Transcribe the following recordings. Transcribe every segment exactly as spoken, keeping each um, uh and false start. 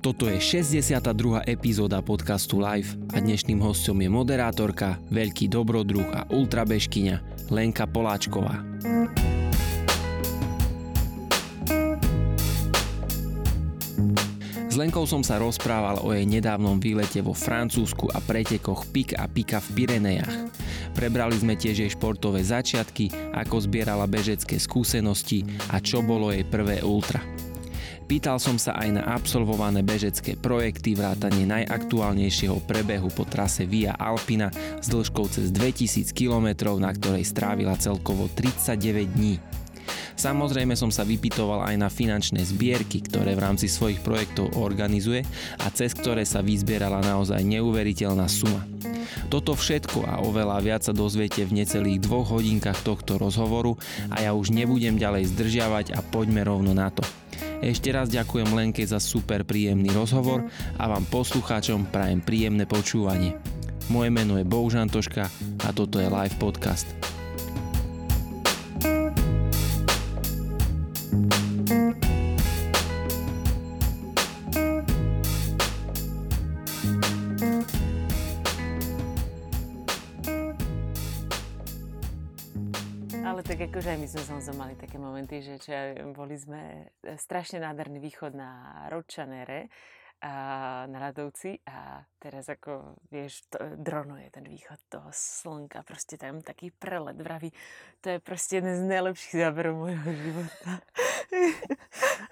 Toto je šesťdesiata druhá epizóda podcastu Live a dnešným hosťom je moderátorka, veľký dobrodruh a ultrabežkyňa Lenka Poláčková. S Lenkou som sa rozprával o jej nedávnom výlete vo Francúzsku a pretekoch Pik a Pika v Pyrenejach. Prebrali sme tiež jej športové začiatky, ako zbierala bežecké skúsenosti a čo bolo jej prvé ultra. Pýtal som sa aj na absolvované bežecké projekty vrátane najaktuálnejšieho prebehu po trase Via Alpina s dĺžkou cez dvetisíc kilometrov, na ktorej strávila celkovo tridsaťdeväť dní. Samozrejme som sa vypytoval aj na finančné zbierky, ktoré v rámci svojich projektov organizuje a cez ktoré sa vyzbierala naozaj neuveriteľná suma. Toto všetko a oveľa viac sa dozviete v necelých dvoch hodinkách tohto rozhovoru a ja už nebudem ďalej zdržiavať a poďme rovno na to. Ešte raz ďakujem Lenke za super príjemný rozhovor a vám poslucháčom prajem príjemné počúvanie. Moje meno je Bohužan Toška a toto je Live Podcast. Akože my sme som mali také momenty, že čo, boli sme strašne nádherný východ na Ročanere a na Radovci a teraz ako vieš, to, dronuje ten východ toho slnka, proste tam taký prelet, vraví, to je proste jeden z najlepších záberov môjho života.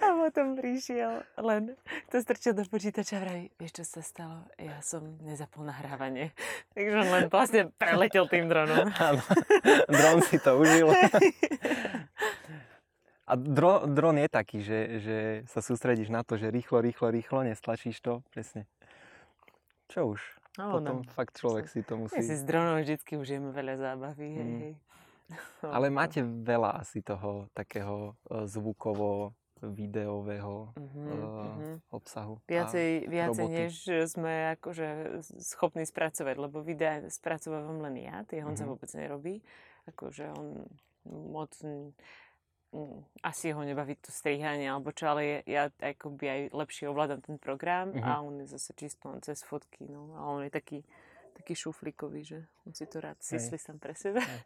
A potom prišiel len, to strčil do počítača a vraví, vieš čo sa stalo? Ja som nezapol nahrávanie. Takže on len vlastne preletel tým dronom. Áno, dron si to užil. A dro, dron je taký, že, že sa sústredíš na to, že rýchlo, rýchlo, rýchlo, nestlačíš to, presne. Čo už? No, potom no, fakt človek si to musí... Ja si s dronom vždycky užijeme veľa zábavy, hej, mm. hej. Ale máte veľa asi toho takého zvukovo videového mm-hmm, uh, mm-hmm. obsahu. Viacej, viacej než sme akože schopní spracovať, lebo videa spracovávam len ja, tie Honza mm-hmm. vôbec nerobí. Akože on moc... asi ho nebaví to strihanie alebo čo, ale ja akoby aj lepšie ovládam ten program uh-huh. a on je zase čisto on cez fotky, no a on je taký, taký šuflíkový, že on si to rád sísli sám pre sebe. Hej.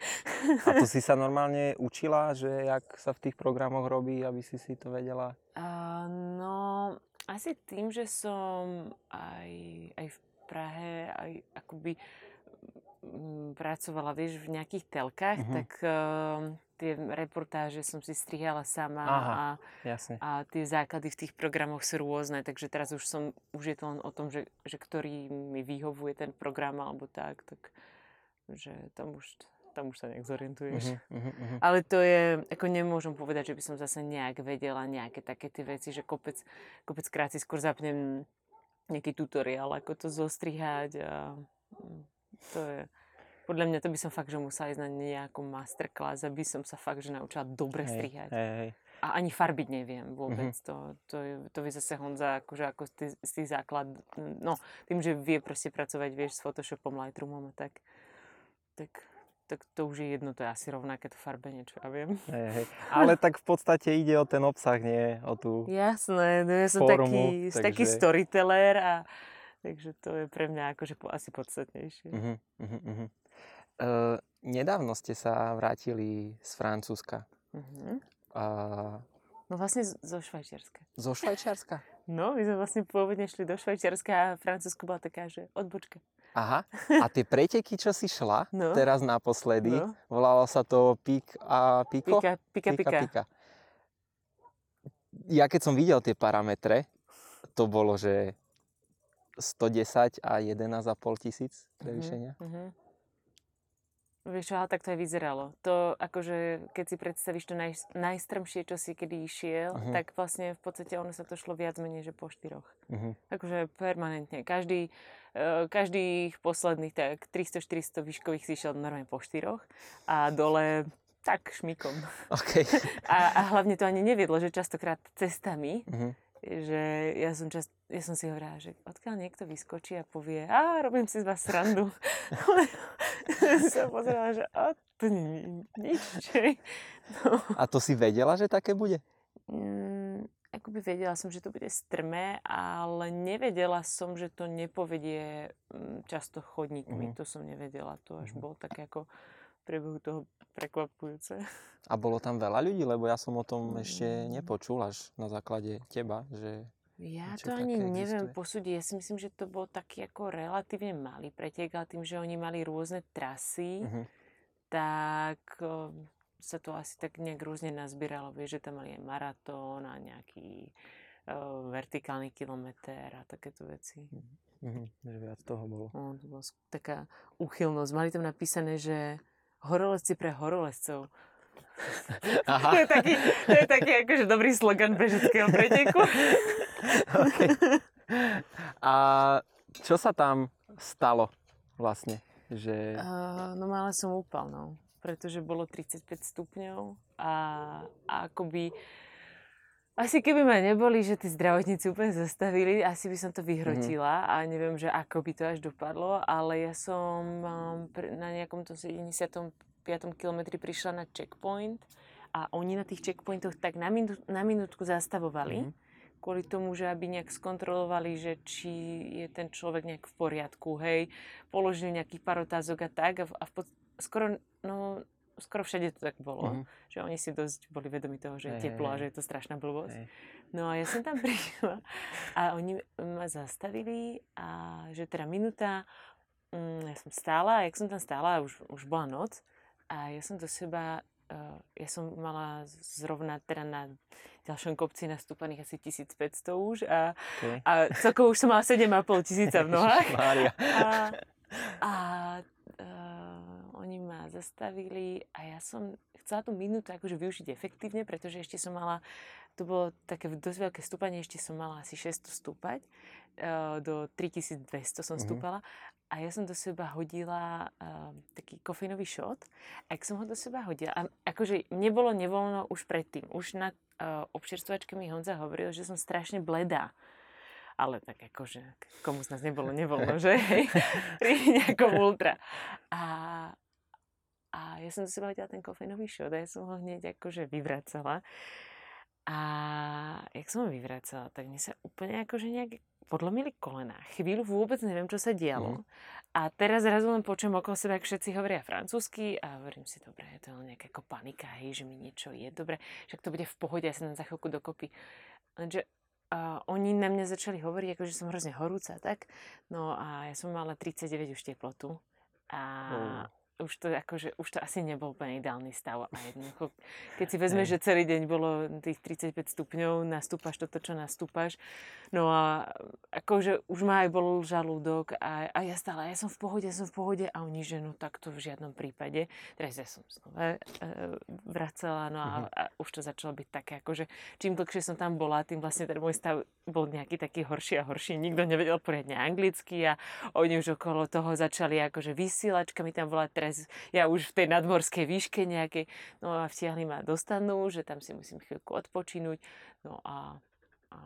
A to si sa normálne učila, že jak sa v tých programoch robí, aby si si to vedela? Uh, no, asi tým, že som aj, aj v Prahe, aj akoby pracovala, vieš, v nejakých telkách, uh-huh. tak uh, tie reportáže som si strihala sama. Aha, a, a tie základy v tých programoch sú rôzne, takže teraz už som, už je to len o tom, že, že ktorý mi vyhovuje ten program alebo tak, tak že tam už, tam už sa nejak zorientuješ. Uh-huh, uh-huh. Ale to je, ako nemôžem povedať, že by som zase nejak vedela nejaké také tie veci, že kopec, kopec krát si skôr zapnem nejaký tutoriál, ako to zostrihať a to je, podľa mňa to by som fakt, že musela ísť na nejakú masterclass, aby som sa fakt, že naučila dobre hej, strihať. Hej, hej. A ani farbiť neviem vôbec. Mm-hmm. To, to, je, to vie zase Honza akože ako z tých, z tých základ, no tým, že vie proste pracovať, vieš, s Photoshopom, Lightroomom a tak, tak, tak to už je jedno, to je asi rovnaké to farbenie, čo ja viem. Hej, hej. Ale tak v podstate ide o ten obsah, nie o tú jasné, no ja som formu, taký, takže... taký storyteller a takže to je pre mňa akože asi podstatnejšie. Uh-huh, uh-huh, uh-huh. Uh, nedávno ste sa vrátili z Francúzska. Uh-huh. Uh, no vlastne zo Švajčiarska. Zo Švajčiarska? No, my sme vlastne pôvodne šli do Švajčiarska a Francúzsko bola taká, že odbočka. Aha, a tie preteky, čo si šla no. teraz naposledy, no. volalo sa to Pik a Piko? Pika, pika, pika. pika, pika. Ja keď som videl tie parametre, to bolo, že... stodesať a jedenásť a pol tisíc prevýšenia. Uh-huh. Vieš čo, ale tak to aj vyzeralo. To akože, keď si predstavíš to naj, najstrmšie, čo si kedy išiel, uh-huh. tak vlastne v podstate ono sa to šlo viac menej, že po štyroch. Uh-huh. Akože permanentne. Každý, uh, každých posledných tak tristo štyristo výškových si išiel normálne po štyroch a dole tak šmikom. Okay. a, a hlavne to ani neviedlo, že častokrát cestami uh-huh. že ja som, čas, ja som si hovorila, že odkiaľ niekto vyskočí a povie a robím si z vás srandu. som pozerala, že a to nič. No. A to si vedela, že také bude? Mm, akoby vedela som, že to bude strmé, ale nevedela som, že to nepovedie často chodníkmi. Mm-hmm. To som nevedela. To až mm-hmm. bolo také ako v priebehu toho prekvapujúce. A bolo tam veľa ľudí? Lebo ja som o tom mm-hmm. ešte nepočul až na základe teba, že... Ja to ani neviem posúdiť. Ja si myslím, že to bol taký ako relatívne malý pretek, ale tým, že oni mali rôzne trasy, uh-huh. tak o, sa to asi tak nejak rôzne nazbieralo. Vieš, že tam mali aj maratón a nejaký o, vertikálny kilometer a takéto veci. Uh-huh. Že viac toho bolo. No, to bola taká úchylnosť. Mali tam napísané, že horolezci pre horolezcov. To je taký, to je taký akože dobrý slogan bežeckého preteku. Okay. A čo sa tam stalo vlastne? Že... Uh, no mále som úpal, no. Pretože bolo tridsaťpäť stupňov a, a akoby... Asi keby ma neboli, že tí zdravotníci úplne zastavili, asi by som to vyhrotila mm-hmm. a neviem, že ako by to až dopadlo, ale ja som na nejakom tom sedemdesiatom piatom kilometri prišla na checkpoint a oni na tých checkpointoch tak na, minú, na minútku zastavovali. Mm-hmm. Kvôli tomu, že aby nejak skontrolovali, že či je ten človek nejak v poriadku, hej, položili nejakých pár otázok a tak a, v, a v pod, skoro, no, skoro všade to tak bolo, mm-hmm. že oni si dosť boli vedomi toho, že je hey, teplo hey, a že je to strašná blbosť. Hey. No a ja som tam prišla a oni ma zastavili a že teda minúta, mm, ja som stála a jak som tam stála a už, už bola noc a ja som do seba... Ja som mala zrovna teda na ďalšom kopci nastúpaných asi tisícpäťsto už a, okay. a celkovo už som mala sedem a pol tisíca v nohách. a, a, a oni ma zastavili a ja som chcela tú minútu akože využiť efektívne, pretože ešte som mala, to bolo také dosť veľké stúpanie, ešte som mala asi šesťsto stúpať, do tritisícdvesto som mm-hmm. stúpala. A ja som do seba hodila uh, taký kofeinový šot. A ak som ho do seba hodila, a akože mne bolo nevoľno už predtým. Už na uh, občerstvačke mi Honza hovoril, že som strašne bledá. Ale tak akože, komu z nás nebolo nevoľno, že? Pri nejakom ultra. A, a ja som do seba hodila ten kofeinový šot a ja som ho hneď akože vyvracala. A jak som ho vyvracala, tak mne sa úplne akože nejak... podlomili kolená. Chvíľu vôbec neviem, čo sa dialo. Mm. A teraz zrazu len počujem okolo seba, ak všetci hovoria francúzsky a hovorím si, dobre, je to len nejaká panika, hej, že mi niečo je, dobre, však to bude v pohode, ja sa tam za chvíľku dokopy. Lenže uh, oni na mňa začali hovoriť, akože som hrozne horúca, tak? No a ja som mala tridsaťdeväť už teplotu a mm. už, to, akože, už to asi nebol úplne ideálny stav. A jednoducho, keď si vezmeš, mm. že celý deň bolo tých tridsaťpäť stupňov, nastúpaš toto, čo nastúpaš, no a akože už ma aj bol žalúdok a, a ja stále, ja som v pohode, ja som v pohode a oni, že no takto v žiadnom prípade. Teraz ja som znova e, vracala, no a, mm-hmm. a už to začalo byť také, akože čím dlhšie som tam bola, tým vlastne ten môj stav bol nejaký taký horší a horší. Nikto nevedel poriadne anglicky a oni už okolo toho začali akože vysielačka mi tam bola teraz, ja už v tej nadmorskej výške nejakej, no a vtiahli ma do stanu, že tam si musím chvíľku odpočinúť, no a a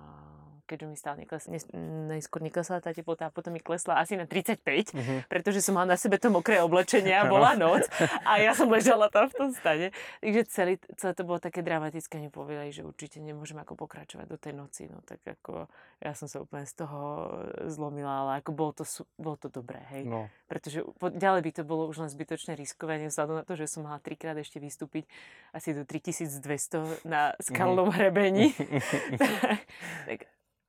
keďže mi stále neklesla, najskôr neklesla tá teplota a potom mi klesla asi na tridsaťpäť, mm-hmm. pretože som mala na sebe to mokré oblečenie a bola noc a ja som ležala tam v tom stane. Takže celý, celé to bolo také dramatické, mi povedali, že určite nemôžem ako pokračovať do tej noci, no tak ako ja som sa úplne z toho zlomila, ale ako bolo to, bolo to dobré, hej. No. Pretože ďalej by to bolo už len zbytočné riskovanie vzhľadom na to, že som mala trikrát ešte vystúpiť asi do tritisícdvesto na skalnom hrebení. Tak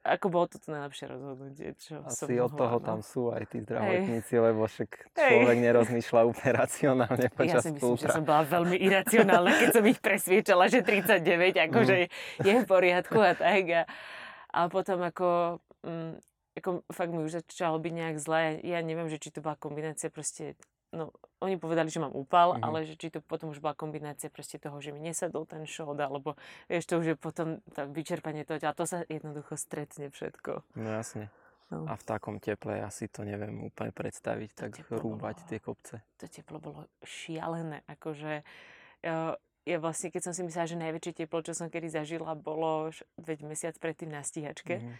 ako bolo toto najlepšie rozhodnutie, čo asi som mohla. Asi od toho no. tam sú aj tí zdravotníci, hej. Lebo však človek nerozmýšľa úplne racionálne počas útra. Ja si myslím, útra. Že som bola veľmi iracionálna, keď som ich presviečala, že tridsaťdeväť akože mm. je v poriadku a tak. A, a potom ako, m, ako fakt mi už začalo byť nejak zle. Ja neviem, že či to bola kombinácia proste, no oni povedali, že mám úpal, mm-hmm. ale že či to potom už bola kombinácia proste toho, že mi nesadol ten šod, alebo vieš, to už je potom vyčerpanie toho, ale to sa jednoducho stretne všetko. No jasne. No. A v takom teple ja si to neviem úplne predstaviť, to tak rúbať bolo, tie kopce. To teplo bolo šialené, akože ja, ja vlastne, keď som si myslela, že najväčšie teplo, čo som kedy zažila, bolo veď mesiac predtým na stíhačke, mm-hmm.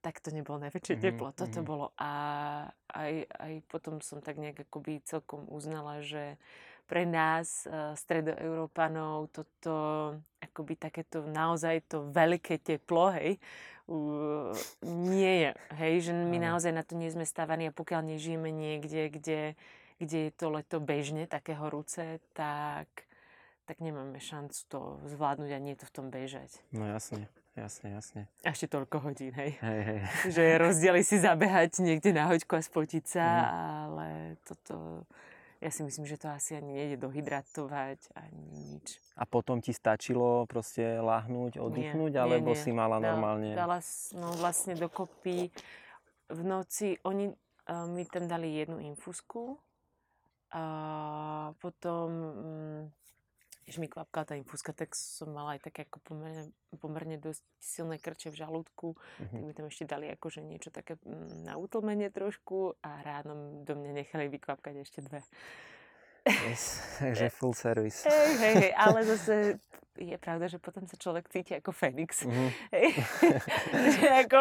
tak to nebolo najväčšie mm-hmm. teplo. Toto bolo. A aj, aj potom som tak nejak akoby celkom uznala, že pre nás, stredoeurópanov, toto akoby takéto naozaj to veľké teplo, hej, uh, nie je, hej, že my naozaj na to nie sme stávaní a pokiaľ nežijeme niekde, kde, kde je to leto bežne, také horúce, tak, tak nemáme šancu to zvládnuť a nie to v tom bežať. No jasne. Jasne, jasne. A ešte toľko hodín, hej. Hej, hej. Že rozdieli si zabehať niekde na hoďku a spotiť sa, mm. ale toto, ja si myslím, že to asi ani nejde dohydratovať, ani nič. A potom ti stačilo proste láhnuť, oddychnúť, nie, alebo nie, nie. si mala normálne? Dala, no vlastne dokopy v noci, oni mi tam dali jednu infúzku a potom... Keď mi kvapkala tá infúzka, tak som mala aj také ako pomerne, pomerne dosť silné krče v žalúdku. Mm-hmm. Tak mi tam ešte dali akože niečo také na utlmenie trošku a ráno do mňa nechali vykvapkať ešte dve. Yes, takže full service. Hej, hej, hej, ale zase je pravda, že potom sa človek cíti ako Fénix. Mm-hmm. Hej, že ako...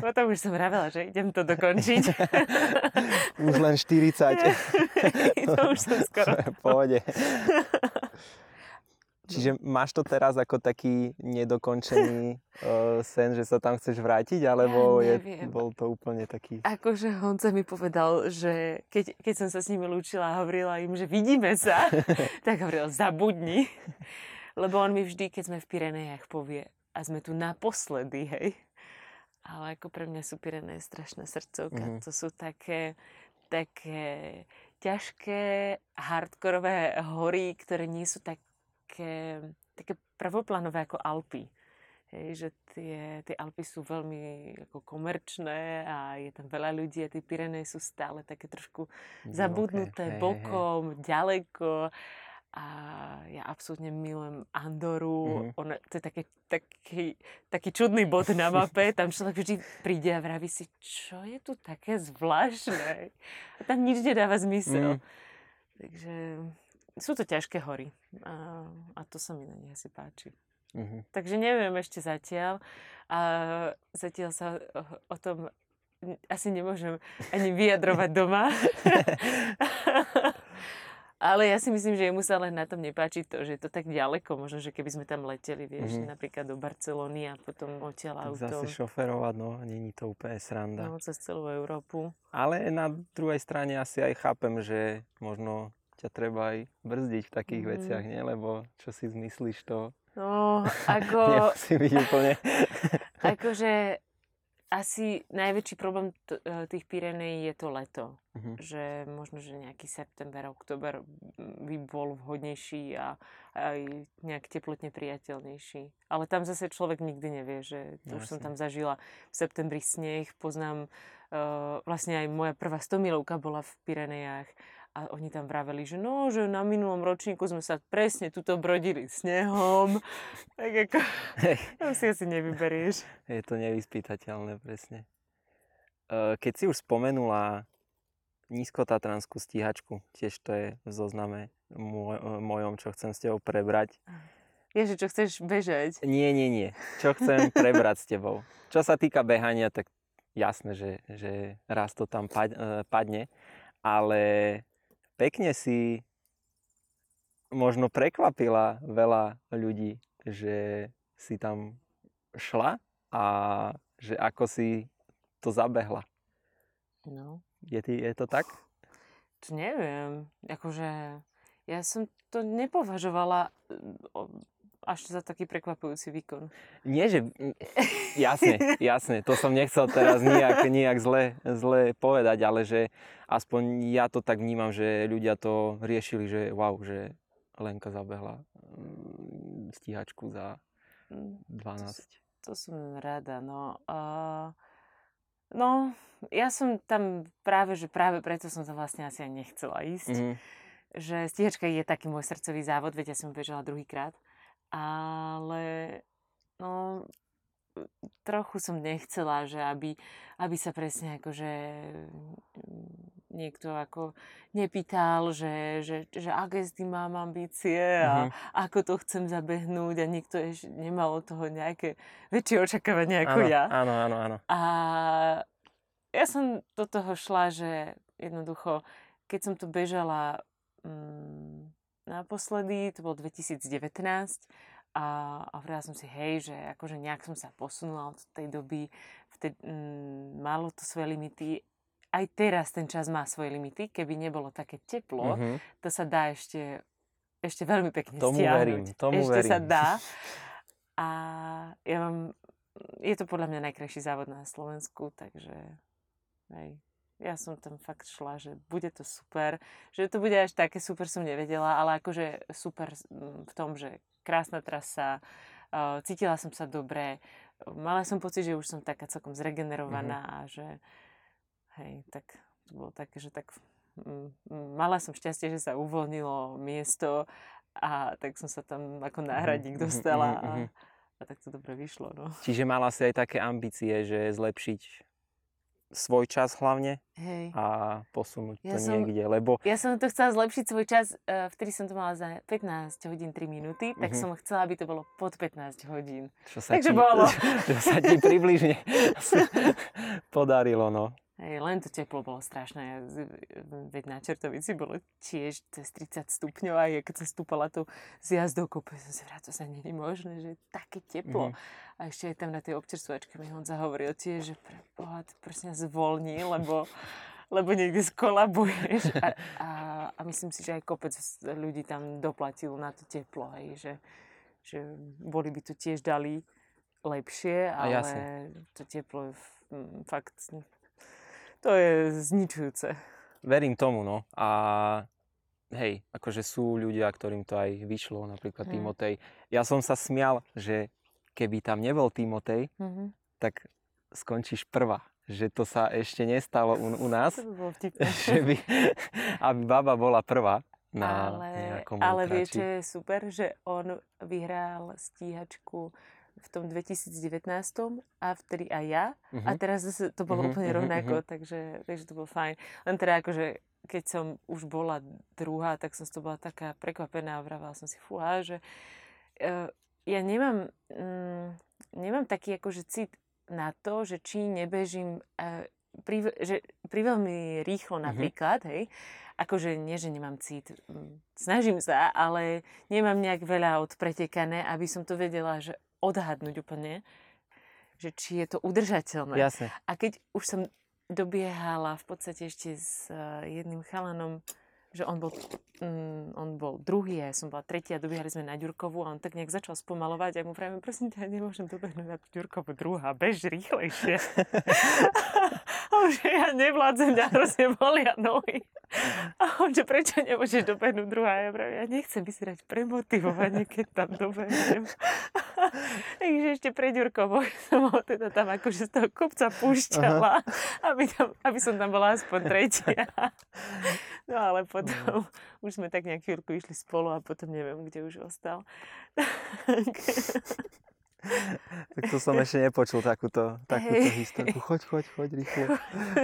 Potom už som vravela, že idem to dokončiť. Už len štyridsať. To už som skoro... Pohode. Čiže máš to teraz ako taký nedokončený uh, sen, že sa tam chceš vrátiť, alebo ja je, bol to úplne taký... Akože Honca mi povedal, že keď, keď som sa s nimi lúčila a hovorila im, že vidíme sa, tak hovoril, zabudni. Lebo on mi vždy, keď sme v Pyrenejach, povie, a sme tu naposledy, hej. Ale ako pre mňa sú Pyreneje strašná srdcovka. Mm-hmm. To sú také... také ťažké, hardkorové hory, ktoré nie sú tak Také, také prvoplánové ako Alpy. Hej, že tie, tie Alpy sú veľmi ako komerčné a je tam veľa ľudí a tie Pyreneje sú stále také trošku zabudnuté, okay. bokom, hey, hey. ďaleko. A ja absolútne milujem Andoru. Mm-hmm. Ona, to je také, taký, taký čudný bod na mape. Tam človek vždy príde a vraví si, čo je tu také zvláštne. A tam nič nedáva zmysel. Mm. Takže... Sú to ťažké hory a, a to sa mi na nich asi páči. Uh-huh. Takže neviem ešte zatiaľ. A zatiaľ sa o, o tom asi nemôžem ani vyjadrovať doma. Ale ja si myslím, že jemu sa len na tom nepáči to, že je to tak ďaleko. Možno, že keby sme tam leteli, vieš, mm. napríklad do Barcelony a potom odtiaľ autom. Zase šoferovať, no, není to úplne sranda. No, cez celú Európu. Ale na druhej strane asi aj chápem, že možno... ťa treba aj brzdiť v takých mm. veciach, nie? Lebo čo si zmyslíš to? No, ako... Nemusí byť úplne... Akože asi najväčší problém t- tých Pyrenejí je to leto. Mm-hmm. Že možno, že nejaký september, október by bol vhodnejší a aj nejak teplotne priateľnejší. Ale tam zase človek nikdy nevie, že to no, už som tam zažila v septembri sneh, poznám... Uh, vlastne aj moja prvá stomilovka bola v Pyrenejách. A oni tam vraveli, že no, že na minulom ročníku sme sa presne tuto brodili snehom. Tak ako, tam si asi nevyberieš. Je to nevyspytateľné, presne. Keď si už spomenula nízkotatranskú stíhačku, tiež to je v zozname môj, mojom, čo chcem s tebou prebrať. Ježe, čo chceš bežať? Nie, nie, nie. Čo chcem prebrať s tebou. Čo sa týka behania, tak jasné, že, že raz to tam padne. Ale... Pekne si možno prekvapila veľa ľudí, že si tam šla a že ako si to zabehla. No. Je, je to tak? To neviem. Akože ja som to nepovažovala až za taký prekvapujúci výkon. Nie, že... Jasne, jasne. To som nechcel teraz nijak, nijak zle, zle povedať, ale že aspoň ja to tak vnímam, že ľudia to riešili, že wow, že Lenka zabehla stíhačku za dvanásť. To, to som rada, no. Uh, no, ja som tam práve, že práve preto som to vlastne asi ani nechcela ísť. Mm-hmm. Že stíhačka je taký môj srdcový závod, veď ja som bežala druhýkrát. Ale no, trochu som nechcela, že aby, aby sa presne akože niekto ako nepýtal, že, že, že aké s tým mám ambície a mm-hmm. ako to chcem zabehnúť a niekto ešte nemal od toho nejaké väčšie očakávania ako áno, ja. Áno, áno, áno. A ja som do toho šla, že jednoducho, keď som to bežala mm, naposledy, to bolo dvetisícdevätnásť a, a vrela som si, hej, že akože nejak som sa posunula od tej doby, vtedy, mm, malo to svoje limity. Aj teraz ten čas má svoje limity, keby nebolo také teplo, mm-hmm. to sa dá ešte, ešte veľmi pekne tomu stiahnuť. Verím, tomu ešte verím. Sa dá. A ja mám, je to podľa mňa najkrajší závod na Slovensku, takže hej, ja som tam fakt šla, že bude to super, že to bude až také super som nevedela, ale akože super v tom, že krásna trasa, cítila som sa dobre, mala som pocit, že už som taká celkom zregenerovaná mm-hmm. a že hej, tak to bolo také, že tak m- m- mala som šťastie, že sa uvoľnilo miesto a tak som sa tam ako náhradník dostala a, a tak to dobre vyšlo. No. Čiže mala si aj také ambície, že zlepšiť svoj čas hlavne hej. a posunúť ja to som, niekde, lebo... Ja som to chcela zlepšiť svoj čas, vtedy som to mala za pätnásť hodín tri minúty, tak mm-hmm. som chcela, aby to bolo pod pätnásť hodín. Čo sa, Takže ti, bolo... čo sa ti približne podarilo, no. Hej, len to teplo bolo strašné. Veď na Čertovici bolo tiež cez tridsať stupňov a keď som stúpala tú zjazdou kope, som si vrát, to sa nie je možné, že je také teplo. Mm. A ešte aj tam na tej občerstvovačke mi Honza hovoril tiež, že pre Boha, to proste zvolní, lebo, lebo niekde skolabuješ. A, a, a myslím si, že aj kopec ľudí tam doplatil na to teplo, hej, že, že boli by to tiež dali lepšie, ale to teplo je fakt... To je zničujúce. Verím tomu, no. A hej, akože sú ľudia, ktorým to aj vyšlo, napríklad hmm. Timotej. Ja som sa smial, že keby tam nebol Timotej, hmm. tak skončíš prvá. Že to sa ešte nestalo u, u nás. To bolo vtipné. Že by, aby baba bola prvá na ale, nejakom ultrači. Ale viete, super, že on vyhral stíhačku v tom dvetisícdevätnásť a vtedy aj ja. Uh-huh. A teraz to bolo uh-huh. úplne rovnako, uh-huh. takže, takže to bolo fajn. Len teda akože, keď som už bola druhá, tak som to bola taká prekvapená a vravala som si, fúha, že uh, ja nemám, um, nemám taký akože cit na to, že či nebežím uh, pri, že, pri veľmi rýchlo napríklad, uh-huh. hej, akože nie, že nemám cít, snažím sa, ale nemám nejak veľa odpretekané, aby som to vedela, že odhadnúť úplne, že či je to udržateľné. Jasne. A keď už som dobiehala v podstate ešte s jedným chalanom, že on bol, mm, on bol druhý, ja som bola tretia, dobiehali sme na Ďurkovú a on tak nejak začal spomalovať a mu pravím, prosím ťa, nemôžem dobehnúť na Ďurkovú druhá, bež rýchlejšie. A už ja nevládzem, ja hrozne bolia nohy. A on, že prečo nemôžeš dobehnúť druhá? Ja pravím, ja nechcem vyzerať premotivovanie, keď tam dobehnem. Takže ešte pred Ďurkovou som ho teda tam akože z toho kopca púšťala, aby, tam, aby som tam bola aspoň tretia. No ale potom mm. už sme tak nejak chvíľku išli spolu a potom neviem, kde už ostal. Tak to som ešte nepočul takúto, takúto hey. históriu. Choď, choď, choď rýchlo,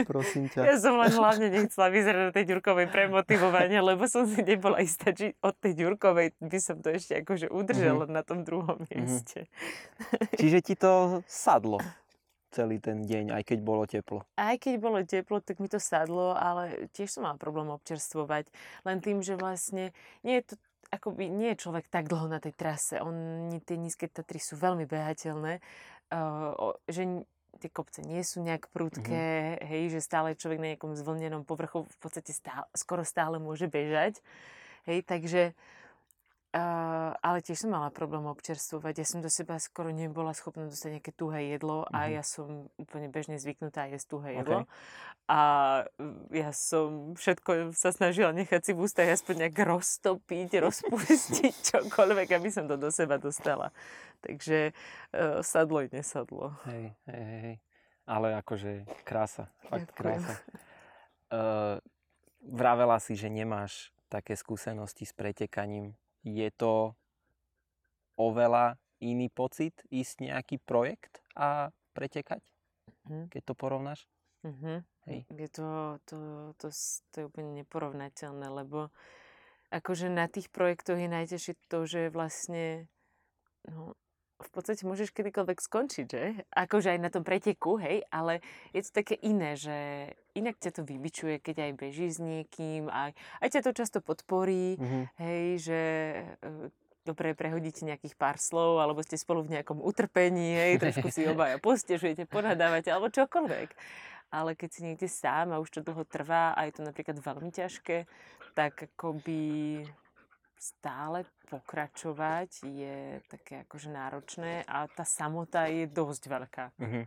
prosím ťa. Ja som len hlavne nechcela vyzerať na tej Ďurkovej premotivovanie, lebo som si nebola istá, či od tej Ďurkovej by som to ešte akože udržala mm-hmm. na tom druhom mieste. Mm-hmm. Čiže ti to sadlo celý ten deň, aj keď bolo teplo? Aj keď bolo teplo, tak mi to sadlo, ale tiež som mala problém občerstvovať. Len tým, že vlastne nie je to akoby nie je človek tak dlho na tej trase. Oni, tie nízke Tatry sú veľmi behateľné, uh, že tie kopce nie sú nejak prudké, mm-hmm. hej, že stále človek na nejakom zvlnenom povrchu v podstate stále, skoro stále môže bežať. Hej, takže Uh, ale tiež som mala problém občerstvovať. Ja som do seba skoro nebola schopná dostať nejaké tuhé jedlo mm-hmm. a ja som úplne bežne zvyknutá jesť tuhé jedlo. Okay. A ja som všetko sa snažila nechať si v ústach aspoň nejak roztopiť, rozpustiť čokoľvek, aby som to do seba dostala. Takže uh, sadlo i nesadlo. Hej, hej, hej. Ale akože krása. Fakt krása. Uh, vravela si, že nemáš také skúsenosti s pretekaním. Je to oveľa iný pocit ísť nejaký projekt a pretekať, mm-hmm. keď to porovnáš? Mm-hmm. Hej. Je to, to, to, to je úplne neporovnateľné, lebo akože na tých projektoch je najťažšie to, že vlastne no, v podstate môžeš kedykoľvek skončiť, že? Akože aj na tom preteku, hej, ale je to také iné, že inak ťa to vybičuje, keď aj bežíš s niekým, aj, aj ťa to často podporí, mm-hmm. hej, že dobre prehodíte nejakých pár slov, alebo ste spolu v nejakom utrpení, hej, trošku si obaja postežujete, ponadávate, alebo čokoľvek. Ale keď si niekde sám a už to dlho trvá a je to napríklad veľmi ťažké, tak akoby stále pokračovať je také akože náročné a tá samota je dosť veľká. Mm-hmm.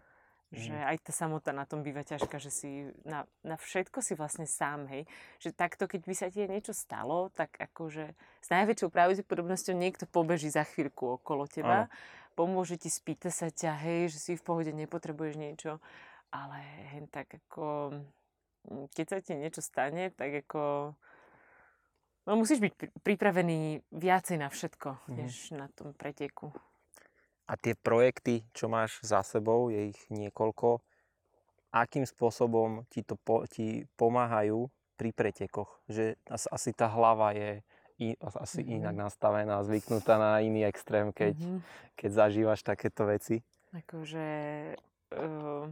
Že aj tá samota na tom býva ťažká, že si na, na všetko si vlastne sám, hej. Že takto, keď by sa ti niečo stalo, tak akože s najväčšou pravdepodobnosťou niekto pobeží za chvíľku okolo teba, Aj. pomôže ti, spýta sa ťa, hej, že si v pohode, nepotrebuješ niečo. Ale hen tak ako, keď sa ti niečo stane, tak ako, no musíš byť pripravený viacej na všetko, mm. než na tom preteku. A tie projekty, čo máš za sebou, je ich niekoľko. Akým spôsobom ti to po, ti pomáhajú pri pretekoch? Že asi tá hlava je asi mm. inak nastavená, zvyknutá na iný extrém, keď, mm. keď zažívaš takéto veci. Akože... Uh...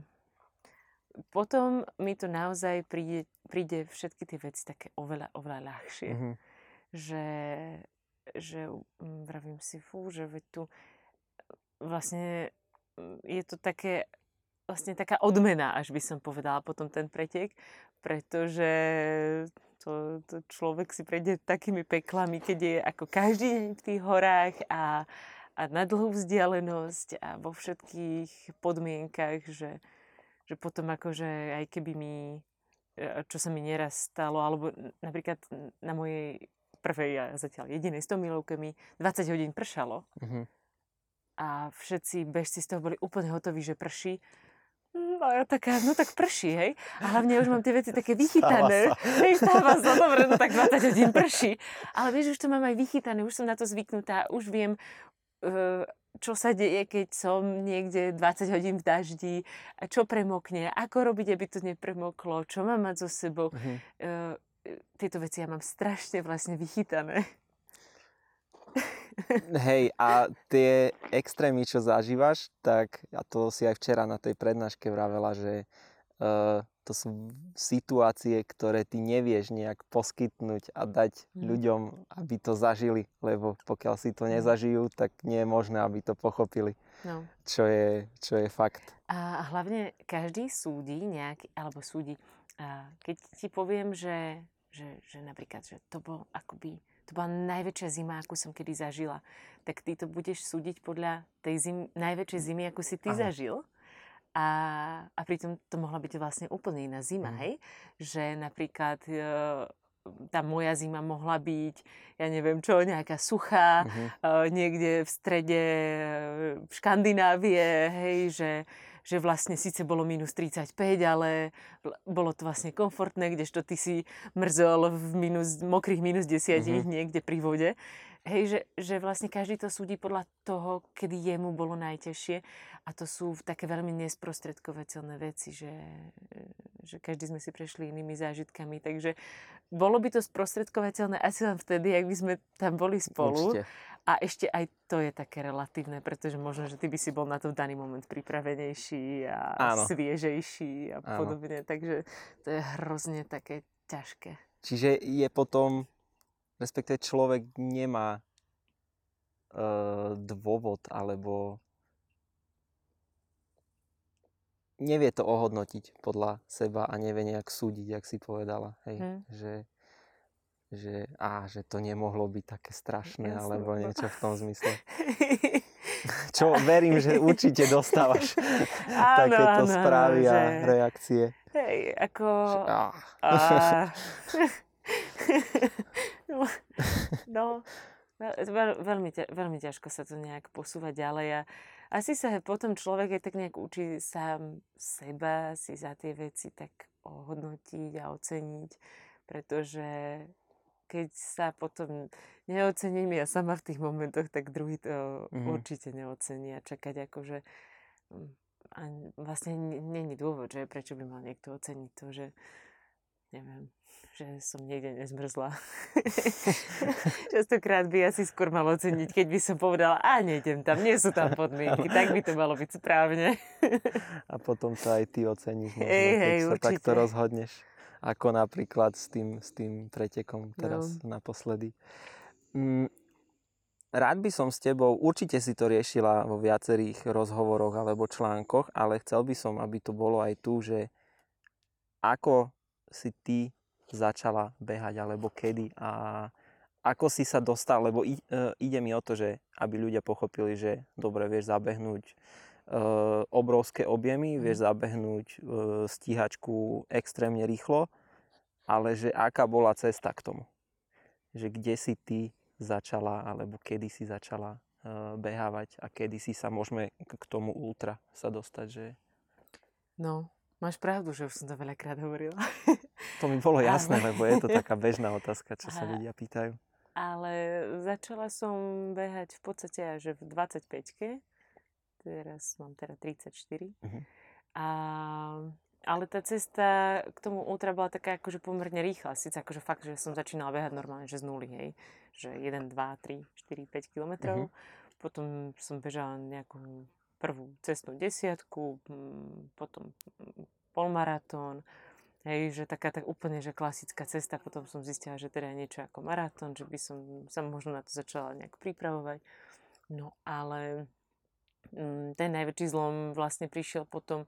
Potom mi to naozaj príde, príde všetky tie veci také oveľa, oveľa ľahšie. Mm-hmm. Že, že vravím si, fú, že veď tu vlastne je to také, vlastne taká odmena, až by som povedala potom ten pretek, pretože to, to človek si prejde takými peklami, keď je ako každý deň v tých horách a, a na dlhú vzdialenosť a vo všetkých podmienkach, že že potom akože aj keby mi, čo sa mi nieraz stalo, alebo napríklad na mojej prvej a zatiaľ jedinej sto milovke mi dvadsať hodín pršalo mm-hmm. a všetci bežci z toho boli úplne hotoví, že prší. No ja taká, no tak prší, hej. A hlavne už mám tie veci také vychytané. Hej, stáva sa, dobre, no tak dvadsať hodín prší. Ale vieš, už to mám aj vychytané, už som na to zvyknutá, už viem... Uh, čo sa deje, keď som niekde dvadsať hodín v daždi, čo premokne, ako robiť, aby to nepremoklo, čo mám mať so sebou. Mm-hmm. Uh, tieto veci ja mám strašne vlastne vychytané. Hej, a tie extrémy, čo zažívaš, tak a to si aj včera na tej prednáške vravela, že uh, to sú situácie, ktoré ty nevieš nejak poskytnúť a dať mm. ľuďom, aby to zažili, lebo pokiaľ si to nezažijú, tak nie je možné, aby to pochopili, no. čo, je, čo je fakt. A hlavne každý súdi nejaký, alebo súdi, keď ti poviem, že, že, že napríklad, že to bol akoby... To bola najväčšia zima, akú som kedy zažila. Tak ty to budeš súdiť podľa tej zim, najväčšej zimy, akú si ty Aha. zažil. A, a pritom to mohla byť vlastne úplne iná zima, mm. hej? Že napríklad e, tá moja zima mohla byť, ja neviem čo, nejaká suchá, mm-hmm. e, niekde v strede v Škandinávie, hej, že, že vlastne síce bolo mínus tridsaťpäť, ale bolo to vlastne komfortné, kdežto ty si mrzol v minus, mokrých mínus desať mm-hmm. niekde pri vode. Hej, že, že vlastne každý to súdi podľa toho, kedy jemu bolo najťažšie a to sú také veľmi nesprostredkovateľné veci, že, že každý sme si prešli inými zážitkami, takže bolo by to sprostredkovateľné asi len vtedy, ak by sme tam boli spolu. Určite. A ešte aj to je také relatívne, pretože možno, že ty by si bol na to v daný moment pripravenejší a Áno. sviežejší a Áno. podobne, takže to je hrozne také ťažké. Čiže je potom... Respektíve človek nemá e, dôvod, alebo nevie to ohodnotiť podľa seba a nevie nejak súdiť, jak si povedala. Hej, hmm. že, že, á, že to nemohlo byť také strašné, Jasne. Alebo niečo v tom zmysle. Čo verím, že určite dostávaš áno, takéto áno, správy že... a reakcie. Hej, ako... Že, á. No, no veľ, veľmi, ťa, veľmi ťažko sa to nejak posúva ďalej a asi sa potom človek aj tak nejak učí sám seba si za tie veci tak ohodnotiť a oceniť, pretože keď sa potom neocením ja sama v tých momentoch, tak druhý to mm. určite neocení a čakať akože a vlastne není dôvod, že prečo by mal niekto oceniť to, že neviem, že som niekde nezmrzla. Častokrát by asi skôr malo oceniť, keď by som povedala, a nejdem tam, nie sú tam podmienky, tak by to malo byť správne. A potom to aj ty oceníš, možno, hej, hej, keď určite sa takto rozhodneš. Ako napríklad s tým, s tým pretekom teraz no. naposledy. Mm. Rád by som s tebou, určite si to riešila vo viacerých rozhovoroch alebo článkoch, ale chcel by som, aby to bolo aj tu, že ako si ty začala behať, alebo kedy a ako si sa dostal, lebo ide mi o to, že aby ľudia pochopili, že dobre, vieš zabehnúť e, obrovské objemy, vieš zabehnúť e, stíhačku extrémne rýchlo, ale že aká bola cesta k tomu, že kde si ty začala, alebo kedy si začala uh, behávať a kedy si sa môžeme k tomu ultra sa dostať, že... No, máš pravdu, že už som to veľakrát hovorila. To mi bolo jasné, ale... lebo je to taká bežná otázka, čo sa ľudia pýtajú. Ale začala som behať v podstate až v dvadsaťpäťke, teraz mám teda tridsaťštyri, uh-huh. a... Ale tá cesta k tomu ultra bola taká akože pomerne rýchla. Sice akože fakt, že som začínala behať normálne, že z nuly, hej. Že jeden, dva, tri, štyri, päť kilometrov. Mm-hmm. Potom som bežala nejakú prvú cestnú desiatku, potom polmaratón. Hej, že taká tak úplne, že klasická cesta. Potom som zistila, že teda niečo ako maratón, že by som sa možno na to začala nejak pripravovať. No ale ten najväčší zlom vlastne prišiel potom.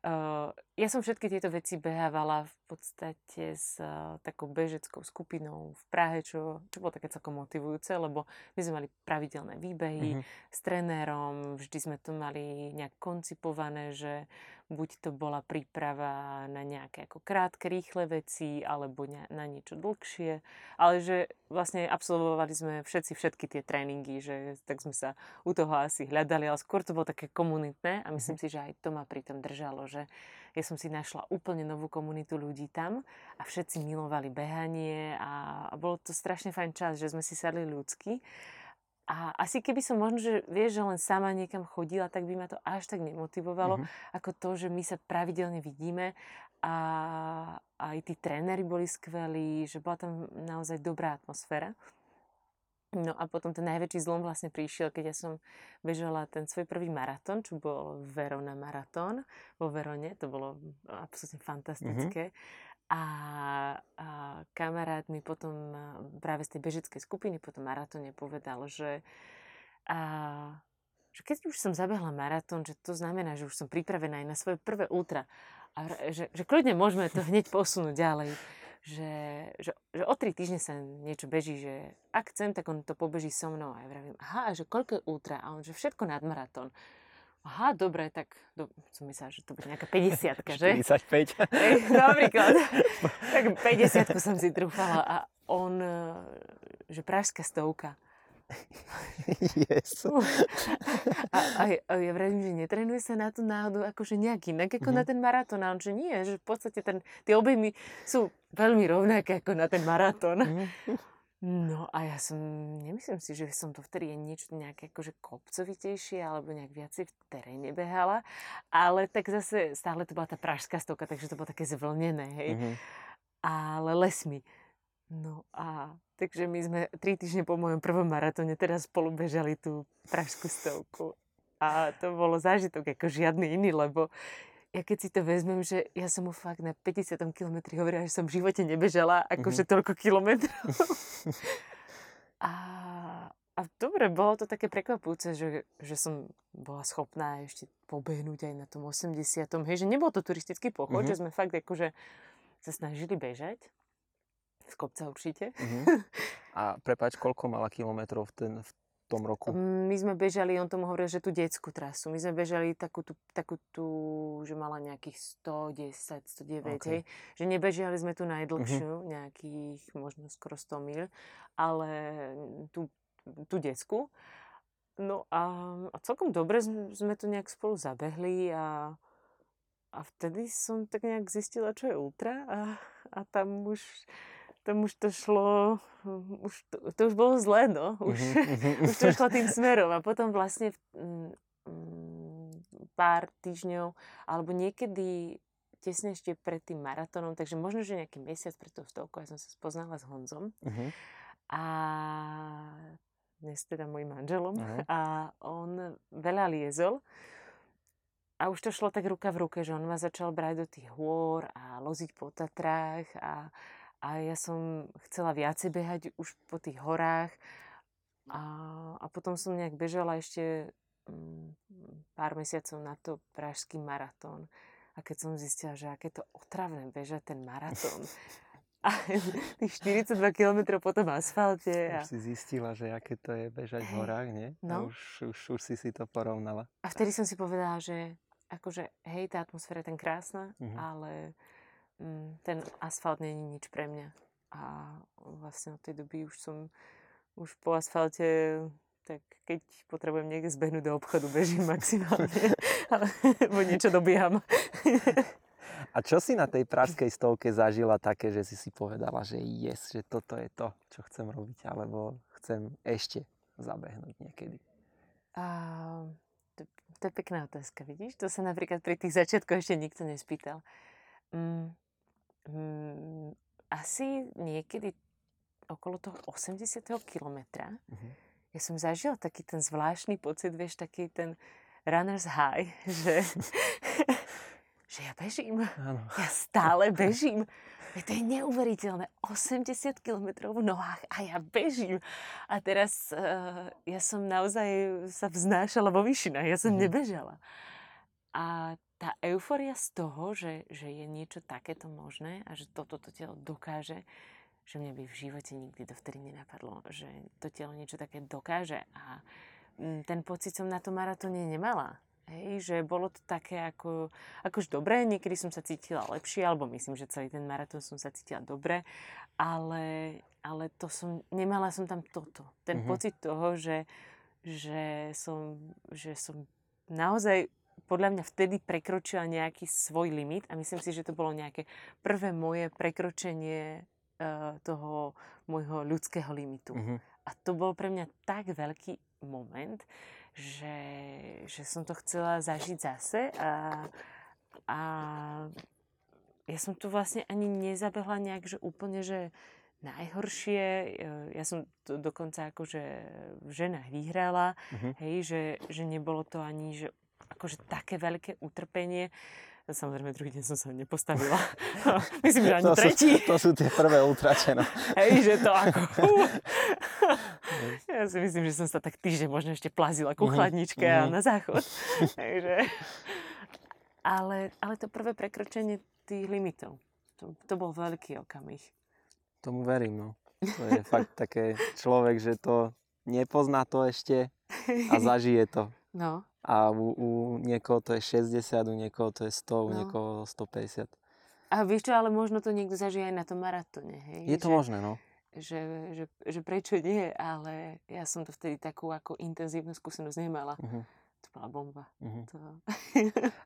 Uh, ja som všetky tieto veci behávala v podstate s uh, takou bežeckou skupinou v Prahe, čo, čo bolo také celkom motivujúce, lebo my sme mali pravidelné výbehy mm-hmm. s trenérom, vždy sme to mali nejak koncipované, že buď to bola príprava na nejaké ako krátke, rýchle veci, alebo ne, na niečo dlhšie, ale že vlastne absolvovali sme všetci všetky tie tréningy, že tak sme sa u toho asi hľadali, ale skôr to bolo také komunitné a myslím mm-hmm. si, že aj to ma pri tom držalo, že ja som si našla úplne novú komunitu ľudí tam a všetci milovali behanie a, a bolo to strašne fajn čas, že sme si sadli ľudsky. A asi keby som možno, že vieš, že len sama niekam chodila, tak by ma to až tak nemotivovalo, mm-hmm. ako to, že my sa pravidelne vidíme a aj tí tréneri boli skvelí, že bola tam naozaj dobrá atmosféra. No a potom ten najväčší zlom vlastne prišiel, keď ja som bežala ten svoj prvý maratón, čo bol Verona maratón vo Verone, to bolo absolútne fantastické. Mm-hmm. A, a kamarát mi potom práve z tej bežeckej skupiny po tom maratóne povedal, že, a, že keď už som zabehla maratón, že to znamená, že už som pripravená aj na svoje prvé ultra. A že, že kľudne môžeme to hneď posunúť ďalej. Že, že, že o tri týždne sa niečo beží, že ak chcem, tak on to pobeží so mnou. A ja vravím, aha, že koľko je ultra? A on, že všetko nad maratón. Aha, dobre, tak do, som myslela, že to bude nejaká päťdesiatka, že? štyridsaťpäť. Ej, napríklad. Tak päťdesiatku som si trúfala a on, že pražská stovka. Yes. A, a, a ja vravím, že netrenuje sa na tú náhodu akože nejak inak ako mm. na ten maratón. A on, že nie, že v podstate ten, tie objemy sú veľmi rovnaké ako na ten maratón. Mm. No a ja som, nemyslím si, že som to vtedy niečo nejaké akože kopcovitejšie alebo nejak viacej v teréne behala, ale tak zase stále to bola tá pražská stovka, takže to bolo také zvlnené, hej. Mm-hmm. Ale lesmi. No a takže my sme tri týždne po mojom prvom maratóne teraz spolu bežali tú pražskú stovku. A to bolo zážitok ako žiadny iný, lebo ja keď si to vezmem, že ja som mu fakt na päťdesiatom kilometri hovorila, že som v živote nebežala akože mm-hmm. toľko kilometrov. a, a dobre, bolo to také prekvapujúce, že, že som bola schopná ešte pobehnúť aj na tom osemdesiatom Hej, že nebol to turistický pochod, mm-hmm. že sme fakt akože sa snažili bežať. Z kopca určite. Mm-hmm. A prepáč, koľko mala kilometrov v ten v tom roku? My sme bežali, on tomu hovoril, že tú detskú trasu. My sme bežali takú tú, takú tú že mala nejakých sto desať, sto deväť, okay. hej. Že nebežali sme tú najdlhšiu, mm-hmm. nejakých možno skoro sto míľ, ale tú, tú detskú. No a, a celkom dobre sme to nejak spolu zabehli a, a vtedy som tak nejak zistila, čo je ultra a, a tam už... tam už to šlo, už to, to už bolo zlé, no. Už, mm-hmm. už to šlo tým smerom. A potom vlastne v, mm, pár týždňov, alebo niekedy tesne ešte pred tým maratónom, takže možno, že nejaký mesiac pred tou stovkou ja som sa spoznala s Honzom. Uh-huh. A dnes teda môjim manželom. Uh-huh. A on veľa liezol. A už to šlo tak ruka v ruke, že on ma začal brať do tých hôr a loziť po Tatrách a, a ja som chcela viacej behať už po tých horách a, a potom som nejak bežala ešte um, pár mesiacov na to pražský maratón a keď som zistila, že aké to otravné bežať ten maratón a tých štyridsaťdva kilometrov po tom asfalte. A... Už si zistila, že aké to je bežať hey. v horách, nie? No. Už, už, už si si to porovnala. A vtedy som si povedala, že akože, hej, tá atmosféra je ten krásna, uh-huh. ale um, ten asfalt nie je nič pre mňa. A vlastne od tej doby už som už po asfalte, tak keď potrebujem niekde zbehnúť do obchodu, bežím maximálne. Alebo niečo dobieham. A čo si na tej pražskej stovke zažila také, že si si povedala, že yes, že toto je to, čo chcem robiť, alebo chcem ešte zabehnúť niekedy? Uh... To je pekná otázka, vidíš? To sa napríklad pri tých začiatkoch ešte nikto nespýtal. Mm, mm, asi niekedy okolo toho osemdesiateho kilometra uh-huh. ja som zažila taký ten zvláštny pocit, vieš, taký ten runner's high, že, že ja bežím. Ano. Ja stále bežím. To je neuveriteľné. osemdesiat kilometrov v nohách a ja bežím. A teraz uh, ja som naozaj sa vznášala vo výšinách. Ja som nebežala. A tá eufória z toho, že, že je niečo takéto možné a že toto to telo dokáže, že mne by v živote nikdy dovtedy nenapadlo, že to telo niečo také dokáže. A ten pocit som na tom maratóne nemala. Hej, že bolo to také ako, akož dobré, niekedy som sa cítila lepšie, alebo myslím, že celý ten maratón som sa cítila dobre, ale, ale to som, nemala som tam toto. Ten mm-hmm. pocit toho, že, že, som, že som naozaj podľa mňa vtedy prekročila nejaký svoj limit a myslím si, že to bolo nejaké prvé moje prekročenie uh, toho môjho ľudského limitu. Mm-hmm. A to bol pre mňa tak veľký moment, že, že som to chcela zažiť zase a, a ja som to vlastne ani nezabehla nejak, že úplne, že najhoršie. Ja som to dokonca akože v ženách vyhrala, mm-hmm. hej, že, že nebolo to ani, že akože také veľké utrpenie. Samozrejme, druhý deň som sa nepostavila. Myslím, že ani to tretí. Sú, to sú tie prvé ultračené. Hej, že to ako... Ja si myslím, že som sa tak týždeň možno ešte plazila ku chladničke a na záchod. Takže... ale, ale to prvé prekročenie tých limitov, to, to bol veľký okamih. Tomu verím, no. To je fakt také človek, že to nepozná to ešte a zažije to. No. A u, u niekoho to je šesťdesiat, u niekoho to je sto, no. u niekoho stopäťdesiat. A vieš čo, ale možno to niekto zažije aj na tom maratóne, hej? Je to že, možné, no. Že, že, že prečo nie, ale ja som to vtedy takú ako intenzívnu skúsenosť nemala. Uh-huh. To bola bomba. Uh-huh. To...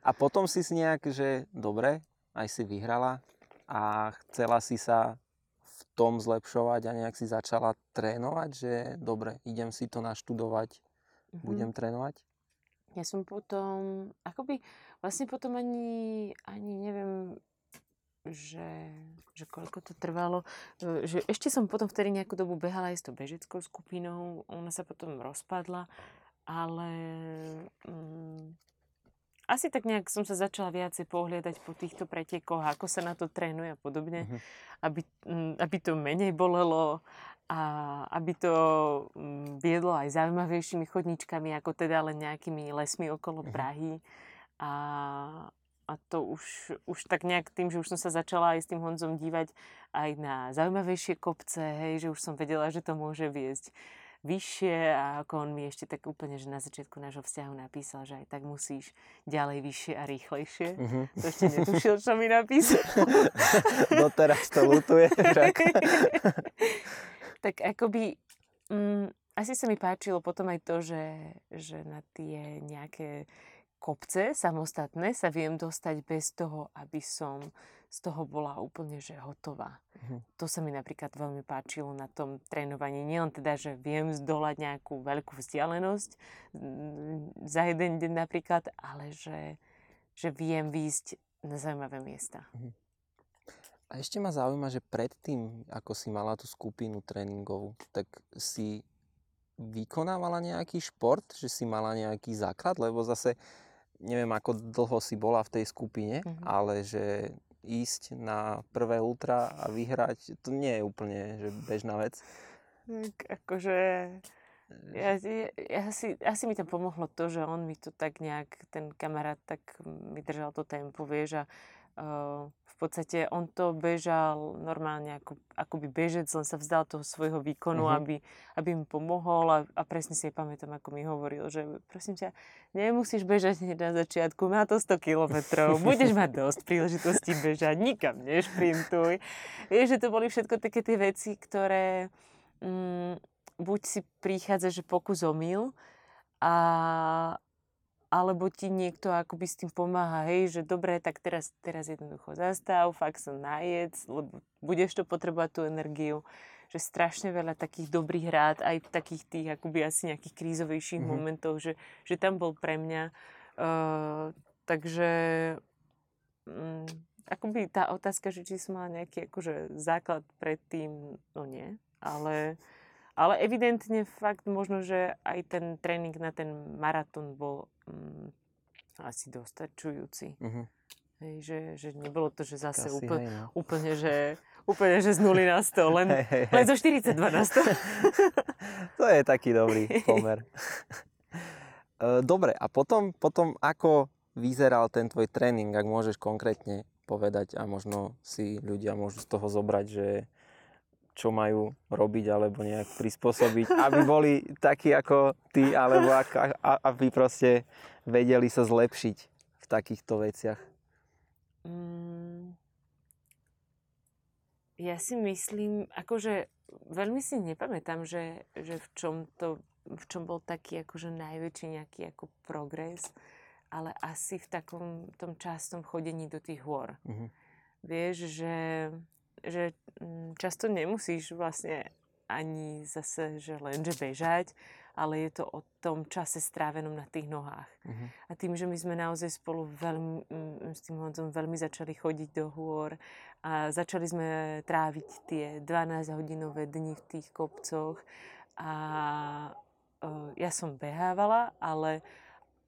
A potom si si nejak, že dobre, aj si vyhrala a chcela si sa v tom zlepšovať a nejak si začala trénovať, že dobre, idem si to naštudovať, uh-huh. budem trénovať. Ja som potom, akoby, vlastne potom ani, ani neviem, že, že koľko to trvalo. Že ešte som potom vtedy nejakú dobu behala aj s tou bežeckou skupinou. Ona sa potom rozpadla, ale um, asi tak nejak som sa začala viacej pohliadať po týchto pretekoch, ako sa na to trénuje a podobne, mm-hmm. aby, um, aby to menej bolelo. A aby to viedlo aj zaujímavejšími chodničkami, ako teda len nejakými lesmi okolo Prahy. A, a to už, už tak nejak tým, že už som sa začala aj s tým Honzom dívať aj na zaujímavejšie kopce, hej, že už som vedela, že to môže viesť vyššie a ako on mi ešte tak úplne, že na začiatku nášho vzťahu napísal, že aj tak musíš ďalej vyššie a rýchlejšie. Mm-hmm. To ešte netušil, čo mi napísal. Doteraz to ľutuje. Tak akoby, mm, asi sa mi páčilo potom aj to, že, že na tie nejaké kopce samostatné sa viem dostať bez toho, aby som z toho bola úplne, že hotová. Mm-hmm. To sa mi napríklad veľmi páčilo na tom trénovaní. Nielen teda, že viem zdolať nejakú veľkú vzdialenosť za jeden deň napríklad, ale že, že viem výjsť na zaujímavé miesta. Mhm. A ešte ma zaujíma, že predtým, ako si mala tú skupinu tréningovú, tak si vykonávala nejaký šport? Že si mala nejaký základ? Lebo zase, neviem, ako dlho si bola v tej skupine, mm-hmm. ale že ísť na prvé ultra a vyhrať, to nie je úplne že bežná vec. Tak akože... Ja, ja, ja asi, asi mi tam pomohlo to, že on mi to tak nejak, ten kamarát tak mi držal to tempo, vieš, a Uh, v podstate on to bežal normálne ako, akoby bežec, len sa vzdal toho svojho výkonu, uh-huh. aby, aby mi pomohol a, a presne si aj pamätám, ako mi hovoril, že prosím ťa, nemusíš bežať hneď na začiatku, má to sto kilometrov, budeš mať dosť príležitosti bežať, nikam nešprintuj. Vieš, že to boli všetko také tie veci, ktoré mm, buď si prichádza, že pokus omyl a alebo ti niekto akoby s tým pomáha, hej, že dobre, tak teraz, teraz jednoducho zastav, fakt sa najedz, lebo budeš to potrebovať tú energiu. Že strašne veľa takých dobrých rád, aj takých tých akoby asi nejakých krízovejších mm-hmm. momentov, že, že tam bol pre mňa. Uh, takže um, akoby tá otázka, že či som mala nejaký akože základ predtým, no nie, ale... Ale evidentne fakt možno, že aj ten tréning na ten maratón bol mm, asi dostačujúci. Uh-huh. Hej, že, že nebolo to, že zase asi, úplne, hej, no. úplne, že, úplne, že z nuly na sto, len, hey, hey, len hey. zo štyridsaťdva na sto. To je taký dobrý pomer. Dobre, a potom, potom ako vyzeral ten tvoj tréning, ak môžeš konkrétne povedať a možno si ľudia môžu z toho zobrať, že... čo majú robiť alebo nejak prispôsobiť, aby boli takí ako ty, alebo ak, a, aby proste vedeli sa zlepšiť v takýchto veciach? Mm, ja si myslím, akože veľmi si nepamätám, že, že v čom to, v čom bol taký akože najväčší nejaký ako progres, ale asi v takom tom častom chodení do tých hôr. Mm-hmm. Vieš, že... že často nemusíš vlastne ani zase, že lenže bežať, ale je to o tom čase strávenom na tých nohách. Uh-huh. A tým, že my sme naozaj spolu veľmi, s tým Honzom veľmi začali chodiť do hôr a začali sme tráviť tie dvanásťhodinové dni v tých kopcoch a ja som behávala, ale,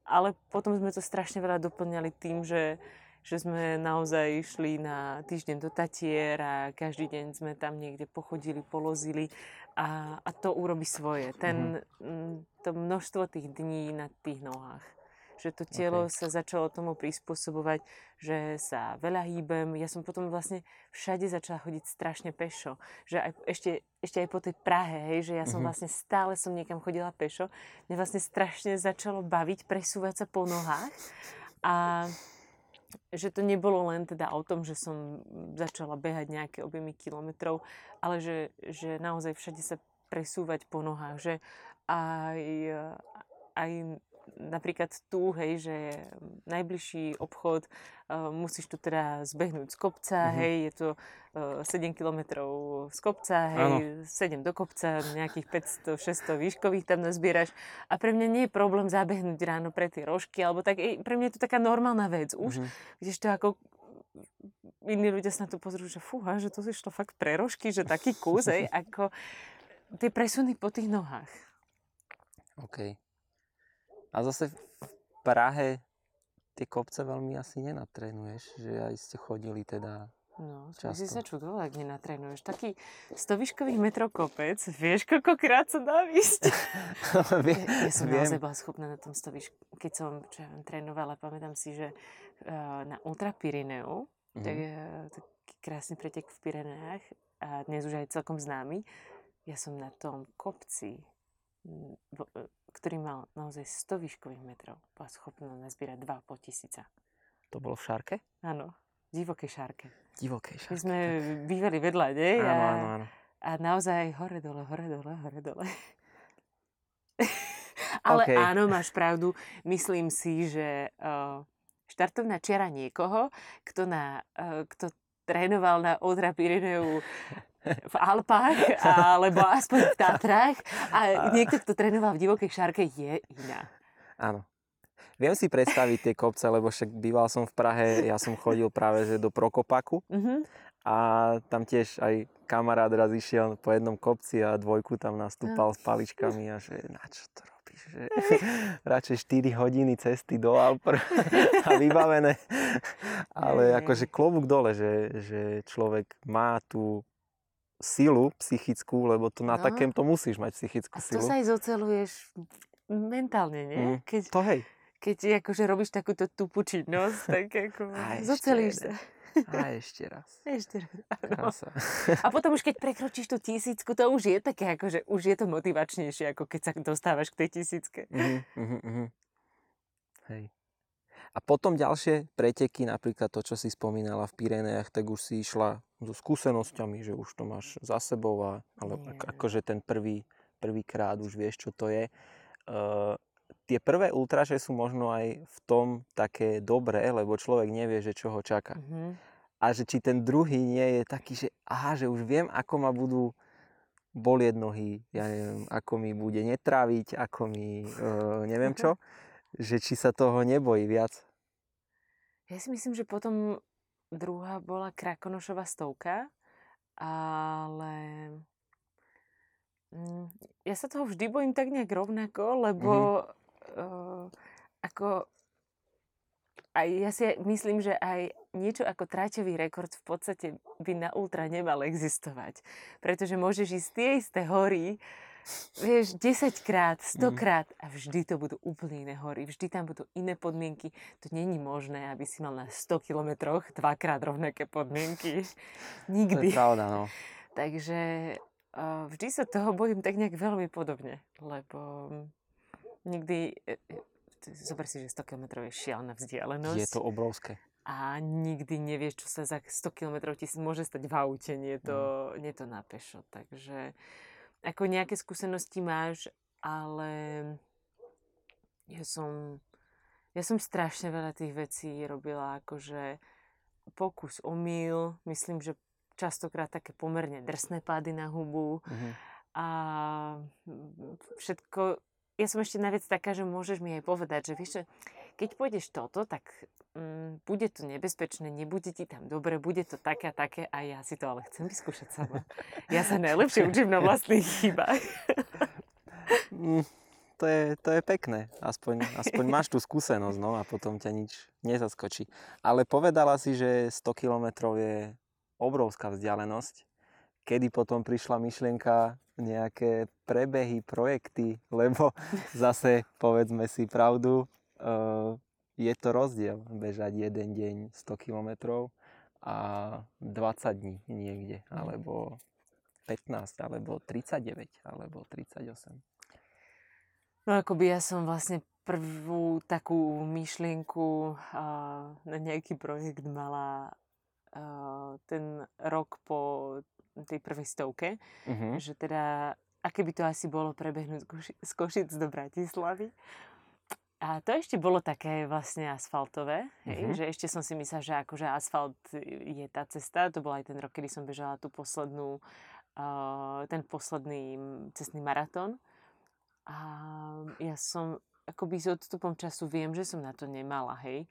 ale potom sme to strašne veľa doplňali tým, že že sme naozaj išli na týždeň do Tatier a každý deň sme tam niekde pochodili, polozili a, a to urobí svoje. Ten, mm-hmm. To množstvo tých dní na tých nohách. Že to telo okay. sa začalo tomu prispôsobovať, že sa veľa hýbem. Ja som potom vlastne všade začala chodiť strašne pešo. Že aj, ešte, ešte aj po tej Prahe, hej, že ja som mm-hmm. vlastne stále som niekam chodila pešo. Mne vlastne strašne začalo baviť presúvať sa po nohách a že to nebolo len teda o tom, že som začala behať nejaké objemy kilometrov, ale že, že naozaj všade sa presúvať po nohách, že aj, aj napríklad tu, hej, že najbližší obchod, uh, musíš tu teda zbehnúť z kopca, mm-hmm. hej, je to uh, sedem kilometrov z kopca, hej, sedem do kopca, nejakých päťsto šesťsto výškových tam nazbieraš. A pre mňa nie je problém zabehnúť ráno pre tie rožky, alebo tak, ej, pre mňa je to taká normálna vec už, mm-hmm. kdežto ako iní ľudia sa na to pozrú, že fúha, že to si šlo fakt pre rožky, že taký kus, hej, ako tie presuny po tých nohách. OK. A zase v Prahe tie kopce veľmi asi nenatrénuješ, že aj ste chodili teda no, často. No, si sa čudovala, ak nenatrénuješ. Taký stoviškový metrokopec, vieš, koľkokrát sa dá ísť? Ja som viem. naozaj bola schopná na tom stovišku. Keď som čo, trénovala, pamätám si, že na Ultra Pyreneu, mm. tak, taký krásny pretek v Pyreneách a dnes už aj celkom známy, ja som na tom kopci... Bo, ktorý mal naozaj sto výškových metrov, bola schopná nazbierať dva a pol tisíca. To bolo v šárke? Áno, v divokej šárke. Divokej šárke. My sme tak. bývali vedľa, nie? Áno, a, áno, áno. A naozaj hore, dole, hore, dole, hore, dole. Ale okay. áno, máš pravdu. Myslím si, že uh, štartovná čiara niekoho, kto, na, uh, kto trénoval na Ultra Pyreneu v Alpách, alebo aspoň v Tatrách. A niekto, kto trénoval v divokej šárke, je iná. Áno. Viem si predstaviť tie kopce, lebo však býval som v Prahe, ja som chodil práve že do Prokopaku mm-hmm. a tam tiež aj kamarát raz išiel po jednom kopci a dvojku tam nastúpal s paličkami a že na čo to robíš, že radšej štyri hodiny cesty do Alp a vybavené. Ale akože klobúk dole, že, že človek má tu silu psychickú, lebo to na no. takémto musíš mať psychickú silu. A to silu. Sa aj zoceluješ mentálne, nie? Mm. Keď, to hej. Keď akože robíš takúto tupú činnosť, tak ako zocelíš sa. A ešte raz. Ešte raz, áno. A potom už keď prekročíš tú tisícku, to už je také akože, už je to motivačnejšie, ako keď sa dostávaš k tej tisícke. Mm, mm, mm. Hej. A potom ďalšie preteky, napríklad to, čo si spomínala v Pyrenejach, tak už si išla so skúsenosťami, že už to máš za sebou, a, ale yeah. akože ten prvý, prvýkrát už vieš, čo to je. Uh, tie prvé ultraže sú možno aj v tom také dobré, lebo človek nevie, že čo ho čaká. Mm-hmm. A že či ten druhý nie je taký, že aha, že už viem, ako ma budú bolieť nohy, ja neviem, ako mi bude netráviť, ako mi uh, neviem čo, že či sa toho nebojí viac. Ja si myslím, že potom druhá bola Krakonošová stovka, ale ja sa toho vždy bojím tak nejak rovnako, lebo mm-hmm. uh, ako aj ja si myslím, že aj niečo ako tráťový rekord v podstate by na ultra nemal existovať, pretože môžeš ísť tie isté hory, vieš, desaťkrát, stokrát a vždy to budú úplne iné hory, vždy tam budú iné podmienky. To nie je možné, aby si mal na sto kilometroch dvakrát rovnaké podmienky. Nikdy. To je pravda, no. Takže uh, vždy sa toho bojím tak nejak veľmi podobne, lebo nikdy, zober si, že sto kilometrov je šialená vzdialenosť. Je to obrovské. A nikdy nevieš, čo sa za sto kilometrov ti môže stať v aute, nie to, mm. nie to na pešo, takže ako nejaké skúsenosti máš, ale ja som, ja som strašne veľa tých vecí robila, akože pokus, omyl, myslím, že častokrát také pomerne drsné pády na hubu mm-hmm. a všetko, ja som ešte naviac taká, že môžeš mi aj povedať, že vieš, keď pôjdeš toto, tak um, bude to nebezpečné, nebude ti tam dobre, bude to také a také a ja si to ale chcem vyskúšať sama. Ja sa najlepšie učím na vlastných chybách. To je, to je pekné. Aspoň, aspoň máš tú skúsenosť, no, a potom ťa nič nezaskočí. Ale povedala si, že sto kilometrov je obrovská vzdialenosť. Kedy potom prišla myšlienka nejaké prebehy, projekty, lebo zase, povedzme si pravdu, uh, je to rozdiel bežať jeden deň sto kilometrov a dvadsať dní niekde, alebo pätnásť, alebo tridsaťdeväť, alebo tridsaťosem. No akoby ja som vlastne prvú takú myšlienku uh, na nejaký projekt mala uh, ten rok po tej prvej stovke, uh-huh. že teda aké by to asi bolo prebehnúť z Košic do Bratislavy. A to ešte bolo také vlastne asfaltové, hej, uh-huh. že ešte som si myslela, že akože asfalt je tá cesta. To bol aj ten rok, kedy som bežala tú poslednú, uh, ten posledný cestný maratón. A ja som, akoby s odstupom času viem, že som na to nemala, hej.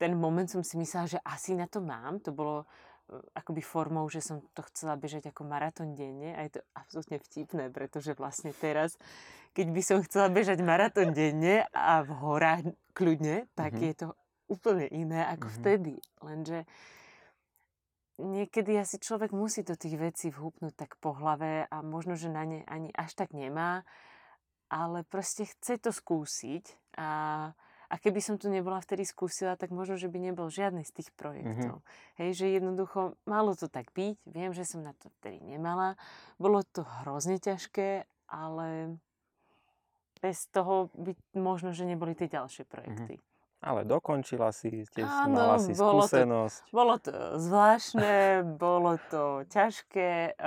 Ten moment som si myslela, že asi na to mám. To bolo akoby formou, že som to chcela bežať ako maratón denne a je to absolútne vtipné, pretože vlastne teraz, keď by som chcela bežať maratón denne a v horách kľudne, tak mm-hmm. je to úplne iné ako mm-hmm. vtedy. Lenže niekedy asi človek musí do tých vecí vhúpnúť tak po hlave a možno, že na ne ani až tak nemá, ale proste chce to skúsiť a A keby som tu nebola vtedy skúsila, tak možno, že by nebol žiadny z tých projektov. Mm-hmm. Hej, že jednoducho malo to tak byť. Viem, že som na to vtedy nemala. Bolo to hrozne ťažké, ale bez toho by možno, že neboli tie ďalšie projekty. Mm-hmm. Ale dokončila si, tiež áno, mala si bolo skúsenosť. To, bolo to zvláštne, bolo to ťažké.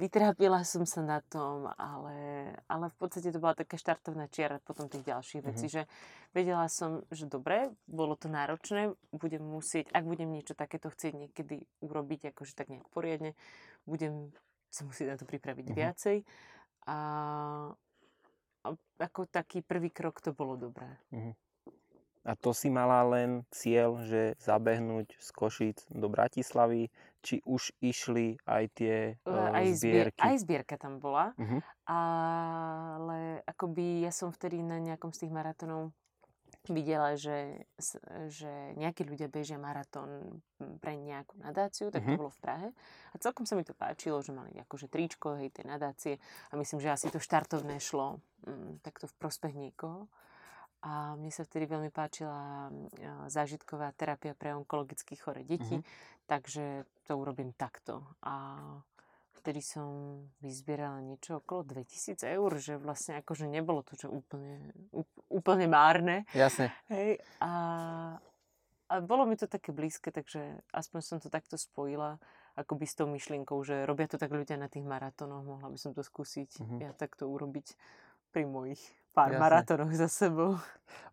Vytrápila som sa na tom, ale, ale v podstate to bola taká štartovná čiara potom tých ďalších vecí, mm-hmm. že vedela som, že dobre, bolo to náročné, budem musieť, ak budem niečo takéto chcieť niekedy urobiť, akože tak nejak poriadne, budem sa musieť na to pripraviť mm-hmm. viacej. A, ako taký prvý krok to bolo dobré. Uh-huh. A to si mala len cieľ, že zabehnúť z Košíc do Bratislavy, či už išli aj tie uh, aj zbierky? Aj zbierka tam bola, uh-huh. ale akoby ja som vtedy na nejakom z tých maratónov videla, že, že nejakí ľudia bežia maratón pre nejakú nadáciu, tak uh-huh. to bolo v Prahe. A celkom sa mi to páčilo, že mali akože tričko, hej, tej nadácie. A myslím, že asi to štartovné šlo mm, takto v prospech niekoho. A mne sa vtedy veľmi páčila zážitková terapia pre onkologicky choré deti, mm-hmm. takže to urobím takto. A vtedy som vyzbierala niečo okolo dvetisíc eur, že vlastne akože nebolo to, čo úplne, úplne márne. Jasne. Hej, a, a bolo mi to také blízke, takže aspoň som to takto spojila akoby s tou myšlienkou, že robia to tak ľudia na tých maratónoch, mohla by som to skúsiť mm-hmm. ja takto urobiť pri mojich pár Jasne. maratónoch za sebou.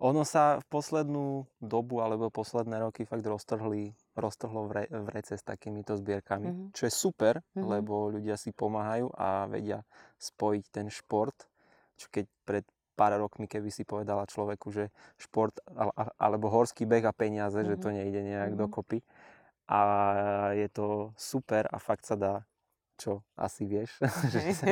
Ono sa v poslednú dobu alebo posledné roky fakt roztrhli, roztrhlo vre, vrece s takýmito zbierkami, mm-hmm. čo je super, mm-hmm. lebo ľudia si pomáhajú a vedia spojiť ten šport. Čo keď pred pár rokmi, keby si povedala človeku, že šport alebo horský beh a peniaze, mm-hmm. že to nejde nejak mm-hmm. dokopy. A je to super a fakt sa dá, čo asi vieš, že, sa,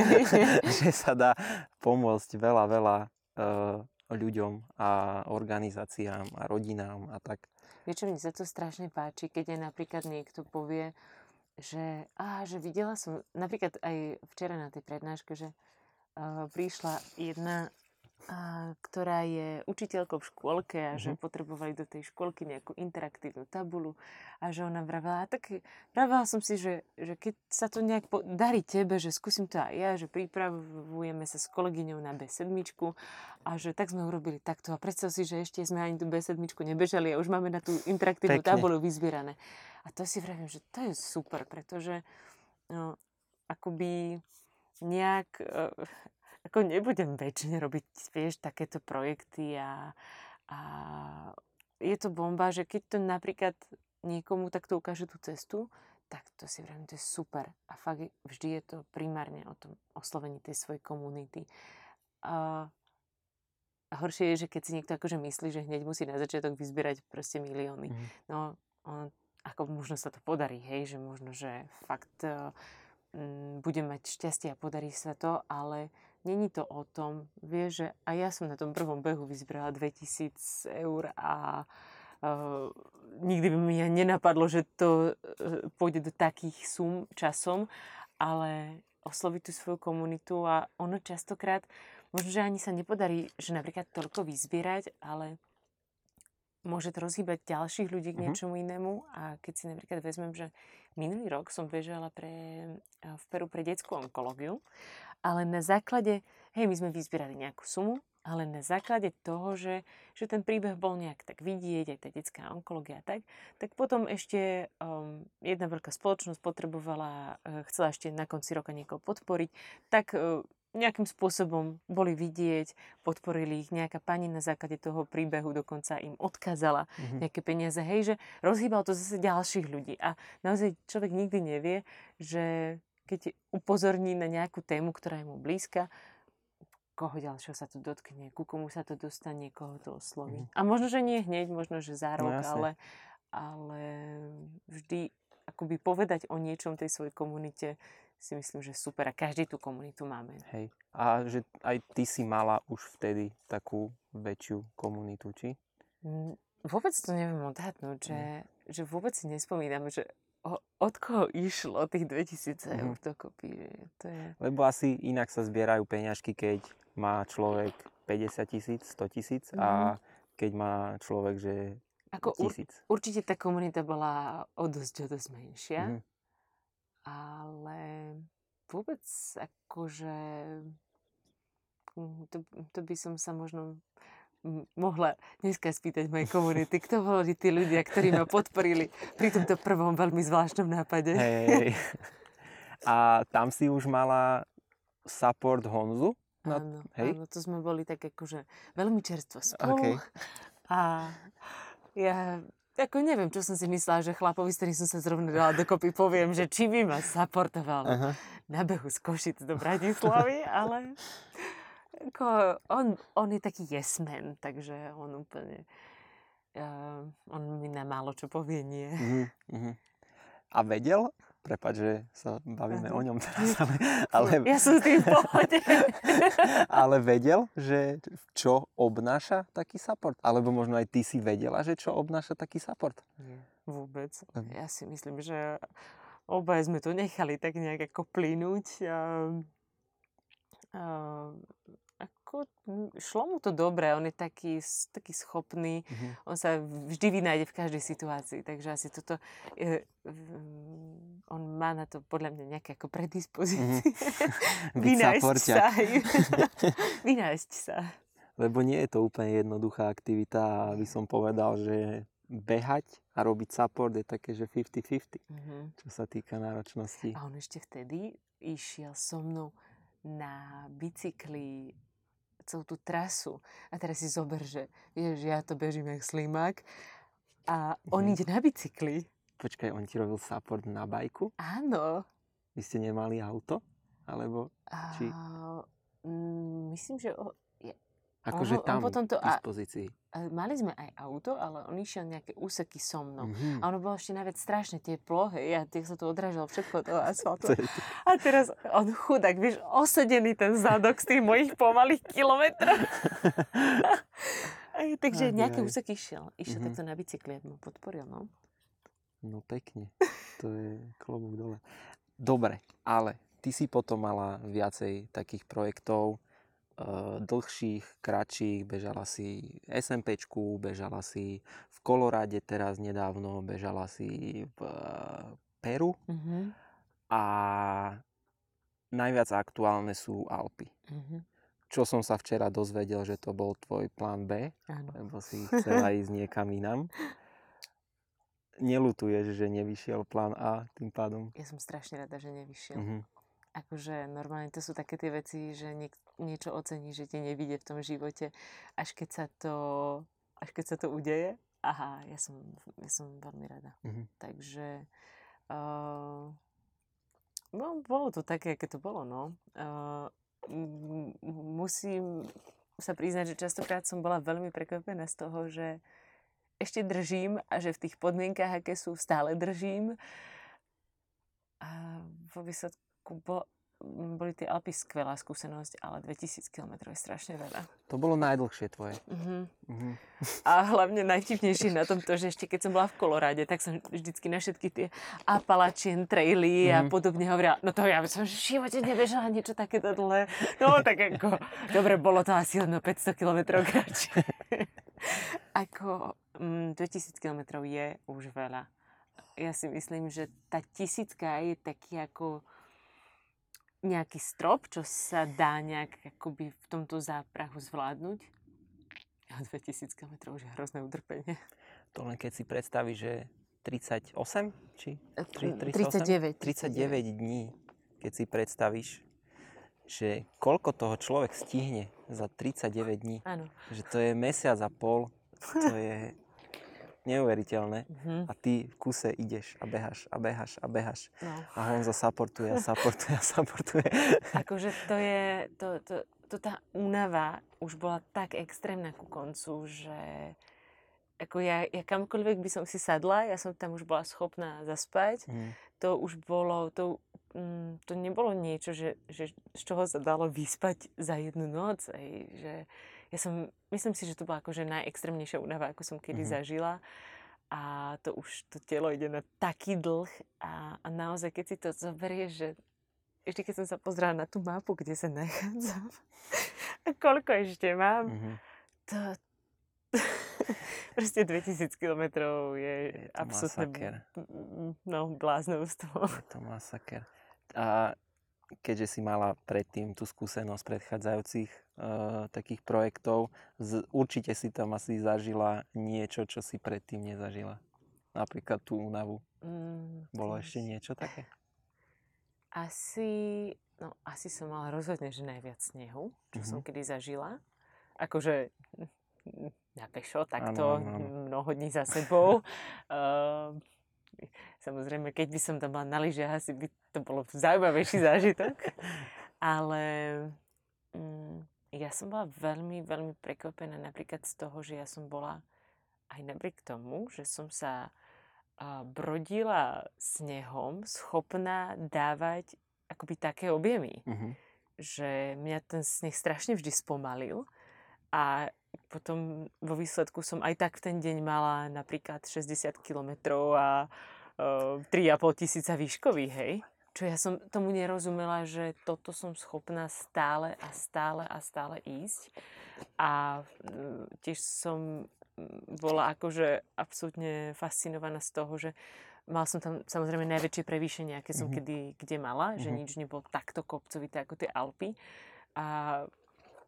že sa dá pomôcť veľa, veľa uh, ľuďom a organizáciám a rodinám a tak. Vieš, mne sa to strašne páči, keď aj napríklad niekto povie, že, á, že videla som, napríklad aj včera na tej prednáške, že uh, prišla jedna, uh, ktorá je učiteľkou v škôlke a mm-hmm. že potrebovali do tej škôlky nejakú interaktívnu tabuľu a že ona vravela, tak vravela som si, že, že keď sa to nejak darí tebe, že skúsim to aj ja, že pripravujeme sa s kolegyňou na bé sedem a že tak sme urobili takto a predstav si, že ešte sme ani tú bé sedem nebežali a už máme na tú interaktívnu Pekne. tabuľu vyzbierané. A to si vravím, že to je super, pretože no, akoby nejak... Uh, Ako nebudem väčšine robiť, vieš, takéto projekty a, a je to bomba, že keď to napríklad niekomu takto ukáže tú cestu, tak to si vravím, to je super. A fakt vždy je to primárne o tom oslovení tej svojej komunity. A horšie je, že keď si niekto akože myslí, že hneď musí na začiatok vyzbierať proste milióny. Mm. No, on, ako možno sa to podarí, hej, že možno, že fakt m, budem mať šťastie a podarí sa to, ale... Není to o tom, vieš, že aj ja som na tom prvom behu vyzbrala dvetisíc eur a uh, nikdy by mi nenapadlo, že to uh, pôjde do takých sum časom, ale osloviť tú svoju komunitu a ono častokrát, možno, že ani sa nepodarí, že napríklad toľko vyzbierať, ale môže to rozhýbať ďalších ľudí k niečomu inému a keď si napríklad vezmem, že minulý rok som bežala pre, v Peru pre detskú onkológiu, ale na základe, hej, my sme vyzbierali nejakú sumu, ale na základe toho, že, že ten príbeh bol nejak tak vidieť, aj tá detská onkológia a tak, tak potom ešte um, jedna veľká spoločnosť potrebovala, uh, chcela ešte na konci roka niekoho podporiť, tak uh, nejakým spôsobom boli vidieť, podporili ich, nejaká pani na základe toho príbehu dokonca im odkázala mm-hmm. nejaké peniaze, hej, že rozhýbalo to zase ďalších ľudí a naozaj človek nikdy nevie, že... keď upozorní na nejakú tému, ktorá je mu blízka, koho ďalšieho sa to dotkne, ku komu sa to dostane, koho to osloví. Mm. A možno, že nie hneď, možno, že za rok, no, ale, ale vždy akoby povedať o niečom tej svojej komunite si myslím, že super. A každý tú komunitu máme. Hej. A že aj ty si mala už vtedy takú väčšiu komunitu, či? Vôbec to neviem odhadnúť, že, mm. že vôbec si nespomínam, že od koho išlo tých dvetisíc eur mm. dokopy. To je... Lebo asi inak sa zbierajú peňažky, keď má človek päťdesiat tisíc, sto tisíc mm. a keď má človek, že Ako tisíc. Ur, určite tá komunita bola o dosť, o dosť menšia, mm. ale vôbec akože to, to by som sa možno... mohla dneska spýtať mojej komunity, kto boli tí ľudia, ktorí ma podporili pri tomto prvom veľmi zvláštnom nápade. Hej. A tam si už mala support Honzu? No, áno, hej. Áno, to sme boli tak akože veľmi čerstvo spolu. Okay. A ja ako neviem, čo som si myslela, že chlapovi, s ktorým som sa zrovna dala dokopy, poviem, že či by ma supportoval uh-huh. na behu z Košic do Bratislavy, ale... Ko, on, on je taký yes man, takže on úplne, uh, on mi na málo čo povie nie. Mm-hmm. A vedel? Prepáč, že sa bavíme uh-huh. o ňom teraz, ale... ale ja som s tým v pohode. Ale vedel, že čo obnáša taký support? Alebo možno aj ty si vedela, že čo obnáša taký support? Nie, vôbec. Uh-huh. Ja si myslím, že obaj sme to nechali tak nejak ako plynúť. A, a, ako, šlo mu to dobre, on je taký, taký schopný, mm-hmm. on sa vždy vynájde v každej situácii, takže asi toto, je, on má na to podľa mňa nejaké ako predispozície. Mm-hmm. Vynájsť sa. Vynájsť sa. Lebo nie je to úplne jednoduchá aktivita, aby som povedal, že behať a robiť support je také, že päťdesiat päťdesiat, mm-hmm. čo sa týka náročnosti. A on ešte vtedy išiel so mnou na bicykli celú tú trasu. A teraz si zober, že ježi, ja to bežím jak slimák a on mm. ide na bicykli. Počkaj, on ti robil support na bajku? Áno. Vy ste nemali auto? Alebo či... A, mm, myslím, že... O... Akože tam, v dispozícii. A, a mali sme aj auto, ale on išiel nejaké úseky so mnou. Mm-hmm. A ono bolo ešte najviac strašne teplo, hej, a tak sa tu odrážalo všetko toho asfaltu. A teraz on chudák, vieš, osedený ten zadok z tých mojich pomalých kilometrov. Aj, takže aj, nejaké aj. úseky išiel. Išiel mm-hmm. takto na bicykli, aby mu podporil, no. No pekne, to je klobúk dole. Dobre, ale ty si potom mala viacej takých projektov, dlhších, kratších, bežala si SMPčku, bežala si v Koloráde teraz nedávno, bežala si v Peru mm-hmm. a najviac aktuálne sú Alpy. Mm-hmm. Čo som sa včera dozvedel, že to bol tvoj plán B, ano. Lebo si chcela ísť niekam inam. Neľutuješ, že nevyšiel plán A tým pádom? Ja som strašne rada, že nevyšiel. Mm-hmm. Akože normálne to sú také tie veci, že niek- niečo ocení, že ti nevidie v tom živote, až keď sa to, až keď sa to udeje. Aha, ja som, ja som veľmi rada. Mm-hmm. Takže uh, no, bolo to také, aké to bolo, no. Uh, m- musím sa priznať, že častokrát som bola veľmi prekvapená z toho, že ešte držím a že v tých podmienkách, aké sú, stále držím. A vo výsledku Bo, boli tie Alpy skvelá skúsenosť, ale dvetisíc kilometrov je strašne veľa. To bolo najdlhšie tvoje. Uh-huh. Uh-huh. A hlavne najvtipnejšie na tom to, že ešte keď som bola v Koloráde, tak som vždycky na všetky tie Appalachian traily uh-huh. a podobne hovorila, no to ja som v živote nebežala niečo také dlhé. No tak ako, dobre, bolo to asi len päťsto kilometrov kratšie. Ako um, dvetisíc kilometrov je už veľa. Ja si myslím, že tá tisícka je taký ako nejaký strop, čo sa dá nejak akoby v tomto záprahu zvládnuť. A dvetisíc kilometrov už je hrozné utrpenie. To len keď si predstavíš, že tridsaťosem, či? tri, tridsaťosem? tridsaťdeväť dní, keď si predstavíš, že koľko toho človek stihne za tridsaťdeväť dní. Áno. Že to je mesiac a pol, to je neuveriteľné. Mm-hmm. A ty v kuse ideš a behaš a behaš a behaš. No. A Honza supportuje a supportuje a supportuje. Akože to je, to, to, to tá únava už bola tak extrémna ku koncu, že ako ja, ja kamkoľvek by som si sadla, ja som tam už bola schopná zaspať. Mm. To už bolo, to, mm, to nebolo niečo, že, že z čoho sa dalo vyspať za jednu noc. Aj, že ja som, myslím si, že to bola akože najextrémnejšia únava, ako som kedy mm-hmm. zažila. A to už, to telo ide na taký dlh a, a naozaj, keď si to zoberieš, že ešte keď som sa pozrela na tú mapu, kde sa nachádzam a koľko ešte mám, mm-hmm. to proste dvetisíc kilometrov je, je absolútne no, bláznovstvo. Je to masaker. A keďže si mala predtým tú skúsenosť predchádzajúcich Uh, takých projektov. Z, určite si tam asi zažila niečo, čo si predtým nezažila. Napríklad tú únavu. Mm, Bolo ešte niečo také? Asi, no, asi som mala rozhodne, že najviac snehu, čo mm-hmm. som kedy zažila. Akože na pešo, takto ano, ano. Mnoho dní za sebou. uh, samozrejme, keď by som tam bola na lyžiach, asi by to bolo zaujímavejší zážitok. Ale... Mm, ja som bola veľmi, veľmi prekvapená napríklad z toho, že ja som bola aj napriek tomu, že som sa brodila snehom, schopná dávať akoby také objemy. Mm-hmm. Že mňa ten sneh strašne vždy spomalil a potom vo výsledku som aj tak v ten deň mala napríklad šesťdesiat kilometrov a tri a pol tisíca výškových, hej. Čo ja som tomu nerozumela, že toto som schopná stále a stále a stále ísť. A tiež som bola akože absolútne fascinovaná z toho, že mal som tam samozrejme najväčšie prevýšenie, aké som mm-hmm. kedy kde mala, mm-hmm. že nič nebolo takto kopcovité ako tie Alpy. A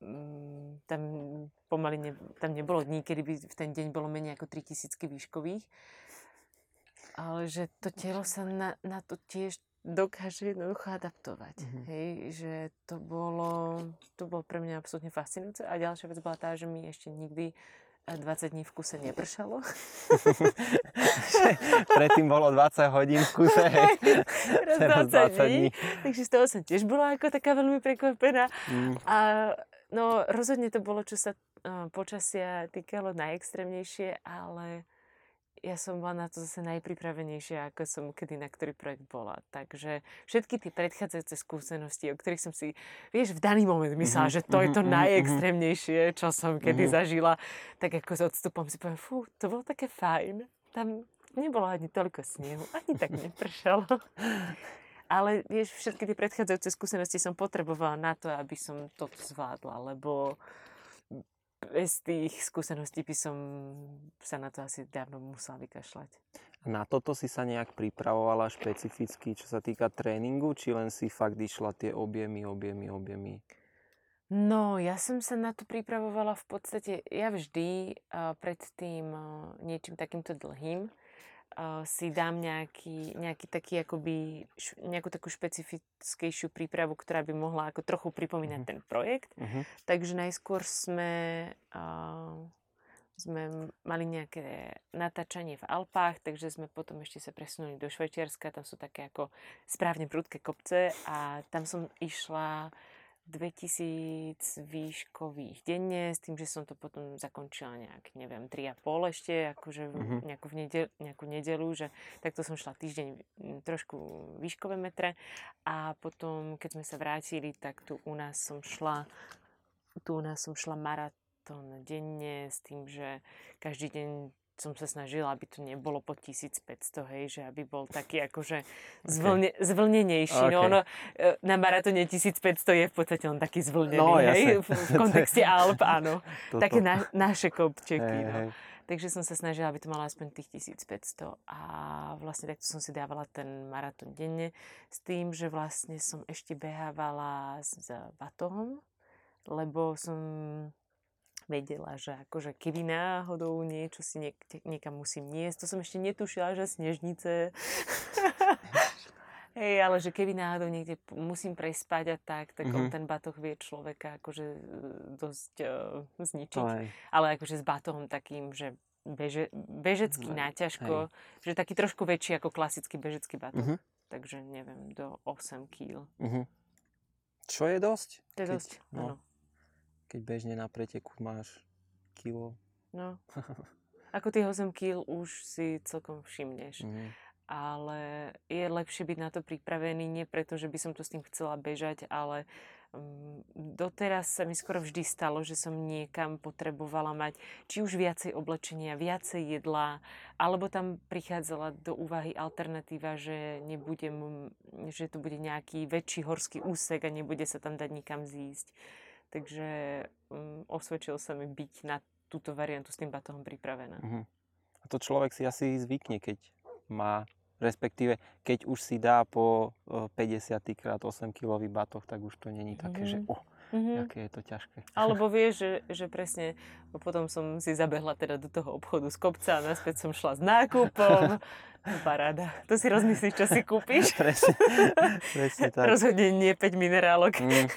mm, tam pomaly ne, tam nebolo dní, kedy by v ten deň bolo menej ako tri tisícky výškových. Ale že to telo sa na, na to tiež dokáže jednoducho adaptovať. Mm-hmm. Hej, že to bolo, to bolo pre mňa absolútne fascinujúce. A ďalšia vec bola tá, že mi ešte nikdy dvadsať dní v kuse nepršalo. Predtým bolo dvadsať hodín v kuse. Teraz dvadsať dní. Takže z toho som tiež bola ako taká veľmi prekvapená. Mm. A no, rozhodne to bolo, čo sa uh, počasia týkalo najextrémnejšie, ale ja som bola na to zase najpripravenejšia, ako som kedy na ktorý projekt bola. Takže všetky tie predchádzajúce skúsenosti, o ktorých som si, vieš, v daný moment myslela, mm-hmm, že to mm-hmm, je to najextrémnejšie, čo som kedy mm-hmm. zažila, tak ako s odstupom si poviem, fú, to bolo také fajn. Tam nebolo ani toľko snehu, ani tak nepršalo. Ale vieš, všetky tie predchádzajúce skúsenosti som potrebovala na to, aby som to zvládla, lebo bez tých skúseností by som sa na to asi dávno musela vykašľať. Na toto si sa nejak pripravovala špecificky, čo sa týka tréningu, či len si fakt išla tie objemy, objemy, objemy? No, ja som sa na to pripravovala v podstate, ja vždy uh, pred tým uh, niečím takýmto dlhým uh, si dám nejaký, nejaký taký akoby, š, nejakú takú špecifickejšiu prípravu, ktorá by mohla ako trochu pripomínať mm-hmm. ten projekt. Mm-hmm. Takže najskôr sme, uh, sme mali nejaké natáčanie v Alpách, takže sme potom ešte sa presunuli do Švajčiarska, tam sú také ako správne prudké kopce a tam som išla dvetisíc výškových denne, s tým, že som to potom zakončila nejak, neviem, tri a pol ešte, akože mm-hmm. nejakú, nedel, nejakú nedelu, že takto som šla týždeň trošku výškové metre a potom, keď sme sa vrátili, tak tu u nás som šla, tu u nás som šla maratón denne, s tým, že každý deň som sa snažila, aby to nebolo pod tisícpäťsto, hej, že aby bol taký akože zvlne, okay. zvlnenejší. Okay. No ono, na maratóne tisícpäťsto je v podstate on taký zvlnený, no, hej, v, v kontexte Alp, áno. Toto. Také na, naše kopčeky, hey, no. Hey. Takže som sa snažila, aby to malo aspoň tých tisícpäťsto a vlastne takto som si dávala ten maratón denne s tým, že vlastne som ešte behávala s batohom, lebo som vedela, že akože keby náhodou niečo si niek- niekam musím niesť, to som ešte netušila, že snežnice. Hej, ale že keby náhodou niekde musím prespať a tak, tak mm-hmm. on ten batoh vie človeka akože dosť uh, zničiť. Aj. Ale akože s batohom takým, že beže- bežecký Aj. náťažko, Aj. že taký trošku väčší ako klasický bežecký batoh. Mm-hmm. Takže neviem, do osem kíl. Mm-hmm. Čo je dosť? To je dosť, Keď, no. áno. Keď bežne na preteku máš kilo. No, ako tých osem kíl už si celkom všimneš. Mm. Ale je lepšie byť na to pripravený, nie preto, že by som to s tým chcela bežať, ale um, doteraz sa mi skoro vždy stalo, že som niekam potrebovala mať či už viacej oblečenia, viacej jedla, alebo tam prichádzala do úvahy alternatíva, že, nebudem, že to bude nejaký väčší horský úsek a nebude sa tam dať nikam zísť. Takže um, osvedčil sa mi byť na túto variantu s tým batohom pripravená. Uh-huh. A to človek si asi zvykne, keď má, respektíve keď už si dá po päťdesiat krát osem kilový batoh, tak už to není také, uh-huh. že oh, uh-huh. aké je to ťažké. Alebo vieš, že, že presne, potom som si zabehla teda do toho obchodu z kopca a naspäť som šla s nákupom. Paráda. To si rozmyslíš, čo si kúpiš. Presne, presne tak. Rozhodne nie päť minerálok. Mm.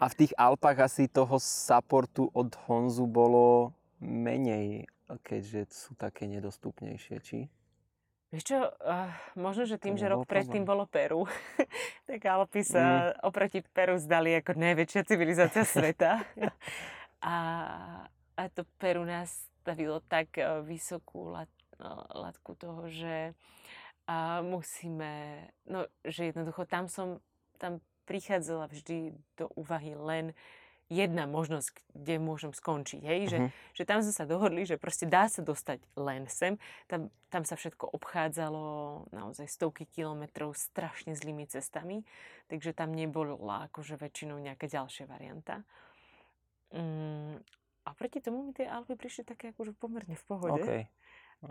A v tých Alpách asi toho supportu od Honzu bolo menej, keďže sú také nedostupnejšie, či? Vieš čo, uh, možno, že tým, že rok predtým bolo Peru, tak Alpy sa mm. oproti Peru zdali ako najväčšia civilizácia sveta. a, a to Peru nás stavilo tak uh, vysokú lat, uh, latku toho, že uh, musíme, no, že jednoducho tam som, tam prichádzala vždy do úvahy len jedna možnosť, kde môžem skončiť, hej, uh-huh. že, že tam sme sa dohodli, že proste dá sa dostať len sem, tam Tam sa všetko obchádzalo, naozaj stovky kilometrov strašne zlými cestami, takže tam nebola akože väčšinou nejaká ďalšia varianta. Mm, a proti tomu mi tie Alpy prišli také akože pomerne v pohode. Okay.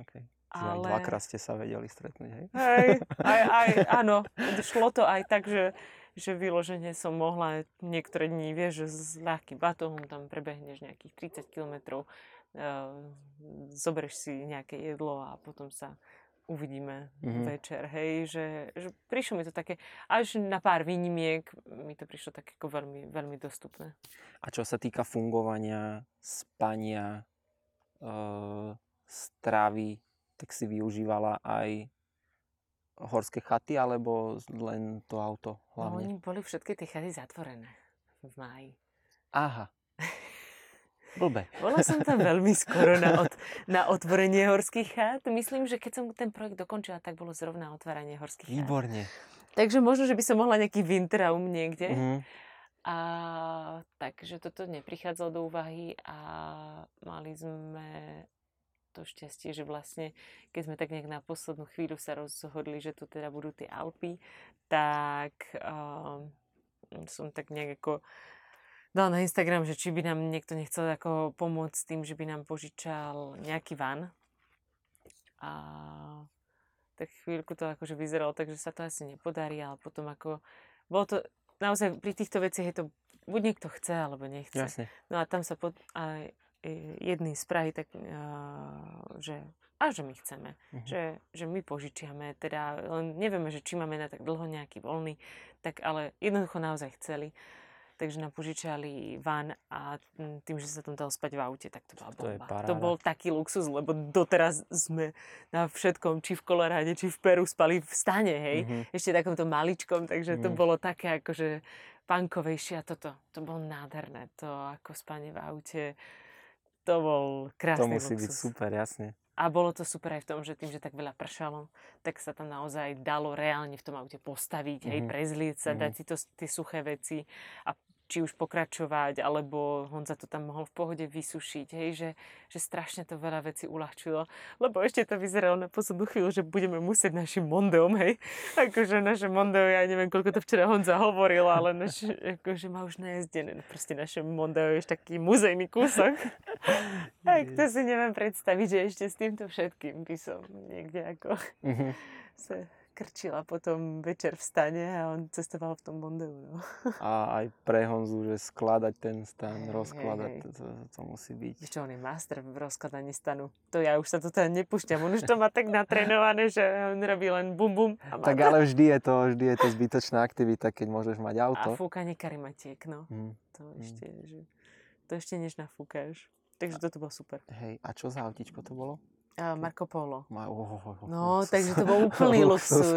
Okay. Ale... Dvakrát ste sa vedeli stretnúť, hej? Hej, aj, aj, áno, šlo to aj tak, že, že vyloženie som mohla niektoré dní, vieš, že s ľahkým batohom tam prebehneš nejakých tridsať kilometrov, zoberieš si nejaké jedlo a potom sa uvidíme mm-hmm. večer, hej, že, že prišlo mi to také, až na pár výnimiek mi to prišlo také ako veľmi, veľmi dostupné. A čo sa týka fungovania, spania, e, stravy, tak si využívala aj horské chaty, alebo len to auto hlavne? No, oni boli všetky tie chaty zatvorené v máji. Aha. Blbé. Bola som tam veľmi skoro na, od, na otvorenie horských chát. Myslím, že keď som ten projekt dokončila, tak bolo zrovna otváranie horských chát. Výborne. Takže možno, že by som mohla nejaký Winterraum niekde. Mm. A, takže toto neprichádzalo do úvahy a mali sme to šťastie, že vlastne, keď sme tak nejak na poslednú chvíľu sa rozhodli, že tu teda budú tie Alpy, tak um, som tak nejak ako dal na Instagram, že či by nám niekto nechcel ako pomôcť tým, že by nám požičal nejaký van. A tak chvíľku to akože vyzeralo, takže sa to asi nepodarí, ale potom ako bolo to, naozaj pri týchto veciach je to buď niekto chce, alebo nechce. Jasne. No a tam sa pod, aj jedný z Prahy tak, uh, že a že my chceme, uh-huh. že, že my požičiame, teda len nevieme, že či máme na tak dlho nejaký voľný, tak ale jednoducho naozaj chceli. Takže nám požičali van a tým, že sa tam dalo spať v aute, tak to bola bomba. To, to bol taký luxus, lebo doteraz sme na všetkom, či v Koloráde, či v Peru spali v stane, hej. Mm-hmm. Ešte takomto maličkom, takže to mm. bolo také akože punkovejšie a toto. To bolo nádherné, to ako spanie v aute, to bol krásny luxus. To musí byť super, jasne. A bolo to super aj v tom, že tým, že tak veľa pršalo, tak sa tam naozaj dalo reálne v tom aute postaviť, mm-hmm. hej, prezlieť sa, mm-hmm. dať si to, tie suché veci a či už pokračovať, alebo Honza to tam mohol v pohode vysušiť, hej, že, že strašne to veľa vecí uľahčilo, lebo ešte to vyzeralo na poslednú chvíľu, že budeme musieť našim Mondeom, hej, akože naše Mondeo, ja neviem, koľko to včera Honza hovoril, ale naš, akože má už najezdené, proste naše Mondeo je taký muzejný kúsok. Tak to si neviem predstaviť, že ešte s týmto všetkým by som niekde ako mm-hmm. sa krčila potom večer v stane a on cestoval v tom Mondeu. No. A aj pre Honzu, že skladať ten stan, rozkladať, hey, hey. To, to musí byť. Čo, on je master v rozkladaní stanu. To ja už sa to teda nepúšťam. On už to má tak natrénované, že on robí len bum bum. A tak ale vždy je to, vždy je to zbytočná aktivita, keď môžeš mať auto. A fúkanie karimatiek, no. Mm. To ešte, mm. že to ešte než nafúkáš. Takže a, toto bolo super. Hej, a čo za autíčko to bolo? Marco Polo. No, takže to bol úplný luxus.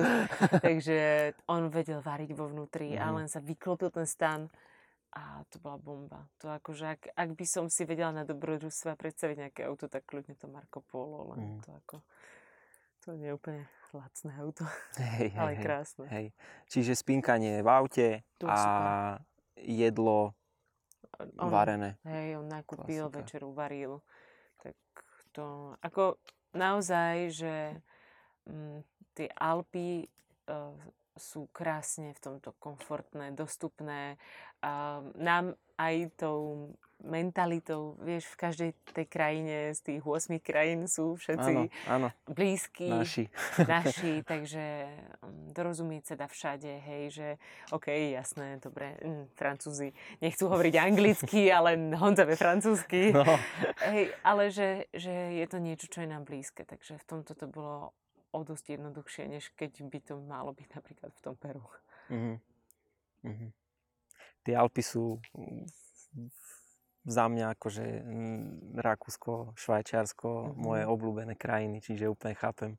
Takže on vedel variť vo vnútri a len sa vyklopil ten stan a to bola bomba. To akože, ak, ak by som si vedela na dobrodružstva predstaviť nejaké auto, tak kľudne to Marco Polo, len mm. to ako, to nie je úplne lacné auto, hej, ale hej, krásne. Hej. Čiže spinkanie v aute tu, a super. Jedlo on, varené. Hej, on nakúpil, večer uvaril, tak to, ako naozaj, že m, tie Alpy e, sú krásne v tomto komfortné, dostupné. E, nám aj tou mentalitou, vieš, v každej tej krajine, z tých ôsmich krajín sú všetci áno, áno. blízki, naši. naši, takže dorozumieť sa dá všade, hej, že OK, jasné, dobre, mm, Francúzi nechcú hovoriť anglicky, ale Honza vie francúzsky, no. Hej, ale že, že je to niečo, čo je nám blízke, takže v tomto to bolo o dosť jednoduchšie, než keď by to malo byť napríklad v tom Peru. Mhm. Mhm. Tie Alpy sú za mňa akože Rakúsko, Švajčiarsko, mm-hmm. moje obľúbené krajiny, čiže úplne chápem,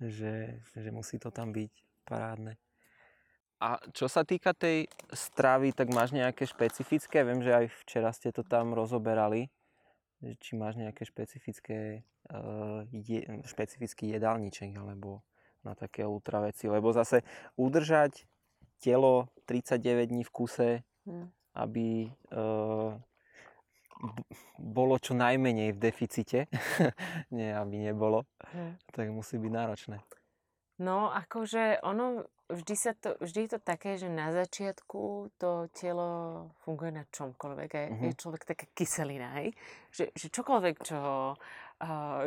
že, že musí to tam byť parádne. A čo sa týka tej stravy, tak máš nejaké špecifické? Viem, že aj včera ste to tam rozoberali. Či máš nejaké špecifické, uh, je, špecifický jedálniček alebo na také ultra veci? Lebo zase udržať telo tridsaťdeväť dní v kuse, mm. aby uh, b- bolo čo najmenej v deficite, nie, aby nebolo, mm. tak musí byť náročné. No, akože ono... Vždy, sa to, vždy je to také, že na začiatku to telo funguje na čomkoľvek. Je, mm-hmm. je človek taká kyselina, hej? Že, že čokoľvek, čo,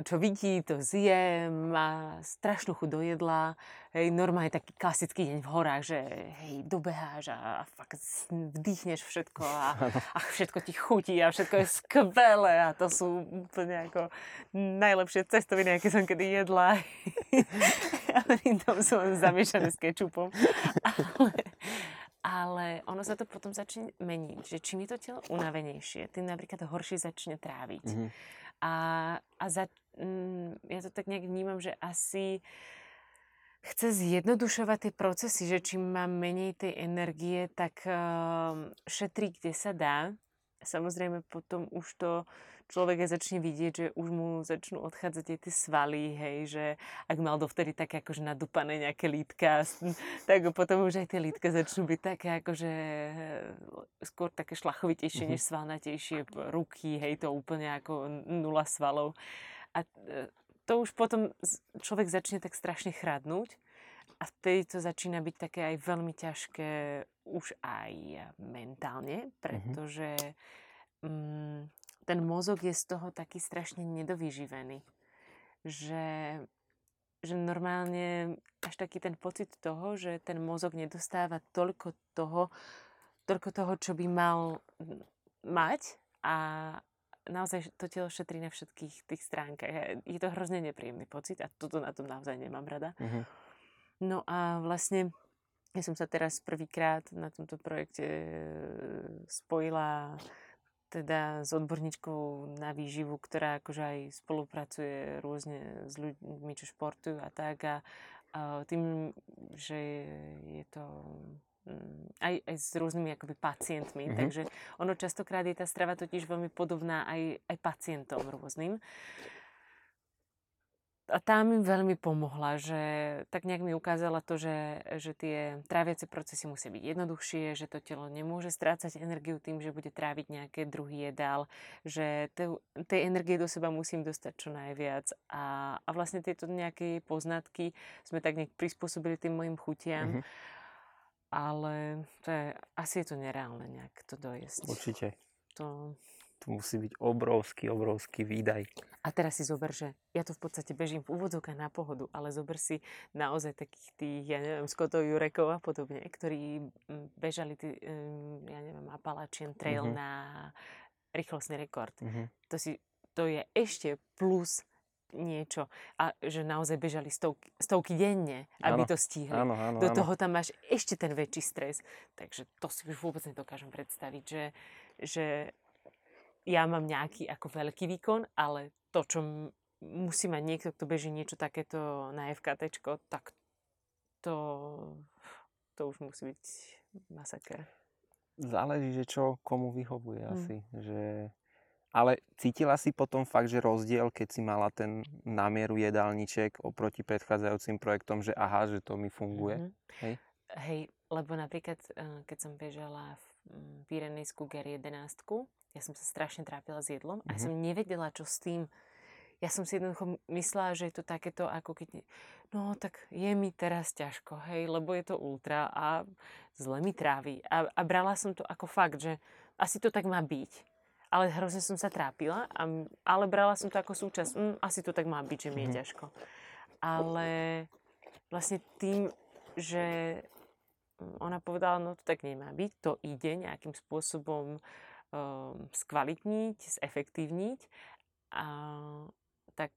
čo vidí, to zje, má strašnú chuť do jedla. Hej, normálne taký klasický deň v horách, že hej, dobeháš a fakt vdýchneš všetko a, a všetko ti chutí a všetko je skvelé a to sú úplne ako najlepšie cestoviny, aké som kedy jedla. Ale tam sú len zamiešané s kečupom. Ale, ale ono sa to potom začne meniť, že čím je to telo unavenejšie, tým napríklad horšie začne tráviť. Mm-hmm. A, a za, mm, ja to tak nejak vnímam, že asi chce zjednodušovať tie procesy, že čím mám menej tej energie, tak uh, šetrí, kde sa dá. Samozrejme potom už to človek aj začne vidieť, že už mu začnú odchádzať aj tie svaly, hej, že ak mal dovtedy také akože nadúpané nejaké lítka, tak potom už aj tie lítka začnú byť také akože skôr také šlachovitejšie než svalnatejšie, ruky, hej, to úplne ako nula svalov. A to už potom človek začne tak strašne chradnúť. A vtedy to začína byť také aj veľmi ťažké už aj mentálne, pretože mm, ten mozog je z toho taký strašne nedovyživený, že, že normálne až taký ten pocit toho, že ten mozog nedostáva toľko toho, toľko toho, čo by mal mať a naozaj to telo šetrí na všetkých tých stránkach. Je to hrozne nepríjemný pocit a toto na tom naozaj nemám rada. Mhm. No a vlastne ja som sa teraz prvýkrát na tomto projekte spojila teda s odborníčkou na výživu, ktorá akože aj spolupracuje rôzne s ľuďmi, čo športujú a tak. A, a tým, že je to aj, aj s rôznymi akoby pacientmi. Mm-hmm. Takže ono častokrát je tá strava totiž veľmi podobná aj, aj pacientom rôznym. A tá mi veľmi pomohla, že tak nejak mi ukázala to, že, že tie tráviace procesy musia byť jednoduchšie, že to telo nemôže strácať energiu tým, že bude tráviť nejaké druhý jedál, že te, tej energie do seba musím dostať čo najviac. A, a vlastne tieto nejaké poznatky sme tak nejak prispôsobili tým mojim chutiam, mm-hmm. ale to je, asi je to nereálne nejak to dojesť. Určite. To... To musí byť obrovský, obrovský výdaj. A teraz si zober, že ja to v podstate bežím v úvodzovkách na pohodu, ale zober si naozaj takých tých, ja neviem, Scottov, Jurekov a podobne, ktorí bežali, tý, ja neviem, Appalachian Trail mm-hmm. na rýchlostný rekord. Mm-hmm. To, si, to je ešte plus niečo. A že naozaj bežali stovky, stovky denne, aby ano, to stihli. Ano, ano, Do ano. toho tam máš ešte ten väčší stres. Takže to si už vôbec nedokážem predstaviť, že... že ja mám nejaký ako veľký výkon, ale to, čo m- musí mať niekto, kto beží niečo takéto na ef ká téčko, tak to, to už musí byť masaker. Záleží, že čo komu vyhovuje mm. asi. Že... Ale cítila si potom fakt, že rozdiel, keď si mala ten na mieru jedálniček oproti predchádzajúcim projektom, že aha, že to mi funguje? Mm. Hej? Hej, lebo napríklad, keď som bežala v Pyrenejsku Ger jedenásť, ja som sa strašne trápila s jedlom a ja som nevedela, čo s tým. Ja som si jednoducho myslela, že je to takéto, ako keď... No, tak je mi teraz ťažko, hej, lebo je to ultra a zle mi trávi. A, a brala som to ako fakt, že asi to tak má byť. Ale hrozne som sa trápila, a, ale brala som to ako súčasť. Mm, asi to tak má byť, že mi je ťažko. Ale vlastne tým, že ona povedala, no to tak nemá byť, to ide nejakým spôsobom skvalitniť, zefektívniť a tak,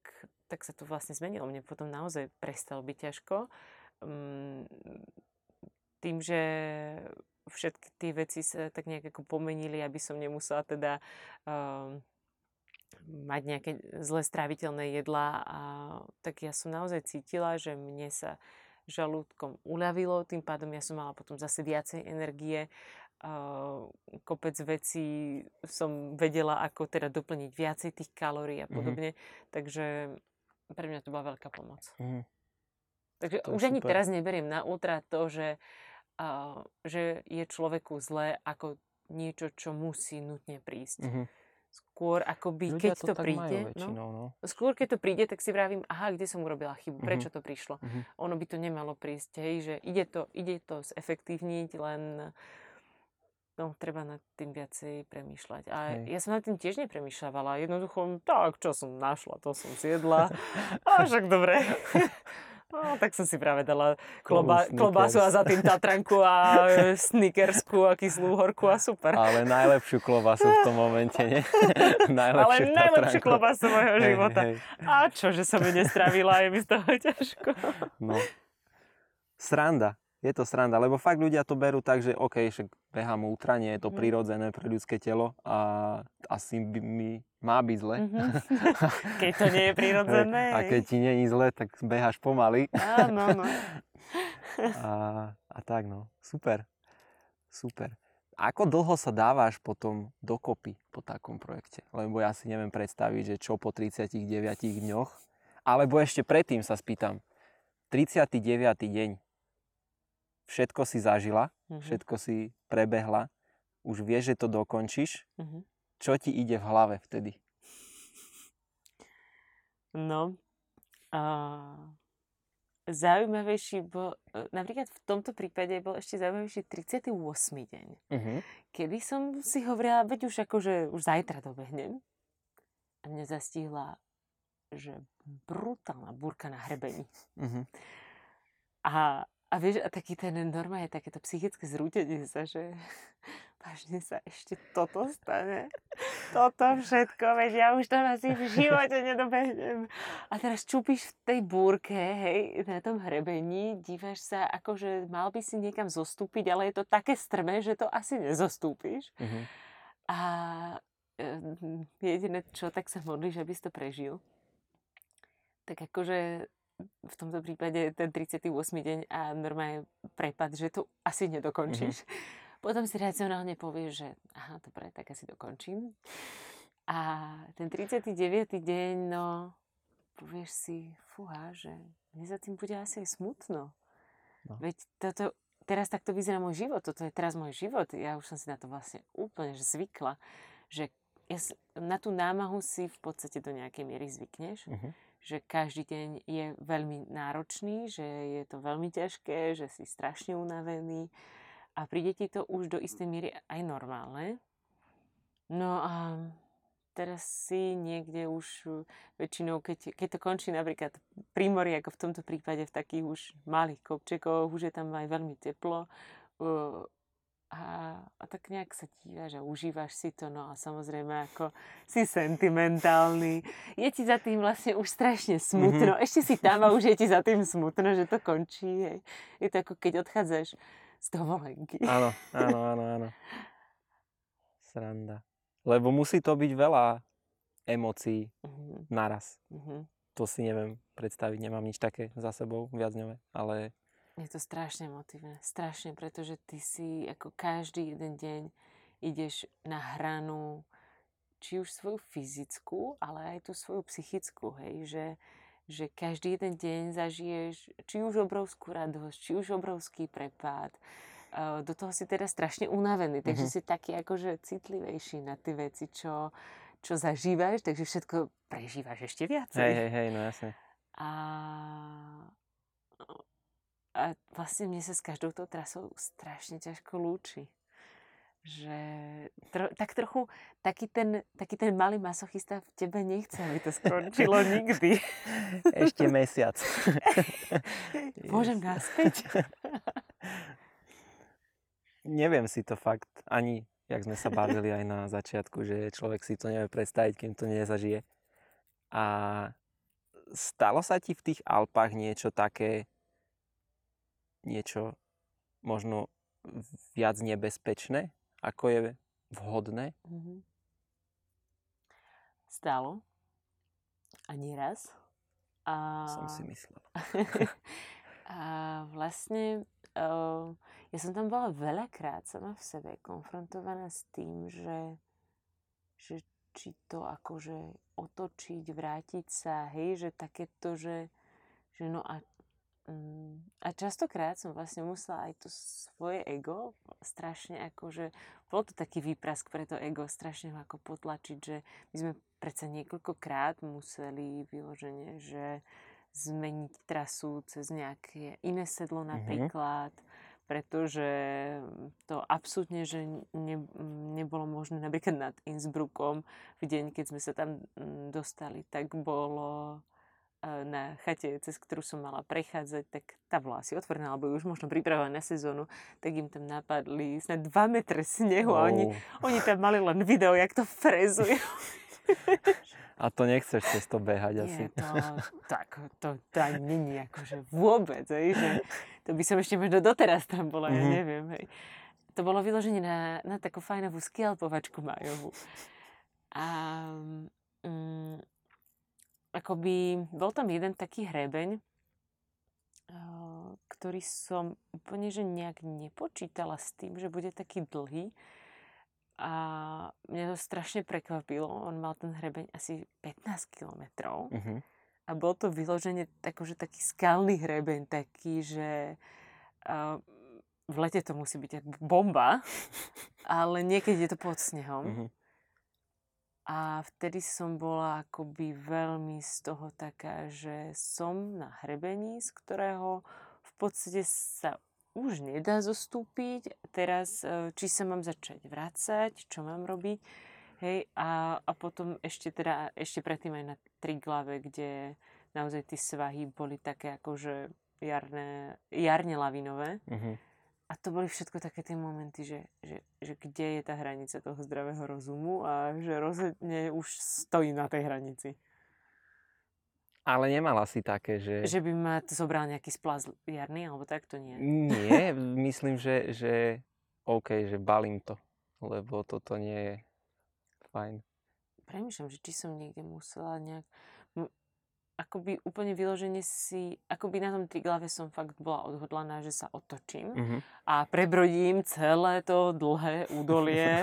tak sa to vlastne zmenilo. Mne potom naozaj prestalo byť ťažko. Tým, že všetky tie veci sa tak nejak ako pomenili, aby som nemusela teda um, mať nejaké zle stráviteľné jedlá. A tak ja som naozaj cítila, že mne sa žalúdkom uľavilo, tým pádom ja som mala potom zase viacej energie, uh, kopec vecí som vedela, ako teda doplniť viacej tých kalórií a podobne. Mm-hmm. Takže pre mňa to bola veľká pomoc. Mm-hmm. Takže to už ani super. Teraz neberiem na útra to, že, uh, že je človeku zlé ako niečo, čo musí nutne prísť. Mm-hmm. Skôr akoby, ľudia keď to, to príde, väčšinou, no, no. Skôr keď to príde, tak si vravím, aha, kde som urobila chybu, mm-hmm. prečo to prišlo. Mm-hmm. Ono by to nemalo prísť, hej, že ide to, ide to zefektívniť, len no, treba nad tým viacej premýšľať. A hej. Ja som nad tým tiež nepremýšľavala. Jednoducho, tak, čo som našla, to som zjedla. A však dobre. No, tak som si práve dala kloba, klobásu a za tým Tatranku a Snickersku a kyslú horku a super. Ale najlepšiu klobásu v tom momente, nie? Najlepšiu Ale najlepšiu klobásu mojho života. Hej, hej. A čo, že som ju nestravila, je mi z toho ťažko. No. Sranda. Je to sranda, lebo fakt ľudia to berú tak, že okej, však behám ultra, nie je to prirodzené pre ľudské telo a asi by mi má byť zle. Mm-hmm. Keď to nie je prirodzené. A keď ti nie je zle, tak beháš pomaly. Áno, no. A, a tak no, super, super. Ako dlho sa dávaš potom dokopy po takom projekte? Lebo ja si neviem predstaviť, že čo po tridsiatich deviatich dňoch, alebo ešte predtým sa spýtam, tridsiaty deviaty deň. Všetko si zažila, uh-huh. všetko si prebehla, už vieš, že to dokončíš. Uh-huh. Čo ti ide v hlave vtedy? No, uh, zaujímavejší bol, napríklad v tomto prípade bol ešte zaujímavejší tridsiaty ôsmy deň, uh-huh. kedy som si hovorila, veď už akože už zajtra dobehnem. A mňa zastihla, že brutálna búrka na hrebení. Uh-huh. A A vieš, a taký ten normálne takéto psychické zrútenie sa, že vážne sa ešte toto stane. Toto všetko, veď ja už to asi v živote nedobehnem. A teraz čupíš v tej búrke, hej, na tom hrebení, dívaš sa, akože mal by si niekam zostúpiť, ale je to také strmé, že to asi nezostúpiš. Mm-hmm. A jediné čo, tak sa modlíš, aby si to prežil. Tak akože v tomto prípade ten tridsiaty ôsmy deň a normálne prepad, že to asi nedokončíš. Mm-hmm. Potom si racionálne povieš, že aha, dobre, tak asi dokončím. A ten tridsiaty deviaty deň, no, povieš si, fúha, že mne za tým bude asi aj smutno. No. Veď toto, teraz takto vyzerá môj život, toto je teraz môj život. Ja už som si na to vlastne úplne zvykla, že ja, na tú námahu si v podstate do nejakej miery zvykneš. Mm-hmm. Že každý deň je veľmi náročný, že je to veľmi ťažké, že si strašne unavený a príde ti to už do istej miery aj normálne. No a teraz si niekde už väčšinou, keď, keď to končí napríklad pri mori, ako v tomto prípade v takých už malých kopčekoch, už je tam aj veľmi teplo a, a tak nejak sa dívaš a užívaš si to, no a samozrejme ako si sentimentálny, je ti za tým vlastne už strašne smutno, mm-hmm. ešte si tam a už je ti za tým smutno, že to končí, hej. Je to ako keď odchádzaš z dovolenky. Áno, áno, áno, áno. Sranda. Lebo musí to byť veľa emócií mm-hmm. naraz. Mm-hmm. To si neviem predstaviť, nemám nič také za sebou viacňové, ale je to strašne emotívne, strašne, pretože ty si ako každý jeden deň ideš na hranu či už svoju fyzickú, ale aj tú svoju psychickú, hej, že, že každý jeden deň zažiješ či už obrovskú radosť, či už obrovský prepád. Do toho si teda strašne unavený, takže mm-hmm. si taký akože citlivejší na tie veci, čo, čo zažívaš, takže všetko prežívaš ešte viac. Hej, hej, hej, no jasne. A A vlastne mne sa s každou tou trasou strašne ťažko lúči. Že tro, tak trochu taký ten, taký ten malý masochista v tebe nechce, aby to skončilo nikdy. Ešte mesiac. Môžem naspäť? Neviem si to fakt ani, jak sme sa bavili aj na začiatku, že človek si to nevie predstaviť, kým to nezažije. A stalo sa ti v tých Alpách niečo také, niečo možno viac nebezpečné, ako je vhodné? Mm-hmm. Stálo. A nieraz. A... Som si myslela. A vlastne uh, ja som tam bola veľakrát sama v sebe konfrontovaná s tým, že, že či to akože otočiť, vrátiť sa, hej, že takéto, že, že no a A častokrát som vlastne musela aj to svoje ego strašne akože, bol to taký výprask pre to ego, strašne ho ako potlačiť, že my sme predsa niekoľkokrát museli vyložene, že zmeniť trasu cez nejaké iné sedlo napríklad, mm-hmm. pretože to absolútne, že ne, nebolo možné napríklad nad Innsbruckom v deň, keď sme sa tam dostali, tak bolo... na chate, cez ktorú som mala prechádzať, tak tá bola asi otvorená, alebo už možno pripravovaná na sezónu, tak im tam napadli snad dva metre snehu oh. a oni, oni tam mali len video, jak to frezujú. A to nechceš cez to behať nie, asi. To, tak, to, to ani není akože vôbec, hej, že to by som ešte možno doteraz tam bola, mm-hmm. ja neviem. Hej. To bolo vyložené na, na takú fajnovú skialpovačku májovú. A mm, akoby bol tam jeden taký hrebeň, ktorý som úplne že nejak nepočítala s tým, že bude taký dlhý. A mňa to strašne prekvapilo. On mal ten hrebeň asi pätnásť kilometrov. Uh-huh. A bol to vyloženie akože taký skalný hrebeň, taký, že uh, v lete to musí byť ako bomba, ale niekedy je to pod snehom. Uh-huh. A vtedy som bola akoby veľmi z toho taká, že som na hrebení, z ktorého v podstate sa už nedá zostúpiť. Teraz, či sa mám začať vracať, čo mám robiť. Hej, a, a potom ešte, teda, ešte predtým aj na Triglave, kde naozaj tie svahy boli také akože jarne, jarne lavinové. Mm-hmm. A to boli všetko také tie momenty, že, že, že kde je tá hranica toho zdravého rozumu a že rozhodne už stojí na tej hranici. Ale nemala si také, že... Že by ma zobral nejaký splaz jarný, alebo tak to nie. Nie, myslím, že, že OK, že balím to, lebo toto nie je fajn. Premýšľam, že či som niekde musela nejak... akoby úplne vyloženie si, akoby na tom Triglave som fakt bola odhodlaná, že sa otočím mm-hmm. a prebrodím celé to dlhé údolie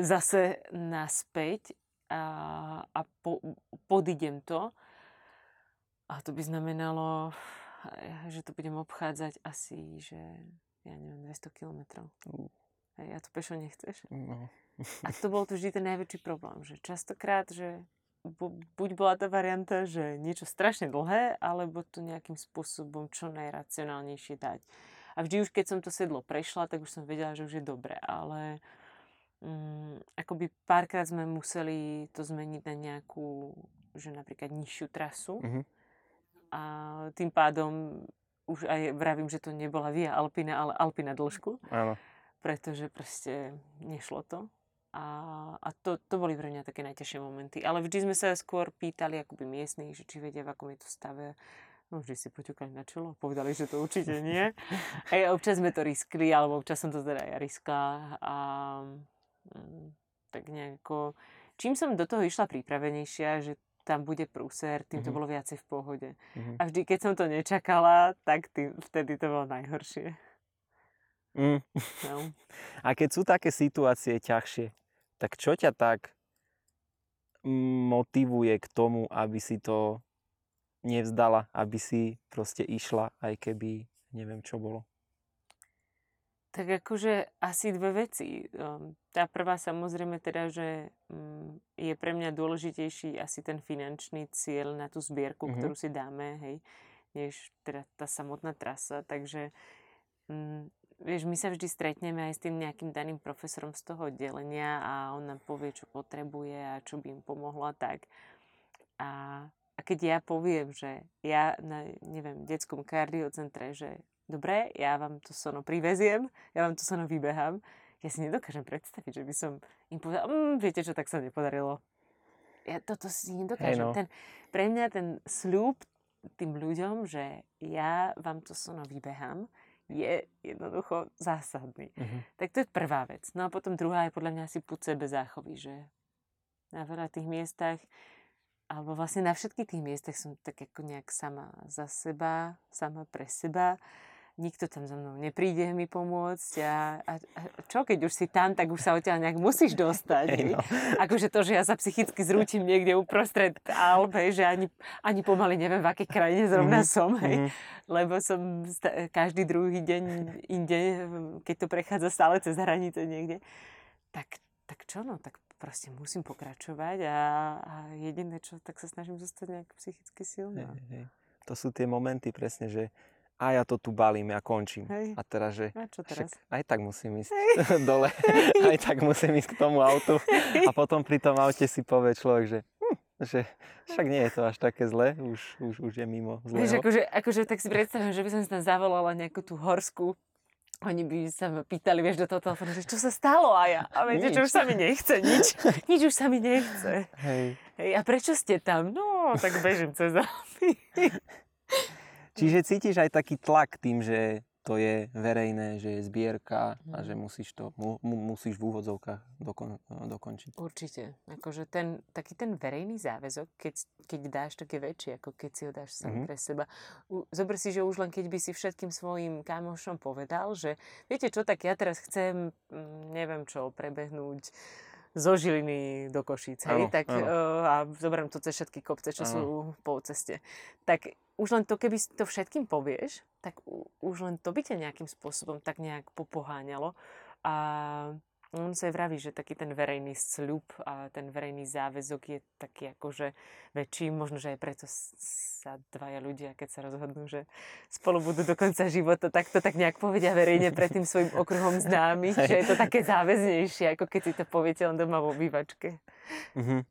zase naspäť a, a po, podídem to. A to by znamenalo, že to budem obchádzať asi, že ja neviem, dvesto kilometrov. Uh. Ja to pešo nechceš? No. A to bol to vždy ten najväčší problém, že častokrát, že buď bola tá varianta, že niečo strašne dlhé, alebo to nejakým spôsobom čo najracionálnejšie dať. A vždy už, keď som to sedlo prešla, tak už som vedela, že už je dobre, ale um, akoby párkrát sme museli to zmeniť na nejakú, že napríklad nižšiu trasu. Mm-hmm. A tým pádom už aj vravím, že to nebola Via Alpina, ale Alpina dĺžku. Áno. Pretože proste nešlo to. A, a to, to boli pre mňa také najťažšie momenty. Ale vždy sme sa skôr pýtali akoby miestnych, že či vedia, v akom je to stave. No vždy si poťukali na čelo. Povedali, že to určite nie. A ja, občas sme to riskli, alebo občas som to teda ja riskla. A m, tak nejako... Čím som do toho išla pripravenejšia, že tam bude prúser, tým to mm-hmm. bolo viacej v pohode. Mm-hmm. A vždy, keď som to nečakala, tak tým, vtedy to bolo najhoršie. Mm. No. A keď sú také situácie ťažšie, tak čo ťa tak motivuje k tomu, aby si to nevzdala, aby si proste išla, aj keby neviem, čo bolo? Tak akože asi dve veci. Tá prvá samozrejme teda, že je pre mňa dôležitejší asi ten finančný cieľ na tú zbierku, mm-hmm. ktorú si dáme, hej, než teda tá samotná trasa, takže mm, vieš, my sa vždy stretneme aj s tým nejakým daným profesorom z toho oddelenia a on nám povie, čo potrebuje a čo by im pomohlo a tak. A, a keď ja poviem, že ja na, neviem, detskom kardiocentre, že dobre, ja vám to sono priveziem, ja vám to sono vybehám, ja si nedokážem predstaviť, že by som im povedal, mm, viete čo, tak sa nepodarilo. Ja toto si nedokážem. Hey no. Ten, pre mňa ten sľub tým ľuďom, že ja vám to sono vybehám, je jednoducho zásadný. Uh-huh. Tak to je prvá vec. No a potom druhá je podľa mňa asi púd sebe záchovy, že na veľa tých miestach, alebo vlastne na všetkých tých miestach som tak ako nejak sama za seba, sama pre seba. Nikto tam za mnou nepríde mi pomôcť a, a, a čo, keď už si tam, tak už sa odtiaľ nejak musíš dostať. Hey no. Akože to, že ja sa psychicky zrútim niekde uprostred Alp, že ani, ani pomaly neviem, v akej krajine zrovna mm. som, hej. Mm. Lebo som sta- každý druhý deň inde, keď to prechádza stále cez hranice niekde. Tak, tak čo, no, tak proste musím pokračovať a, a jediné, čo, tak sa snažím zostať nejak psychicky silná. Hey, hey. To sú tie momenty presne, že a ja to tu balím, ja končím. Hej. A teraz, že a čo teraz? Aj tak musím ísť Hej. dole, aj tak musím ísť k tomu autu. Hej. A potom pri tom aute si povie človek, že, hm, že však nie je to až také zlé, už, už, už je mimo zlého. Víš, akože, akože tak si predstavujem, že by som si tam zavolala nejakú tú horskú. Oni by sa ma pýtali, vieš, do toho telefónu, že čo sa stalo a ja. A viete, čo už sa mi nechce, nič. Nič už sa mi nechce. Hej. Hej, a prečo ste tam? No, tak bežím cez zámy. Čiže cítiš aj taký tlak tým, že to je verejné, že je zbierka a že musíš to, mu, musíš v úvodzovkách dokon, dokončiť. Určite. Akože ten, taký ten verejný záväzok, keď, keď dáš, tak je väčší, ako keď si ho dáš sám mm-hmm. pre seba. Zober si, že už len keď by si všetkým svojim kamošom povedal, že viete čo, tak ja teraz chcem, neviem čo, prebehnúť zo Žiliny do Košíc, hej, ano, tak ano. A zoberiem to cez všetky kopce, čo ano. Sú po ceste. Tak už len to, keby to všetkým povieš, tak už len to by ťa nejakým spôsobom tak nejak popoháňalo. A on sa aj vraví, že taký ten verejný sľub a ten verejný záväzok je taký akože väčší. Možno, že aj preto sa dvaja ľudia, keď sa rozhodnú, že spolu budú do konca života, tak to tak nejak povedia verejne pred tým svojim okruhom známych, že je to také záväznejšie, ako keď si to poviete len doma v obývačke. Mhm.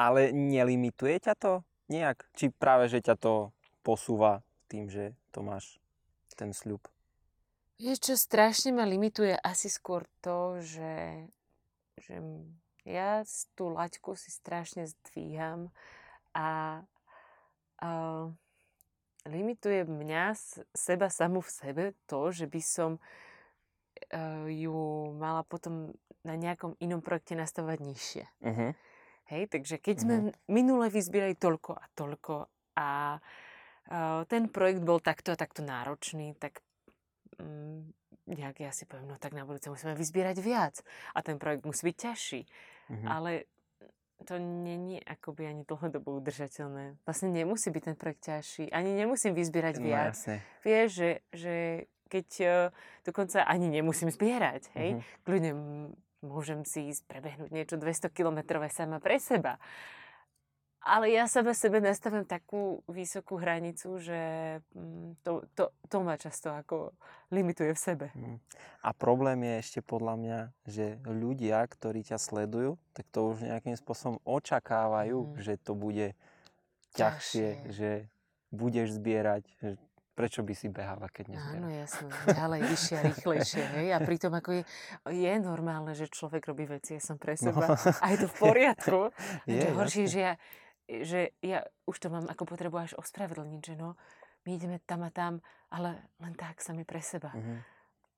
Ale nelimituje ťa to nejak? Či práve, že ťa to posúva tým, že to máš ten sľub? Vieš čo, strašne ma limituje asi skôr to, že, že ja tú laťku si strašne zdvíham a, a limituje mňa, seba samú v sebe, to, že by som ju mala potom na nejakom inom projekte nastavovať nižšie. Uh-huh. Hej, takže keď uh-huh. sme minule vyzbierali toľko a toľko a, a ten projekt bol takto a takto náročný, tak nejak ja si poviem, no tak na budúce musíme vyzbierať viac a ten projekt musí byť ťažší. Mm-hmm. Ale to nie je akoby ani dlhodobo udržateľné. Vlastne nemusí byť ten projekt ťažší, ani nemusím vyzbierať no, viac. Jasne. Vieš, že, že keď dokonca ani nemusím zbierať, hej, mm-hmm. kľudne môžem si ísť prebehnúť niečo dvesto kilometrové sama pre seba. Ale ja sama sebe nastavím takú vysokú hranicu, že to, to, to ma často ako limituje v sebe. A problém je ešte podľa mňa, že ľudia, ktorí ťa sledujú, tak to už nejakým spôsobom očakávajú, mm. že to bude ťažšie, ťažšie, že budeš zbierať. Prečo by si behala, keď nezbieraš? Áno, jasné. Ďalej, vyššie a rýchlejšie. Hej? A pritom ako je, je normálne, že človek robí veci, ja som pre seba. No. A je to v poriadku. Je, je horšie, že ja že ja už to mám ako potrebu až ospravedlniť, že no, my ideme tam a tam, ale len tak sami pre seba. Mm-hmm.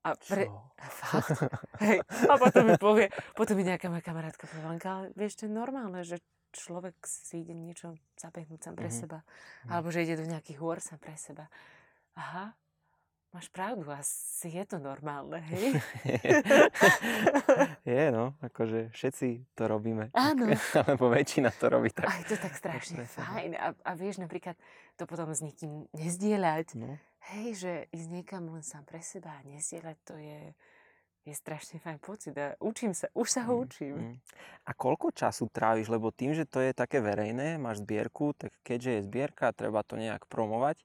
A pre... A fakt. Hej. A potom mi povie, potom mi nejaká moja kamarátka povie, ale vieš, to je normálne, že človek si ide niečo zabehnúť sám pre mm-hmm. seba. Alebo že ide do nejakých hôr sám pre seba. Aha, máš pravdu, asi je to normálne, hej? Je, no, akože všetci to robíme. Áno. Tak, alebo väčšina to robí tak. A je to tak strašne tak fajn. A, a vieš, napríklad to potom s nikým nezdieľať. No. Hej, že ísť niekam len sám pre seba a nezdieľať, to je, je strašne fajn pocit. A učím sa, už sa ho mm, učím. Mm. A koľko času tráviš? Lebo tým, že to je také verejné, máš zbierku, tak keďže je zbierka, treba to nejak promovať.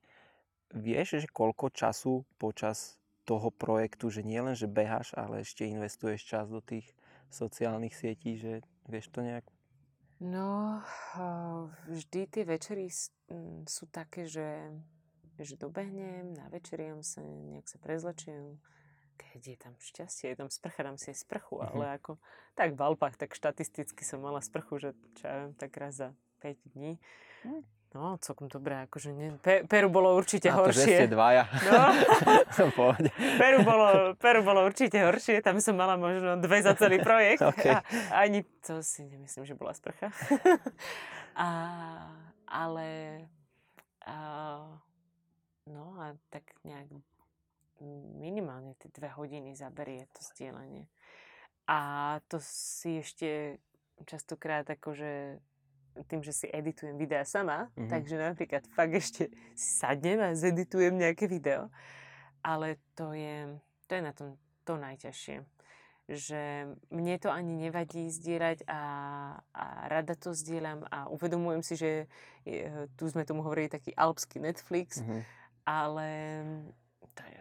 Vieš, že koľko času počas toho projektu, že nie len, že beháš, ale ešte investuješ čas do tých sociálnych sietí, že vieš to nejak? No, vždy tie večery sú také, že, že dobehnem, na večeriam sa nejak sa prezlečiem. Keď je tam šťastie, je tam sprcha, dám si aj sprchu, uh-huh. ale ako tak v Alpách, tak štatisticky som mala sprchu, že čo ja viem, tak raz za päť dní. Uh-huh. No, celkom dobré, akože ne, Pe, Peru bolo určite a horšie. A to, že ste dvaja. No. Peru, bolo, Peru bolo určite horšie, tam som mala možno dve za celý projekt. Okay. A, ani to si nemyslím, že bola sprcha. a, ale a, no a tak nejak minimálne tie dve hodiny zaberie to stielenie. A to si ešte častokrát akože tým, že si editujem videa sama, mm-hmm. takže napríklad fakt ešte sadnem a zeditujem nejaké video. Ale to je, to je na tom to najťažšie. Že mne to ani nevadí zdieľať a, a rada to zdieľam a uvedomujem si, že je, tu sme tomu hovorili taký alpský Netflix, mm-hmm. ale to je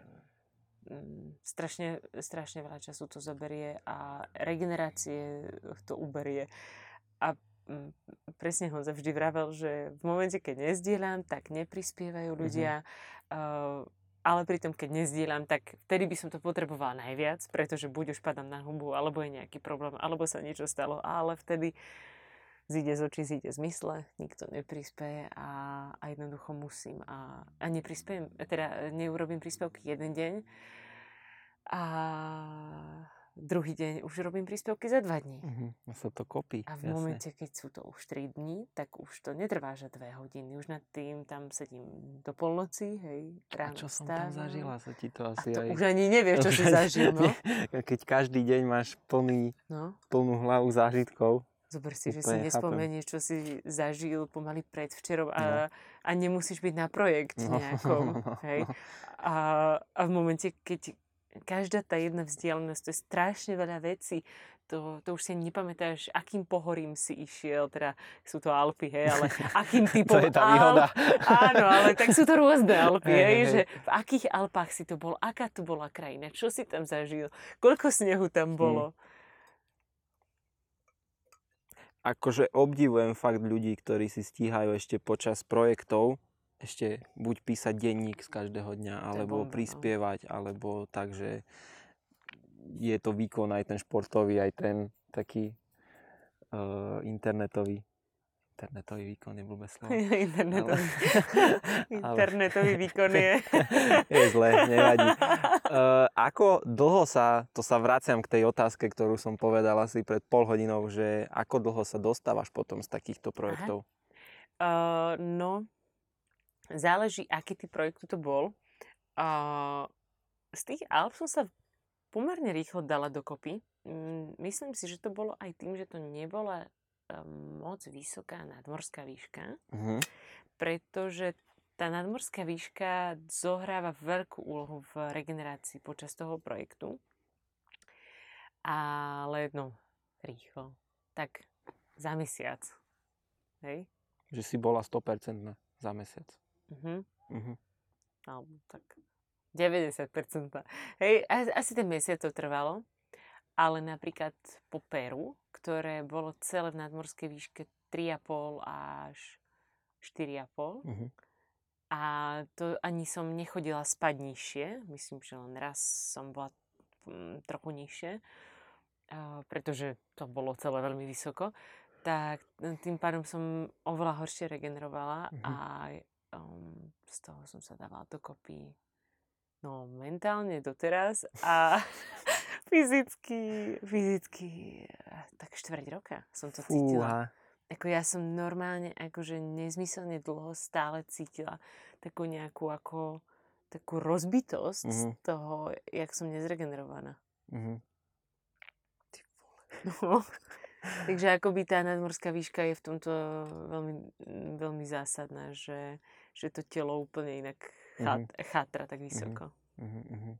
strašne, strašne veľa času to zaberie a regenerácie to uberie. A presne Honza vždy vravel, že v momente, keď nezdieľam, tak neprispievajú ľudia, mm-hmm. ale pritom, keď nezdieľam, tak vtedy by som to potrebovala najviac, pretože buď už padám na hubu, alebo je nejaký problém, alebo sa niečo stalo, ale vtedy zíde z očí, zíde z mysle, nikto neprispieje a, a jednoducho musím a, a neprispiem, teda neurobím príspevky jeden deň a druhý deň už robím príspevky za dva dní. Uh-huh. A sa to kopí. A v jasne. Momente, keď sú to už tri dní, tak už to netrvá že dve hodiny. Už nad tým tam sedím do polnoci, hej, ráno. A čo som tam zažila, sa ti to asi a to aj... už ani nevieš, čo si zažil, no? Keď každý deň máš plný, no? plnú hlavu zážitkov. Zober si, úplne, že si nespomenieš, čo si zažil pomaly predvčerom a, no. a nemusíš byť na projekt no. nejakom, hej. A, a v momente, keď každá tá jedna vzdialenosť, to je strašne veľa vecí. To, to už si nepamätáš, akým pohorím si išiel, teda sú to Alpy, hej, ale akým typom to je tá výhoda. Alp, áno, ale tak sú to rôzne Alpy, hej, hej, že v akých Alpách si to bol, aká to bola krajina, čo si tam zažil, koľko snehu tam bolo. Hmm. Akože obdivujem fakt ľudí, ktorí si stíhajú ešte počas projektov ešte buď písať denník z každého dňa, alebo prispievať, alebo tak, že je to výkon aj ten športový, aj ten taký uh, internetový. Internetový výkon je blbé slovo. Internetový, ale, internetový výkon je... je zlé, nevadí. Uh, ako dlho sa, to sa vraciam k tej otázke, ktorú som povedala si pred pol hodinou, že ako dlho sa dostávaš potom z takýchto projektov? Uh, no... Záleží, aký typ projektu to bol. Uh, z tých Alp som sa pomerne rýchlo dala dokopy. Mm, myslím si, že to bolo aj tým, že to nebola um, moc vysoká nadmorská výška, uh-huh. pretože tá nadmorská výška zohráva veľkú úlohu v regenerácii počas toho projektu. Ale no, rýchlo. Tak za mesiac. Hej? Že si bola sto percent za mesiac. Uh-huh. Uh-huh. Alebo tak deväťdesiat percent. Hej, asi ten mesiac to trvalo, ale napríklad po Peru, ktoré bolo celé v nadmorskej výške tri a pol až štyri a pol uh-huh. a to ani som nechodila spať nižšie, myslím, že len raz som bola trochu nižšie, pretože to bolo celé veľmi vysoko, tak tým pádom som oveľa horšie regenerovala uh-huh. a Um, z toho som sa dávala dokopy no mentálne doteraz a fyzicky fyzicky tak štvrť roka som to Fúha. cítila. Ako ja som normálne akože nezmyselne dlho stále cítila takú nejakú ako takú rozbitosť mm-hmm. z toho, jak som nezregenerovaná. Mm-hmm. Ty vole. No. Takže akoby tá nadmorská výška je v tomto veľmi, veľmi zásadná, že, že to telo úplne inak chát, uh-huh. chátra tak vysoko. Uh-huh. Uh-huh.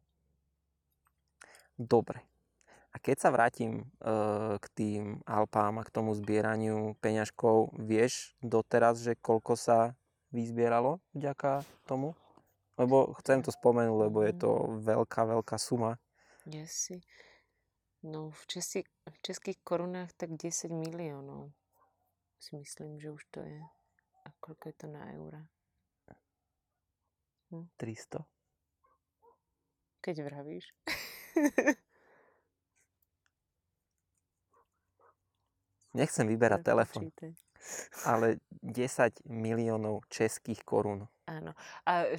Dobre. A keď sa vrátim uh, k tým Alpám a k tomu zbieraniu peňažkov, vieš doteraz, že koľko sa vyzbieralo vďaka tomu? Lebo chcem to spomenúť, lebo je to veľká, veľká suma. Yes. No, v, Česi, v českých korunách tak desať miliónov. Si myslím, že už to je. A koľko je to na eura? Hm? tristo. Keď vravíš. Nechcem vyberať telefón. ale desať miliónov českých korún. Áno. A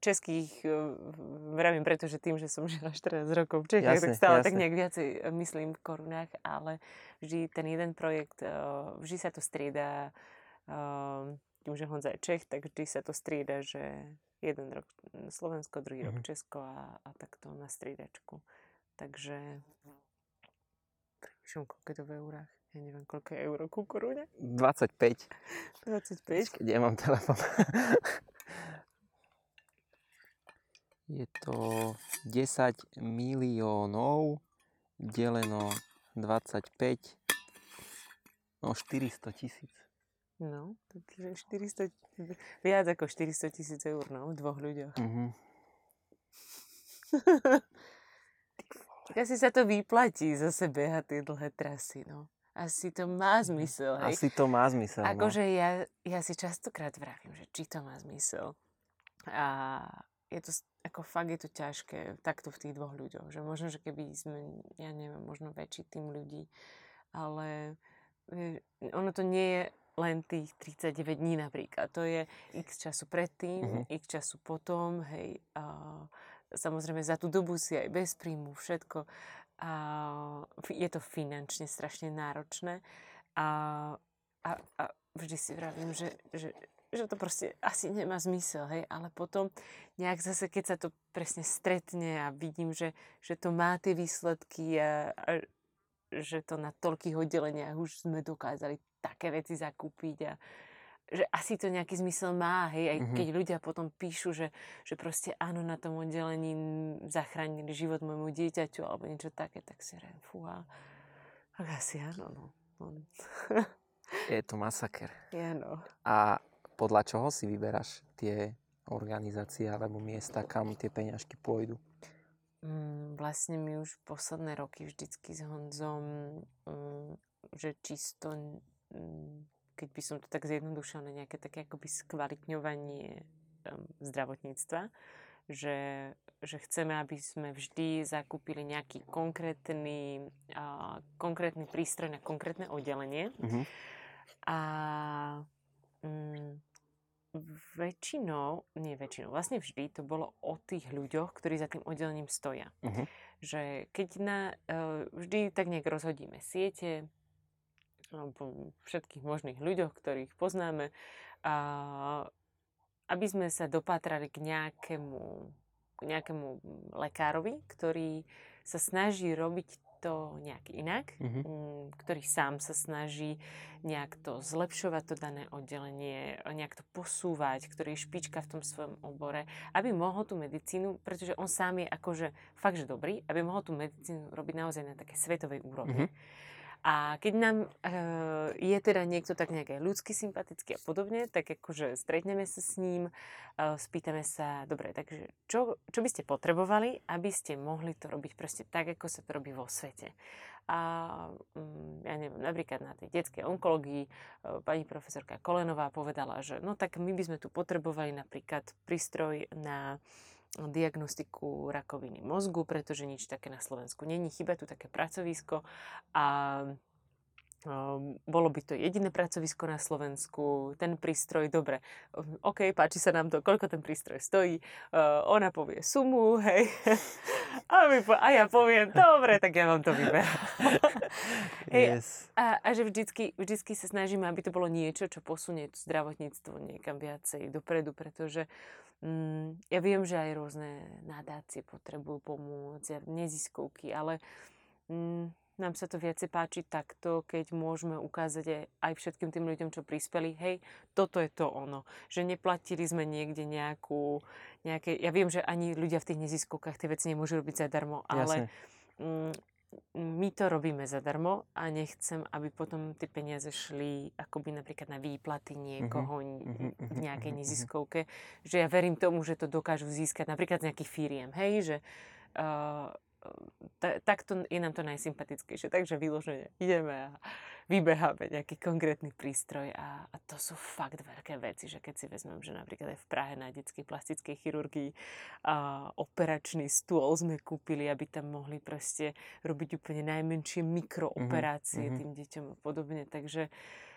českých vravím, pretože tým, že som žila štrnásť rokov v Čechách, jasne, tak stále jasne. Tak nejak viacej myslím v korunách, ale vždy ten jeden projekt, vždy sa to strieda, tým, že Honza je Čech, tak vždy sa to strieda, že jeden rok Slovensko, druhý mhm. rok Česko a, a takto na striedačku. Takže premýšľam, koľko je to v eurách. Ja neviem, koľko je euro ku korune? dvadsaťpäť. dvadsaťpäť? Keď ja mám telefon. Je to desať miliónov deleno dvadsaťpäť, no štyristo tisíc. No, takže štyristo, viac ako štyristo tisíc eur, no, v dvoch ľuďoch. Mhm. Asi sa to vyplatí zase behať tie dlhé trasy, no. Asi to má zmysel, hej? Asi to má zmysel, Akože no. ja, ja si častokrát vravím, že či to má zmysel. A je to, ako fakt je to ťažké takto v tých dvoch ľuďoch, že možno, že keby sme, ja neviem, možno väčší tým ľudí, ale ono to nie je len tých tridsaťdeväť dní napríklad. To je x času predtým, mm-hmm. x času potom, hej. A samozrejme za tú dobu si aj bez príjmu, všetko. A je to finančne strašne náročné. A, a, a vždy si vravím, že, že, že to proste asi nemá zmysel, hej. Ale potom nejak zase, keď sa to presne stretne a vidím, že, že to má tie výsledky a, a že to na toľkých oddeleniach už sme dokázali také veci zakúpiť a že asi to nejaký zmysel má, hej, aj keď mm-hmm. ľudia potom píšu, že, že proste áno, na tom oddelení zachránili život môjmu dieťaťu alebo niečo také, tak si riem, fúha, tak asi áno, no. no. Je to masaker. Je, no. A podľa čoho si vyberáš tie organizácie alebo miesta, kam tie peňažky pôjdu? Mm, vlastne my už posledné roky vždycky s Honzom, mm, že čisto... Mm, keď by som to tak zjednodušila na nejaké také akoby skvalitňovanie um, zdravotníctva, že, že chceme, aby sme vždy zakúpili nejaký konkrétny, uh, konkrétny prístroj na konkrétne oddelenie. Mm-hmm. A um, väčšinou, nie väčšinou, vlastne vždy to bolo o tých ľuďoch, ktorí za tým oddelením stoja. Mm-hmm. Že keď na, uh, vždy tak nejak rozhodíme siete, po všetkých možných ľuďoch, ktorých poznáme, a aby sme sa dopatrali k nejakému, k nejakému lekárovi, ktorý sa snaží robiť to nejak inak, mm-hmm. ktorý sám sa snaží nejak to zlepšovať, to dané oddelenie, nejak to posúvať, ktorý je špička v tom svojom obore, aby mohol tú medicínu, pretože on sám je akože fakt, že dobrý, aby mohol tú medicínu robiť naozaj na také svetovej úrovni. Mm-hmm. A keď nám e, je teda niekto tak nejaké ľudsky sympatický a podobne, tak akože stretneme sa s ním, e, spýtame sa, dobre, takže čo, čo by ste potrebovali, aby ste mohli to robiť proste tak, ako sa to robí vo svete. A ja neviem, napríklad na tej detskej onkológii e, pani profesorka Kolenová povedala, že no tak my by sme tu potrebovali napríklad prístroj na diagnostiku rakoviny mozgu, pretože nič také na Slovensku není. Chýba tu také pracovisko a um, bolo by to jediné pracovisko na Slovensku. Ten prístroj, dobre, OK, páči sa nám to, koľko ten prístroj stojí. Uh, ona povie sumu, hej. A, my po- a ja poviem, dobre, tak ja vám to vyberám. Yes. A, a že vždycky, vždycky sa snažíme, aby to bolo niečo, čo posunie to zdravotníctvo niekam viacej dopredu, pretože ja viem, že aj rôzne nadácie potrebujú pomôcť, neziskovky, ale mm, nám sa to viacej páči takto, keď môžeme ukázať aj všetkým tým ľuďom, čo prispeli, hej, toto je to ono. Že neplatili sme niekde nejakú, nejaké, ja viem, že ani ľudia v tých neziskovkách tie veci nemôžu robiť zadarmo, ale mm, my to robíme zadarmo a nechcem, aby potom tie peniaze šli akoby napríklad na výplaty niekoho v nejakej neziskovke, že ja verím tomu, že to dokážu získať napríklad z nejakých firiem, hej, že uh, ta, takto je nám to najsympatickejšie, takže vyložene ideme a vybeháme nejaký konkrétny prístroj a, a to sú fakt veľké veci, že keď si vezmem, že napríklad aj v Prahe na detskej plastickej chirurgii a, operačný stôl sme kúpili, aby tam mohli proste robiť úplne najmenšie mikrooperácie mm-hmm. tým deťom a podobne, takže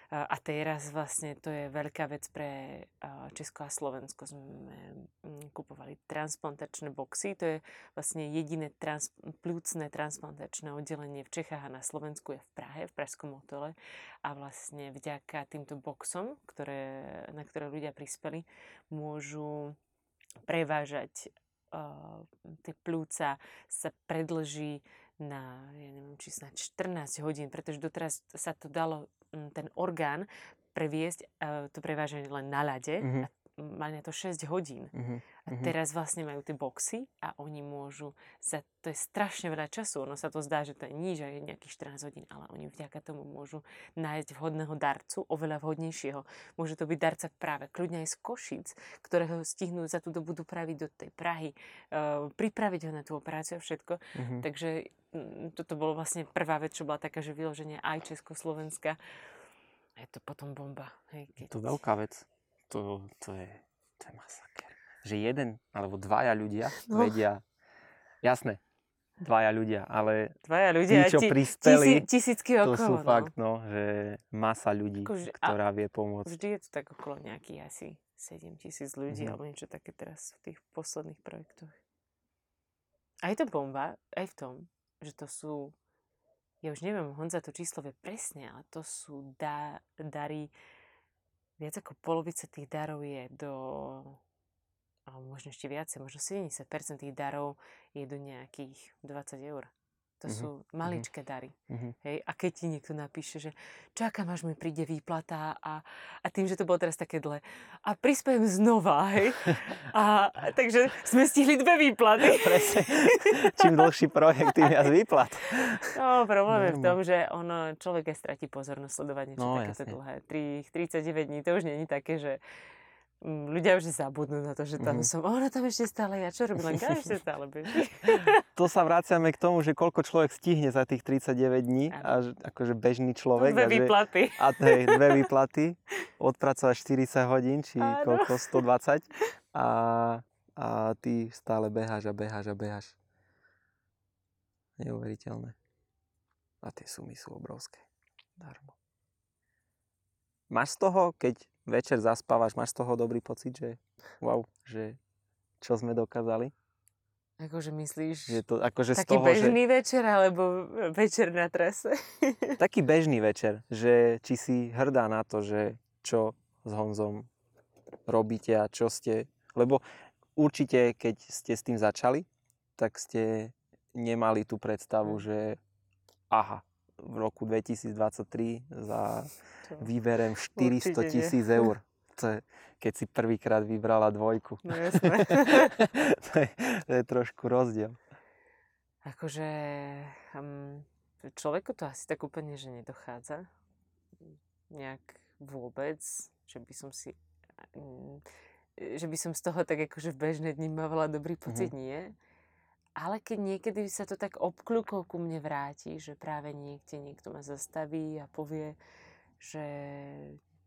A teraz vlastne to je veľká vec pre Česko a Slovensko. Sme kupovali transplantačné boxy. To je vlastne jediné trans- plúcne transplantačné oddelenie v Čechách a na Slovensku je v Prahe, v Pražskom Motole. A vlastne vďaka týmto boxom, ktoré, na ktoré ľudia prispeli, môžu prevážať uh, tie plúca, sa predlží na, ja neviem, či snáď štrnásť hodín, pretože doteraz sa to dalo ten orgán previesť, to preváženie len na ľade, mm-hmm. a mali na to šesť hodín. Mm-hmm. A teraz vlastne majú tie boxy a oni môžu, za, to je strašne veľa času, ono sa to zdá, že to je níž, je nejakých štrnásť hodín, ale oni vďaka tomu môžu nájsť vhodného darcu, oveľa vhodnejšieho. Môže to byť darca práve kľudne aj z Košíc, ktorého stihnú za tú dobu dopraviť do tej Prahy, uh, pripraviť ho na tú operáciu a všetko. Mm-hmm. Takže toto bolo vlastne prvá vec, čo bola taká, že vyloženie aj Československa. Je to potom bomba. Hej, keď... Je to veľká vec. To, to, je, to je masaker. Že jeden alebo dvaja ľudia no. vedia... Jasné, dvaja ľudia, ale dvaja ľudia, tí, čo ti, prispeli, tisí, tisícky okolo, to sú no. fakt, no, že masa ľudí, akože, ktorá vie pomôcť. Vždy je to tak okolo nejakých asi sedem tisíc ľudí, mm-hmm. alebo niečo také teraz v tých posledných projektoch. A je to bomba aj v tom, že to sú... Ja už neviem, Honza to číslo vie presne, ale to sú da, dary... Viac ako polovica tých darov je do, alebo možno ešte viacej, možno sedemdesiat percent tých darov je do nejakých dvadsať eur. To mm-hmm. sú maličké mm-hmm. dary. Mm-hmm. Hej? A keď ti niekto napíše, že čakám, až mi príde výplata a, a tým, že to bolo teraz také dlhé. A prispejem znova. Hej? A, a, takže sme stihli dve výplaty. Presne. Čím dlhší projekt, tým viac výplat. No, problém je v tom, že ono, človek aj stratí pozornosť sledovať niečo no, takéto dlhé. tridsaťdeväť dní, to už nie je také, že ľudia už zabudnú na to, že tam mm-hmm. som, ono tam ešte stále, ja čo robím, len ešte stále beží. To sa vraciame k tomu, že koľko človek stihne za tých tridsaťdeväť dní, a že, akože bežný človek. Dve a výplaty. Že, a tej, dve výplaty, odpracovať štyridsať hodín, či áno. koľko, stodvadsať a, a ty stále beháš a beháš a beháš. Neuveriteľné. A tie sumy sú obrovské. Darmo. Máš z toho, keď večer zaspávaš, máš z toho dobrý pocit, že wow, že čo sme dokázali? Akože myslíš že to, akože taký z toho, bežný že... večer, alebo večer na trase? Taký bežný večer, že či si hrdá na to, že čo s Honzom robíte a čo ste, lebo určite, keď ste s tým začali, tak ste nemali tú predstavu, že aha, v roku dvetisícdvadsaťtri za výberem štyristo tisíc eur. To je, keď si prvýkrát vybrala dvojku. No jasné. to, je, to je trošku rozdiel. Akože um, človeku to asi tak úplne, že nedochádza. Nejak vôbec, že by som si um, že by som z toho tak akože v bežné dni mávala dobrý pocit, mm-hmm. nie. Ale keď niekedy sa to tak obkľúkou ku mne vráti, že práve niekde niekto ma zastaví a povie, že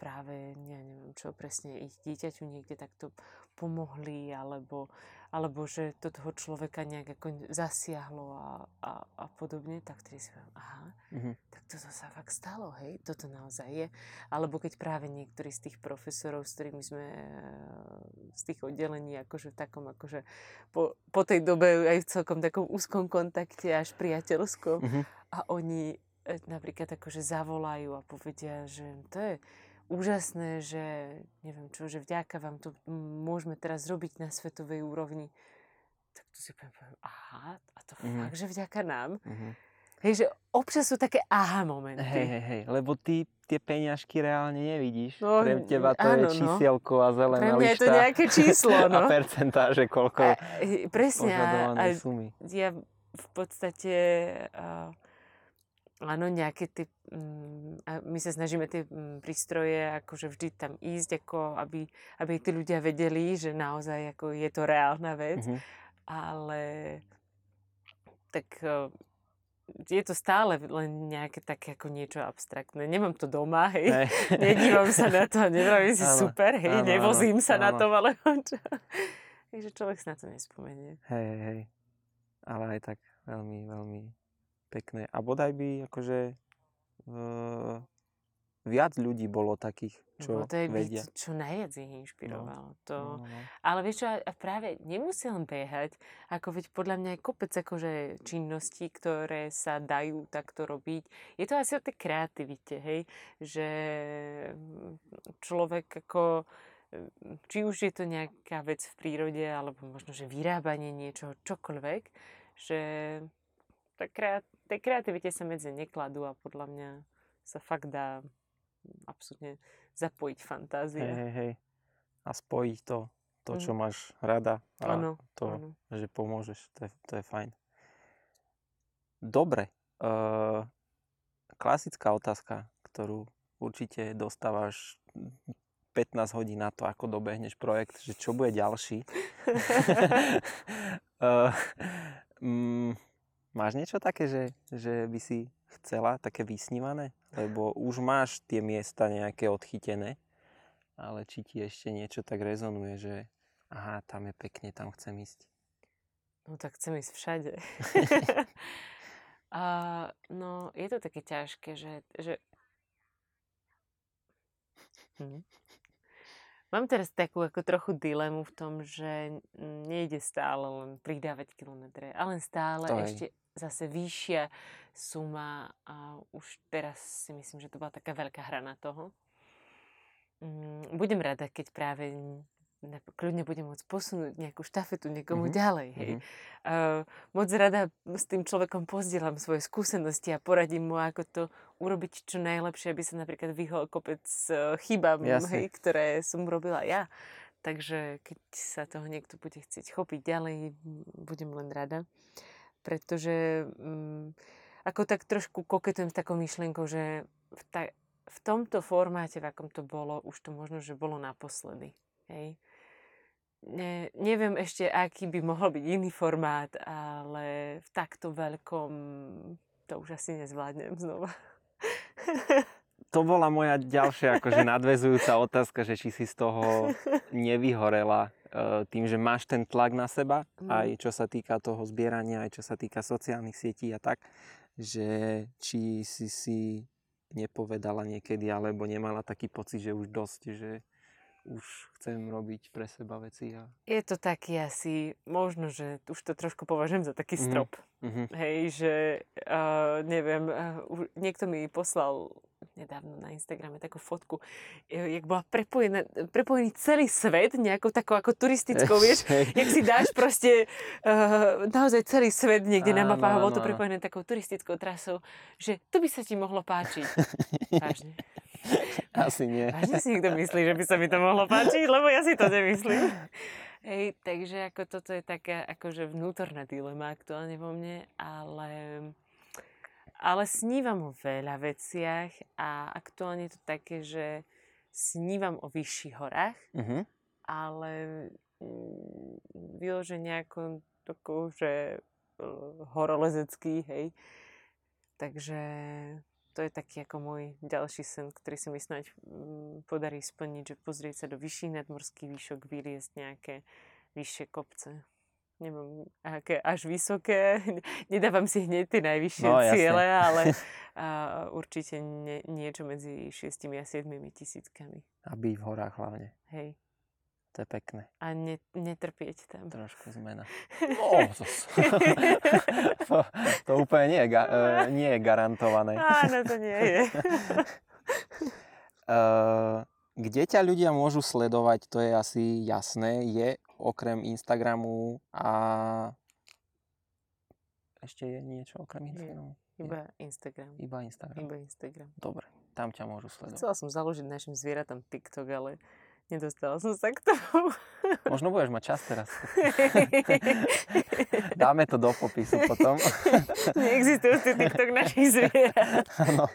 práve, ja neviem čo, presne ich dieťaťu niekde takto pomohli, alebo, alebo že to toho človeka nejak ako zasiahlo a, a, a podobne, tak tedy si poviem, aha, mm-hmm. tak toto sa fakt stalo, hej, toto naozaj je. Alebo keď práve niektorí z tých profesorov, s ktorými sme z tých oddelení, akože v takom, akože po, po tej dobe aj v celkom takom úzkom kontakte, až priateľskom, mm-hmm. a oni napríklad akože zavolajú a povedia, že to je úžasné, že neviem čo, že vďaka vám to môžeme teraz robiť na svetovej úrovni. Tak to si poviem, aha, a to mm-hmm. fakt, že vďaka nám. Mm-hmm. Hej, že občas sú také aha momenty. Hej, hej, hej, lebo ty tie peňažky reálne nevidíš. No, pre teba to áno, je čísielko no. a zelená lišta. Pre mňa je to nejaké číslo, no. A percentáže, koľko a, presne, požadované a, sumy. Ja v podstate... A, áno, nejaké tie, my sa snažíme tie prístroje akože vždy tam ísť, ako aby, aby tí ľudia vedeli, že naozaj ako je to reálna vec, mm-hmm. ale tak je to stále len nejaké také ako niečo abstraktné. Nemám to doma, hej, nedívam sa na to, nevravím si áno, super, hej, áno, nevozím áno, sa áno. na to, ale čo? Takže človek sa na to nespomenie. Hej, hej, ale aj tak veľmi, veľmi... pekné. A bodaj by akože e, viac ľudí bolo takých, čo no, to je vedia. Byť, čo najviac ich inšpirovalo. No, to. No, no. Ale vieš čo, práve nemusel behať, ako veď podľa mňa je kopec akože činností, ktoré sa dajú takto robiť. Je to asi o tej kreativite, hej? Že človek ako, či už je to nejaká vec v prírode, alebo možno, že vyrábanie niečoho, čokoľvek, že tej kreativite sa medzi nekladú a podľa mňa sa fakt dá absolútne zapojiť fantáziu. Hej, hej, hej. A spojiť to, to čo mm. máš rada a ano, to, ano. Že pomôžeš, to je, to je fajn. Dobre. E, klasická otázka, ktorú určite dostávaš pätnásť hodín na to, ako dobehneš projekt, že čo bude ďalší. e, mm, máš niečo také, že, že by si chcela, také vysnívané? Lebo už máš tie miesta nejaké odchytené, ale či ti ešte niečo tak rezonuje, že aha, tam je pekne, tam chcem ísť. No tak chcem ísť všade. A, no, je to také ťažké, že... že... Hm. Mám teraz takú ako trochu dilemu v tom, že nejde stále len pridávať kilometre, ale stále to ešte... Je. Zase vyššia suma a už teraz si myslím, že to bola taká veľká hra na toho. Budem rada, keď práve kľudne budem môcť posunúť nejakú štafetu niekomu mm-hmm. ďalej. Hej. Mm-hmm. Uh, moc rada s tým človekom pozdielam svoje skúsenosti a poradím mu, ako to urobiť čo najlepšie, aby sa napríklad vyhol kopec chybám, hej, ktoré som robila ja. Takže keď sa toho niekto bude chcieť chopiť ďalej, budem len rada. Pretože um, ako tak trošku koketujem s takou myšlienkou, že v, ta, v tomto formáte, v akom to bolo, už to možno, že bolo naposledy. Hej. Ne, neviem ešte, aký by mohol byť iný formát, ale v takto veľkom to už asi nezvládnem znova. To bola moja ďalšia akože nadväzujúca otázka, že či si z toho nevyhorela tým, že máš ten tlak na seba, mm. aj čo sa týka toho zbierania, aj čo sa týka sociálnych sietí a tak, že či si si nepovedala niekedy, alebo nemala taký pocit, že už dosť, že už chcem robiť pre seba veci. A... Je to taký asi, možno, že už to trošku považujem za taký strop. Mm-hmm. Hej, že uh, neviem, uh, niekto mi poslal nedávno na Instagrame takú fotku, jak bola prepojená, prepojený celý svet nejakou takou ako turistickou, vieš, jak si dáš proste uh, naozaj celý svet niekde áno, na mapách, bolo to prepojené takou turistickou trasou, že to by sa ti mohlo páčiť. Vážne. Asi nie. Vážne si niekto myslí, že by sa mi to mohlo páčiť, lebo ja si to nemyslím. Hej, takže ako toto je taká akože vnútorná dilema aktuálne vo mne, ale, ale snívam o veľa veciach a aktuálne je to také, že snívam o vyšších horách, uh-huh. ale vyloženie ako takou, že horolezecký, hej. Takže... To je taký ako môj ďalší sen, ktorý sa mi snáď podarí splniť, že pozrieť sa do vyšších nadmorských výšok, vyliezť nejaké vyššie kopce. Nemám aké až vysoké, nedávam si hneď tie najvyššie no, ciele, jasne. Ale a, určite nie, niečo medzi šesť a sedem tisíckami. A byť v horách hlavne. Hej. To je pekné. A ne, netrpieť tam. Trošku zmena. Oh, to, to, to úplne nie je, ga, nie je garantované. Áno, to nie je. Kde ťa ľudia môžu sledovať, to je asi jasné. Je okrem Instagramu a... Ešte je niečo okrem Instagramu? Iba Instagram. Iba Instagram. Iba Instagram. Dobre, tam ťa môžu sledovať. Chcela som založiť našim zvieratám TikTok, ale... Nedostala som sa k tomu. Možno budeš mať čas teraz. Dáme to do popisu potom. Neexistujú si TikTok našich zvierat. Áno.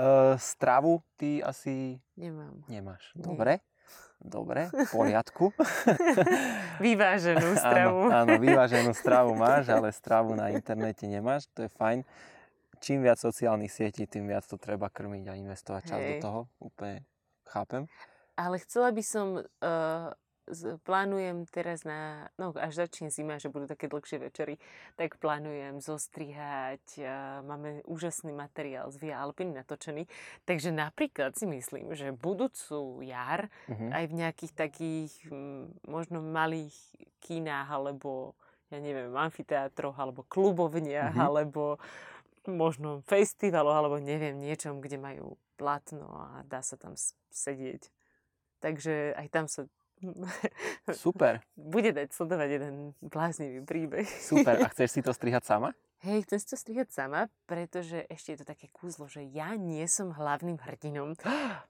Uh, stravu ty asi... Nemám. Nemáš. Dobre. Nie. Dobre. V poriadku. Vyváženú stravu. Áno, áno, vyváženú stravu máš, ale stravu na internete nemáš. To je fajn. Čím viac sociálnych sietí, tým viac to treba krmiť a investovať čas do toho. Úplne chápem. Ale chcela by som uh, plánujem teraz na, no až začne zima, že budú také dlhšie večery, tak plánujem zostrihať, máme úžasný materiál z Via Alpini natočený, takže napríklad si myslím, že budúcu jar uh-huh. aj v nejakých takých m, možno malých kinách, alebo ja neviem, amfiteátroch, alebo klubovniach, uh-huh. alebo možno festivaloch, alebo neviem, niečom, kde majú platno a dá sa tam sedieť. Takže aj tam sa... Super. Bude dať sledovať jeden bláznivý príbeh. Super. A chceš si to strihať sama? Hej, chcem si to strihať sama, pretože ešte je to také kúzlo, že ja nie som hlavným hrdinom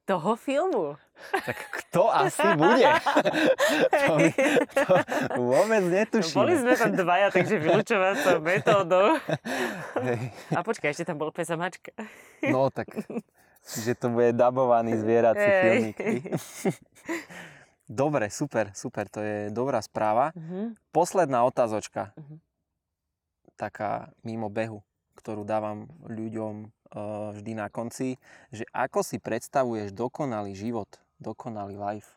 toho filmu. Tak kto asi bude? To, my, to vôbec netuším. No, boli sme tam dvaja, takže vylučovať sa metódou. Hej. A počkaj, ešte tam bol pesa mačka. No tak... Čiže to bude dabovaný zvierací hey. filmík. Dobre, super, super, to je dobrá správa. Uh-huh. Posledná otázočka, uh-huh. taká mimo behu, ktorú dávam ľuďom uh, vždy na konci, že ako si predstavuješ dokonalý život, dokonalý life?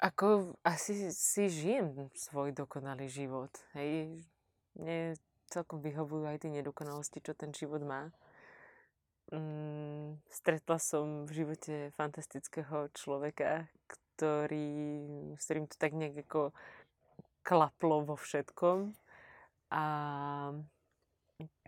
Ako asi si žijem svoj dokonalý život, hej? Nie... Celkom vyhovujú aj tie nedokonalosti, čo ten život má. Mm, stretla som v živote fantastického človeka, ktorý, s ktorým to tak nejak ako klaplo vo všetkom. A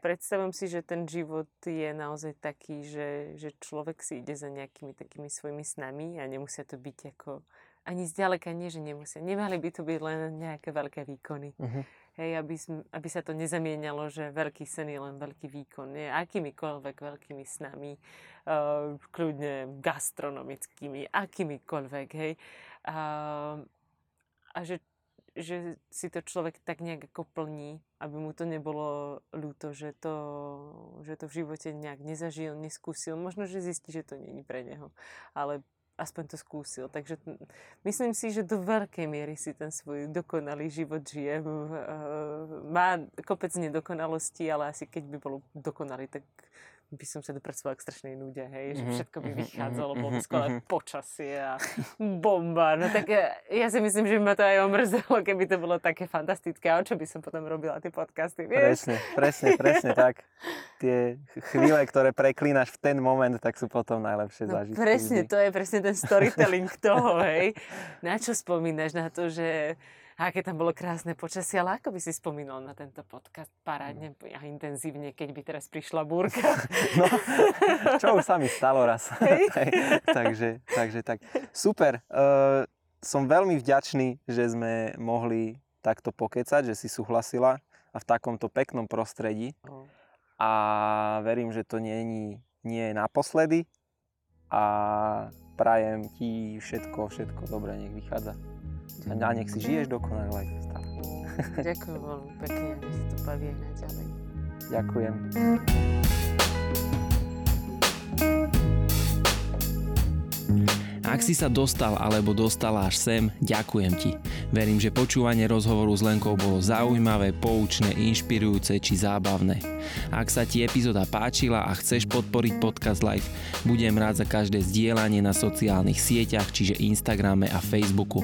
predstavujem si, že ten život je naozaj taký, že, že človek si ide za nejakými takými svojimi snami a nemusia to byť ako... Ani zďaleka nie, že nemusia. Nemali by to byť len nejaké veľké výkony. Uh-huh. Hej, aby, aby sa to nezamienalo, že veľký sen je len veľký výkon. Nie, akýmikoľvek veľkými snami, uh, kľudne gastronomickými, akýmikoľvek, hej. Uh, a že, že si to človek tak nejak ako plní, aby mu to nebolo ľúto, že to, že to v živote nejak nezažil, neskúsil. Možno, že zistí, že to nie je pre neho, ale aspoň to skúsil. Takže t- myslím si, že do veľkej miery si ten svoj dokonalý život žijem. E, má kopec nedokonalostí, ale asi keď by bolo dokonalý, tak by som sa dopracovala k strašnej núde, hej. Že všetko by vychádzalo, bolo skvelé počasie a bomba. No tak ja, ja si myslím, že by ma to aj omrzelo, keby to bolo také fantastické. A o čo by som potom robila tie podcasty, vieš? Presne, presne, presne tak. Tie chvíle, ktoré preklínaš v ten moment, tak sú potom najlepšie no, zážitky. Presne, to je presne ten storytelling toho, hej. Na čo spomínaš? Na to, že aké tam bolo krásne počasie, ale ako by si spomínal na tento podcast parádne a intenzívne, keď by teraz prišla búrka? No, čo už sa mi stalo raz. Hej. Hej. Takže, takže tak. Super. Uh, som veľmi vďačný, že sme mohli takto pokecať, že si súhlasila a v takomto peknom prostredí. Uh. A verím, že to nie, nie je naposledy a prajem ti všetko, všetko dobré, nech vychádza. A nech si žiješ dokonalý life stále. Ďakujem veľmi pekne, že si to baví aj naďalej. Ďakujem. Ak si sa dostal alebo dostala až sem, ďakujem ti. Verím, že počúvanie rozhovoru s Lenkou bolo zaujímavé, poučné, inšpirujúce či zábavné. Ak sa ti epizóda páčila a chceš podporiť Podcast Life, budem rád za každé zdieľanie na sociálnych sieťach, čiže Instagrame a Facebooku.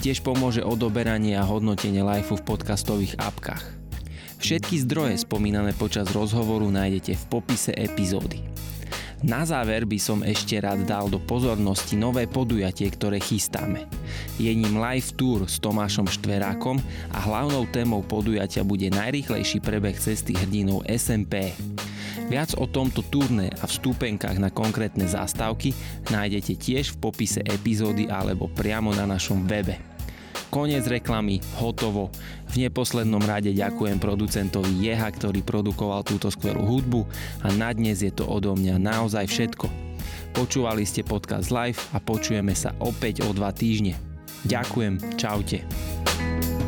Tiež pomôže odoberanie a hodnotenie Lifeu v podcastových apkách. Všetky zdroje spomínané počas rozhovoru nájdete v popise epizódy. Na záver by som ešte rád dal do pozornosti nové podujatie, ktoré chystáme. Je ním live tour s Tomášom Štverákom a hlavnou témou podujatia bude najrýchlejší prebeh cesty hrdinov es em pé. Viac o tomto turné a vstúpenkách na konkrétne zastávky nájdete tiež v popise epizódy alebo priamo na našom webe. Koniec reklamy, hotovo. V neposlednom rade ďakujem producentovi Jeha, ktorý produkoval túto skvelú hudbu a na dnes je to odo mňa naozaj všetko. Počúvali ste Podcast Life a počujeme sa opäť o dva týždne. Ďakujem, čaute.